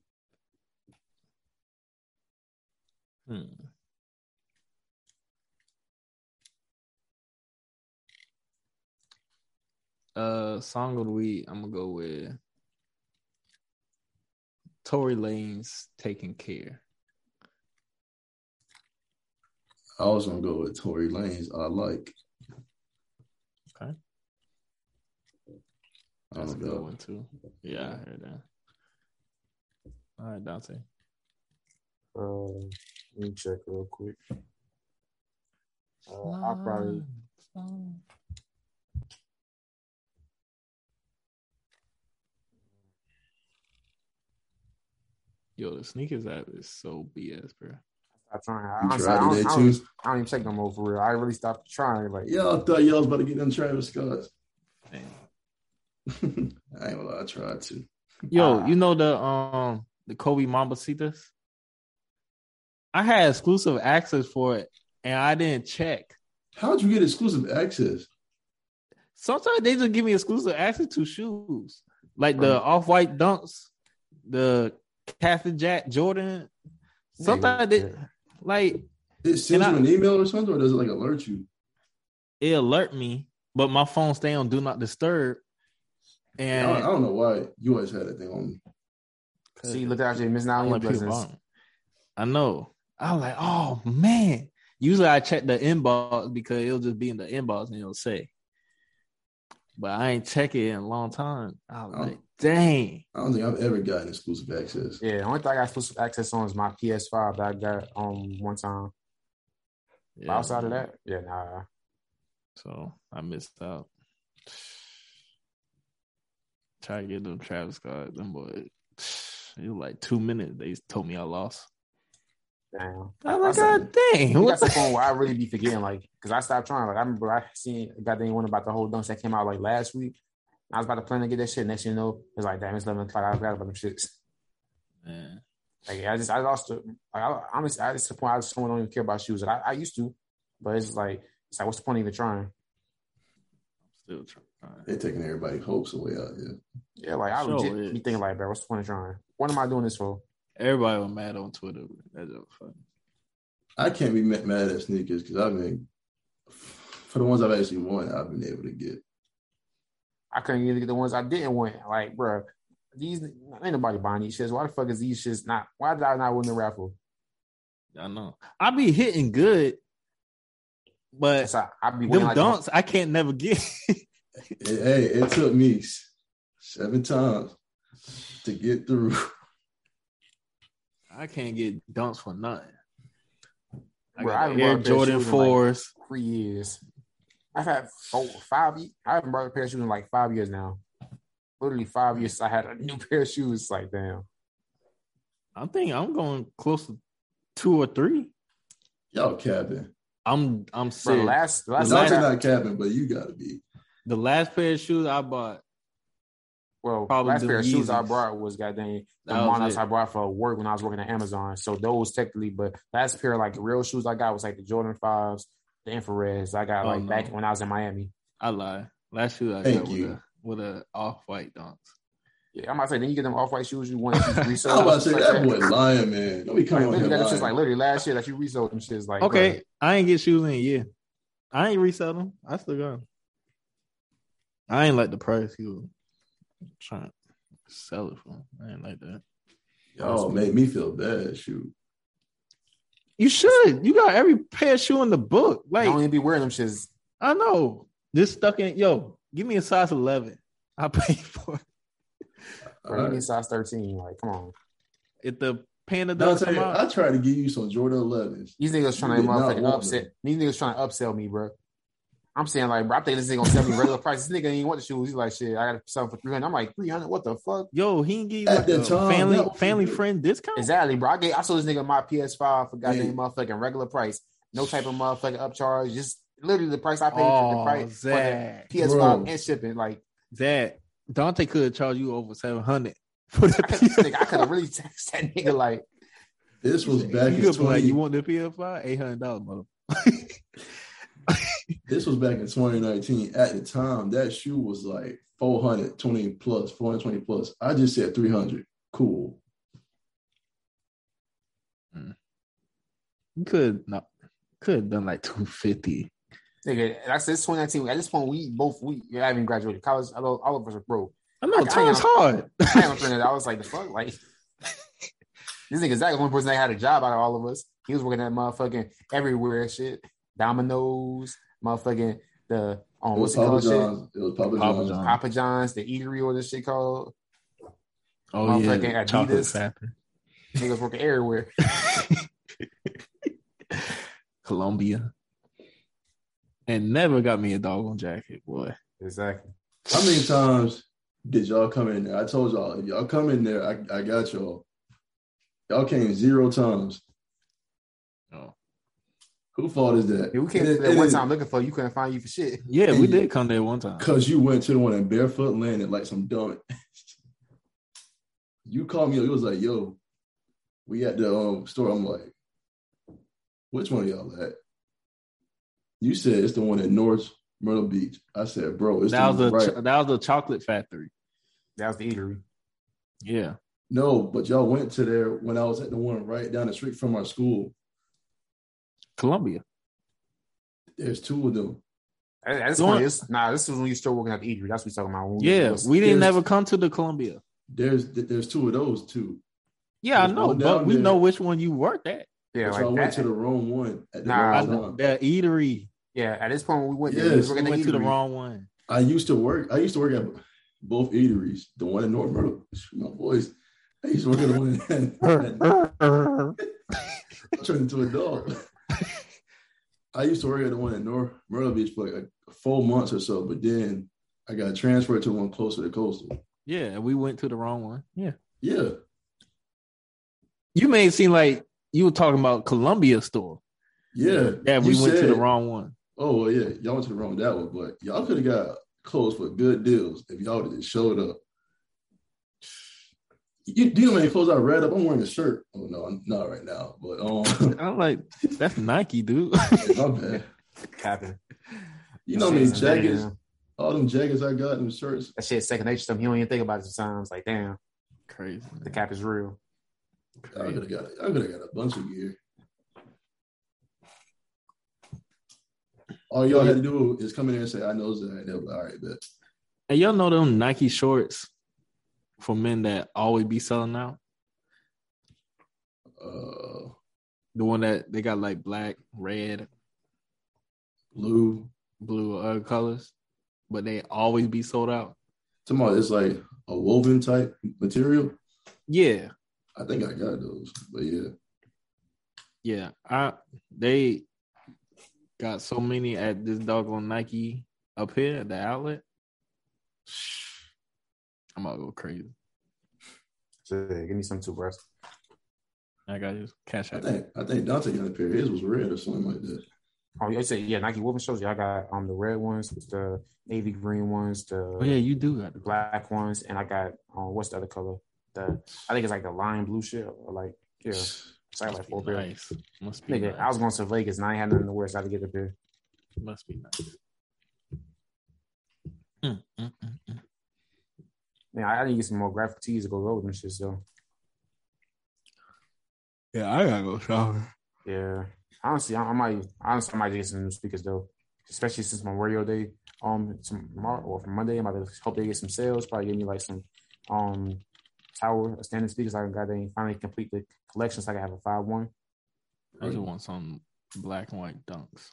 Hmm. Uh, song of the week, I'm going to go with Tory Lane's Taking Care. I was going to go with Tory Lane's I Like. Okay. That's a good know. one, too. Yeah, I heard that. All right, Dante. Uh, let me check real quick. Uh, I'll probably... Yo, the sneakers app is so B S, bro. I'm trying. I, honestly, I, don't, I, don't, I don't even check them over for real. I really stopped trying. Like, yo, I thought y'all was about to get them Travis Scott's. Damn. I ain't gonna lie, I tried to. Yo, uh, you know the um the Kobe Mambacitas? I had exclusive access for it, and I didn't check. How'd you get exclusive access? Sometimes they just give me exclusive access to shoes, like the right. Off-White Dunks, the Captain Jack Jordan, sometimes yeah. they like it sends I, you an email or something, or does it like alert you? It alert me, but my phone stay on do not disturb. And I don't, I don't know why you always had that thing on me. See, look out, Jay, missing out on blessings. I know. I was like, oh man. Usually I check the inbox because it'll just be in the inbox and it'll say. But I ain't check it in a long time. I was like, dang. I don't think I've ever gotten exclusive access. Yeah, the only thing I got exclusive access on is my P S five that I got um one time. Yeah. But outside of that, yeah, nah. So I missed out. Try to get them Travis Scott, them boys. It was like two minutes. They told me I lost. Damn. Oh my god, dang. That's the phone where I really be forgetting, like, because I stopped trying. Like, I remember I seen that thing one about the whole dunks that came out like last week. I was about to plan to get that shit. Next thing you know, it's like, damn, it's eleven o'clock. I forgot about them shits. Man. Like, I just, I lost the, like, I, honestly, I just, the point, I just don't even care about shoes. Like, I, I used to, but it's like, it's like, what's the point of even trying? Still trying. They're taking everybody's hopes away out here. Yeah, like, I legit be thinking, like, bro, what's the point of trying? What am I doing this for? Everybody was mad on Twitter. That's funny. I can't be mad at sneakers because I mean, for the ones I've actually won, I've been able to get. I couldn't even get the ones I didn't win. Like, bro, these ain't nobody buying these shits. Why the fuck is these shits not? Why did I not win the raffle? I know. I be hitting good, but I, I be them like dunks them. I can't never get. Hey, it took me seven times to get through. I can't get dunks for nothing. I Bro, got I Air Jordan fours like three years. I've had oh, five. I haven't bought a pair of shoes in like five years now. Literally five years. I had a new pair of shoes. It's like damn. I think I'm going close to two or three. Yo, Kevin. I'm I'm sick. Bro, last last not not Kevin, but you gotta be. The last pair of shoes I bought. Well, probably last pair of shoes I brought was goddamn the Monos I brought for work when I was working at Amazon. So those technically, but last pair like real shoes I got was like the Jordan fives, the infrareds I got oh, like no. back when I was in Miami. I lied. Last shoe I Thank got you. with a with a off white dunks. Yeah, I'm about to say then you get them off white shoes you want to resell. I'm about to say like, that boy lying man. Don't be coming on here. That's just like literally last year that you resold them shits like okay. Bro. I ain't get shoes in a year. I ain't resell them. I still got them. I ain't like the price you. I'm trying to sell it for him. I ain't like that. Y'all made me feel bad. Shoot, you should. You got every pair of shoe in the book. Like, I don't even be wearing them shits. I know. This stuck in. Yo, give me a size eleven. I'll pay for it. Or right. Give me a size thirteen. Like, come on. If the panda does come you, out, I try to give you some Jordan elevens. These niggas trying you to motherfucking upset. Them. These niggas trying to upsell me, bro. I'm saying, like, bro, I think this nigga gonna sell me regular price. This nigga ain't want the shoes. He's like, shit, I got something for three hundred. I'm like, three hundred? What the fuck? Yo, he ain't give you like a time, family, no, family friend discount? Exactly, bro. I gave, I sold this nigga my P S five for goddamn yeah. motherfucking regular price. No type of motherfucking upcharge. Just literally the price I paid oh, for the price Zach, for the P S five bro. And shipping. Like, that Dante could charge you over seven hundred for the P S five. I could have really taxed that nigga, like. This was back in twenty. Like, you want the P S five? eight hundred dollars, motherfucker. This was back in twenty nineteen. At the time, that shoe was like four hundred twenty plus, four hundred twenty plus. I just said three hundred. Cool. Mm. You could not could have done like two fifty. Nigga, I said it's twenty nineteen. At this point, we both we I haven't graduated college. All, all of us are broke. I know like, time's hard. I, I was like the fuck, like this nigga Zach was one person that had a job out of all of us. He was working at motherfucking everywhere shit. Domino's, motherfucking the um, it what's it called? Shit? It was Papa, Papa John's. John's, Papa John's, the eatery or this shit called. Oh motherfucking yeah, chocolate fapping. Niggas working everywhere. Colombia, and never got me a doggone jacket, boy. Exactly. How many times did y'all come in there? I told y'all if y'all come in there, I, I got y'all. Y'all came zero times. Oh. Who fault is that? Yeah, we came there one time looking for you. Couldn't find you for shit. Yeah, we did come there one time. Because you went to the one in barefoot landed like some dumb. You called me up. It was like, yo, we at the um, store. I'm like, which one of y'all at? You said it's the one at North Myrtle Beach. I said, bro, it's that the was a, right. That was the chocolate factory. That was the eatery. Yeah. No, but y'all went to there when I was at the one right down the street from our school. Columbia. There's two of them. That's funny. It's, nah, this is when you still working at the eatery. That's what we're talking about. When yeah, was, we didn't ever come to the Columbia. There's there's two of those too. Yeah, there's I know, but we there. know which one you worked at. Yeah, like I went that. to the wrong one. At the nah, wrong that eatery. Yeah, at this point when we went, yes, we, we went to the wrong one. I used to work. I used to work at both eateries. The one in North Myrtle. My boys. I used to work at the one in. I turned into a dog. I used to work at the one in North Myrtle Beach for like four months or so, but then I got transferred to one closer to Coastal. Yeah, and we went to the wrong one. Yeah. Yeah. You made it seem like you were talking about Columbia store. Yeah. Yeah, we went said, to the wrong one. Oh, well, yeah. Y'all went to the wrong that one, but y'all could have got close for good deals if y'all would have just showed up. You do you know how many clothes I read up? I'm wearing a shirt. Oh no, I'm not right now. But um, I'm like, that's Nike, dude. My bad. Happen. You know how many jackets? Damn. All them jackets I got, them shirts. That shit's second nature. Something you don't even think about it sometimes. Like damn, crazy. Man. The cap is real. I could have got. I could have got a bunch of gear. All y'all had to do is come in there and say, I know that. They'll be like, all right, bet. And y'all know them Nike shorts for men that always be selling out? Uh, the one that they got like black, red, blue, blue or other colors, but they always be sold out. Tomorrow, it's like a woven type material. Yeah. I think I got those, but yeah. Yeah, I they got so many at this doggone Nike up here at the outlet. I'm about to go crazy. Sure, give me some too, bro. I got his cash out. I think, I think Dante got a pair. His was red or something like that. Oh, you say yeah, Nike woven shorts. Y'all got um the red ones, the navy green ones, the oh, yeah, you do got the black ones, and I got um what's the other color? The I think it's like the lime blue shit or like yeah. So I got like four pairs. Nice. Nigga, nice. I was going to Vegas and I ain't had nothing to wear, so I had to get a pair. Must be nice. Mm, mm, mm, mm. Man, I, I need to get some more graphic tees to go road and shit, so. Yeah, I gotta go shower. Yeah. Honestly, I, I might honestly I might get some new speakers though. Especially since Memorial Day um tomorrow or from Monday, I'm about to hope they get some sales, probably give me like some um tower standing speakers. I got they finally complete the collection so I can have a five one. I just want some black and white dunks.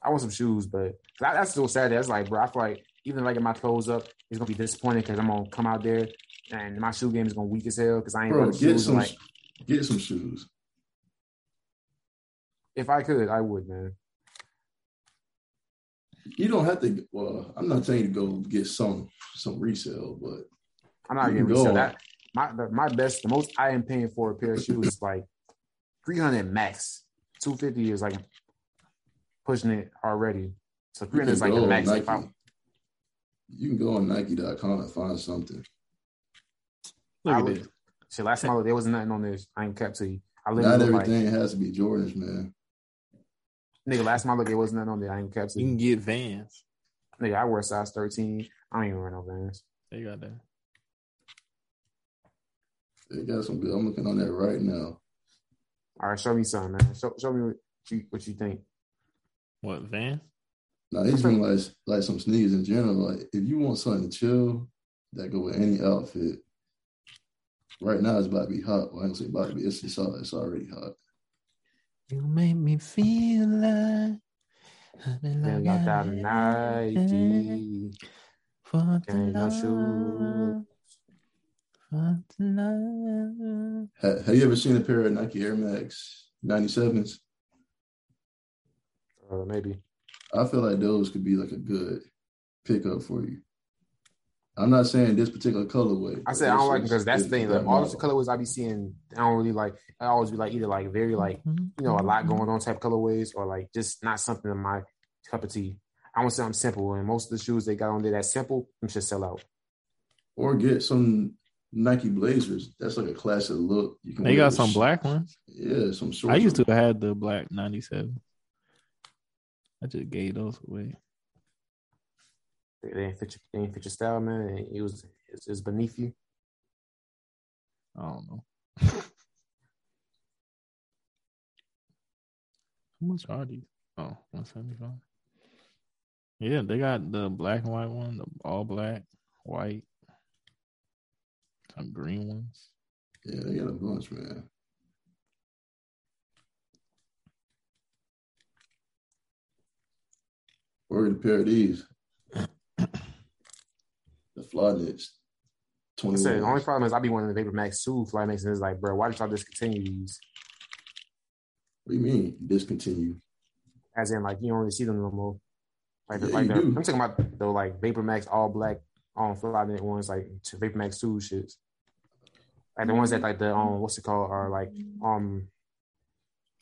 I want some shoes, but that, that's still sad. That's like, bro, I feel like even like if my clothes up, it's gonna be disappointing because I'm gonna come out there and my shoe game is gonna weak as hell because I ain't bro, get shoes some, like get some shoes. If I could, I would, man. You don't have to. Well, I'm not saying to go get some some resale, but I'm not getting resale. That my my best, the most I am paying for a pair of shoes is like three hundred max. two fifty is like pushing it already. So three hundred is like the max. Like I, you can go on Nike dot com and find something. Look at this. Shit, last time I looked, there was nothing on this. I ain't kept to you. I Not everything like, has to be Jordans, man. Nigga, last time I looked, there was nothing on there. I ain't kept to you. You can get Vans. Nigga, I wear size thirteen. I don't even wear no Vans. They got that. They got some good. I'm looking on that right now. All right, show me something, man. Show, show me what you, what you think. What, Van? No, nah, he's been like, like some sneakers in general. Like, if you want something to chill, that go with any outfit. Right now, it's about to be hot. Well, I ain't say about to be. It's, it's, it's already hot. You make me feel like I got that Nike. Fuck the Have, have you ever seen a pair of Nike Air Max ninety-sevens? Uh, maybe. I feel like those could be like a good pickup for you. I'm not saying this particular colorway. I said I don't like it because that's the thing. Like, all those colorways I be seeing, I don't really like. I always be like either like very like you know a lot going on type colorways or like just not something in my cup of tea. I want something simple, and most of the shoes they got on there that simple, them should sell out. Or get some Nike Blazers. That's like a classic look. You can they got some sh- black ones. Yeah, some short. I used ones. to have the black ninety-seven. I just gave those away. They, they, ain't, fit your, they ain't fit your style, man. It was it's, it's beneath you. I don't know. How much are these? Oh, one seventy-five. Yeah, they got the black and white one, the all black, white. Some green ones. Yeah, they got a bunch, man. Where are the pair of these? The Fly Knits. I said, the only problem is I be wanting the Vapor Max two Fly Knits, and it's like, bro, why did y'all discontinue these? What do you mean discontinue? As in, like, you don't really see them no more. Like, yeah, like I'm talking about the like Vapor Max all black. On Fly Knit ones like Vapor Max two shits, like the ones that like the um what's it called are like um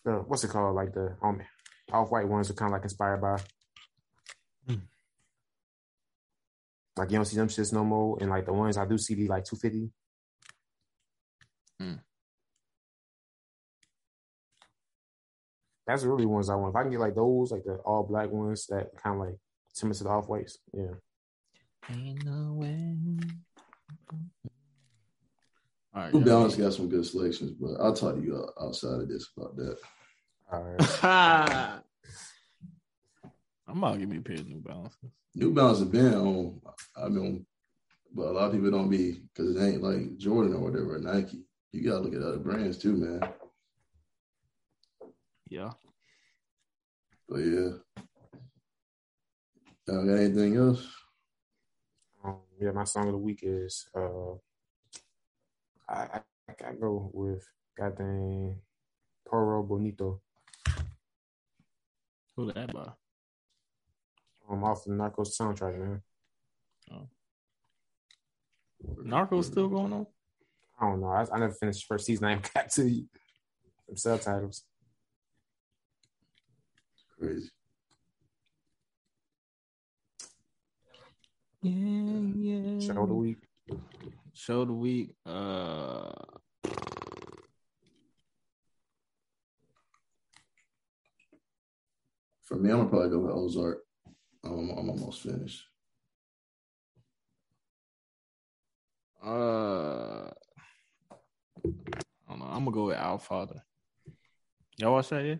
the what's it called like the um off white ones are kind of like inspired by mm. like you don't see them shits no more, and like the ones I do see be like two fifty. Mm. That's really ones I want. If I can get like those like the all black ones that kind of like similar to the off whites, yeah. Ain't no way. All right, New Balance got some good selections, but I'll talk to you outside of this about that. All right. I'm about to give me a pair of New Balances. New Balances have been on, I mean, but a lot of people don't be, because it ain't like Jordan or whatever, or Nike. You got to look at other brands too, man. Yeah. But yeah. Y'all got anything else? Um, yeah, my song of the week is, uh, I, I, I go with goddamn Porro Bonito. Who that by? I'm off the Narcos soundtrack, man. Oh. Narcos still going on? I don't know. I, I never finished the first season. I ain't got to you. Some subtitles. Crazy. Yeah, yeah. Show the week. Show the week. Uh... For me, I'm going to probably go with Ozark. Um, I'm almost finished. Uh, I don't know. I'm going to go with Our Father. Y'all watch that yet?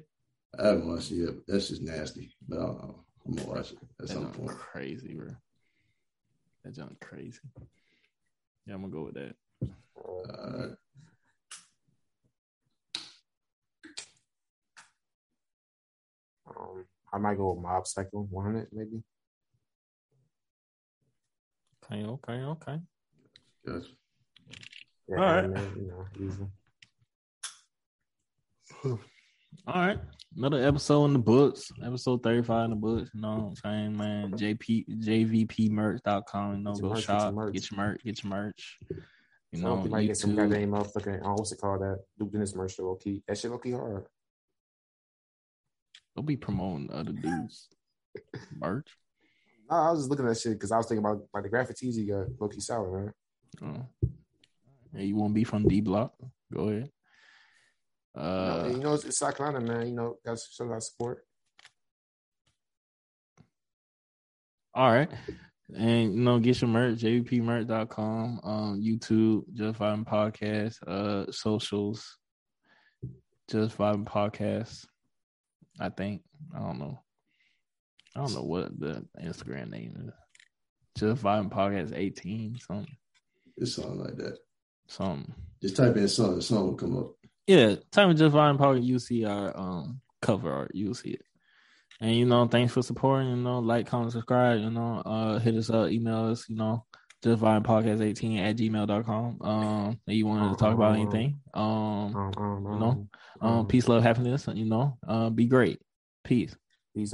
I haven't watched it yet. That's just nasty. But I don't know. I'm going to watch it at some point. That's crazy, bro. That junk crazy. Yeah, I'm going to go with that. All right. Um, I might go with Mob Cycle one hundred, maybe. Okay, okay, okay. Yes. Yeah, all right. Man, you know, easy. All right. Another episode in the books. Episode thirty-five in the books. You know what I'm saying, man? J P J V P merch dot com. You know, go merch, shop. Get your merch. Get your merch. Get your merch. You so know, you might get some goddamn motherfucking, oh, what's it called? That Duke Dennis merch, low key. That shit low key hard. They'll be promoting other dudes' merch. No, I was just looking at that shit because I was thinking about like the graphic tees you got, low key sour, man. Oh. Hey, you want to be from D Block? Go ahead. Uh, no, you know, it's, it's South Carolina, man. You know, got some got support. All right. And, you know, get your merch, J V P merch dot com, um, YouTube, Just Vibe Podcast, uh, socials, Just Vibe Podcast. I think. I don't know. I don't know what the Instagram name is. Just Vibe Podcast eighteen, something. It's something like that. Something. Just type in something. Something will come up. Yeah. Type in Just Vibe Podcast. You'll see our um, cover art. You'll see it. And, you know, thanks for supporting. You know, like, comment, subscribe. You know, uh, hit us up. Email us. You know, Just Vibe Podcast eighteen at gmail dot com. Um, if you wanted to talk about anything. Um, you know, um, peace, love, happiness. You know, uh, be great. Peace. Peace,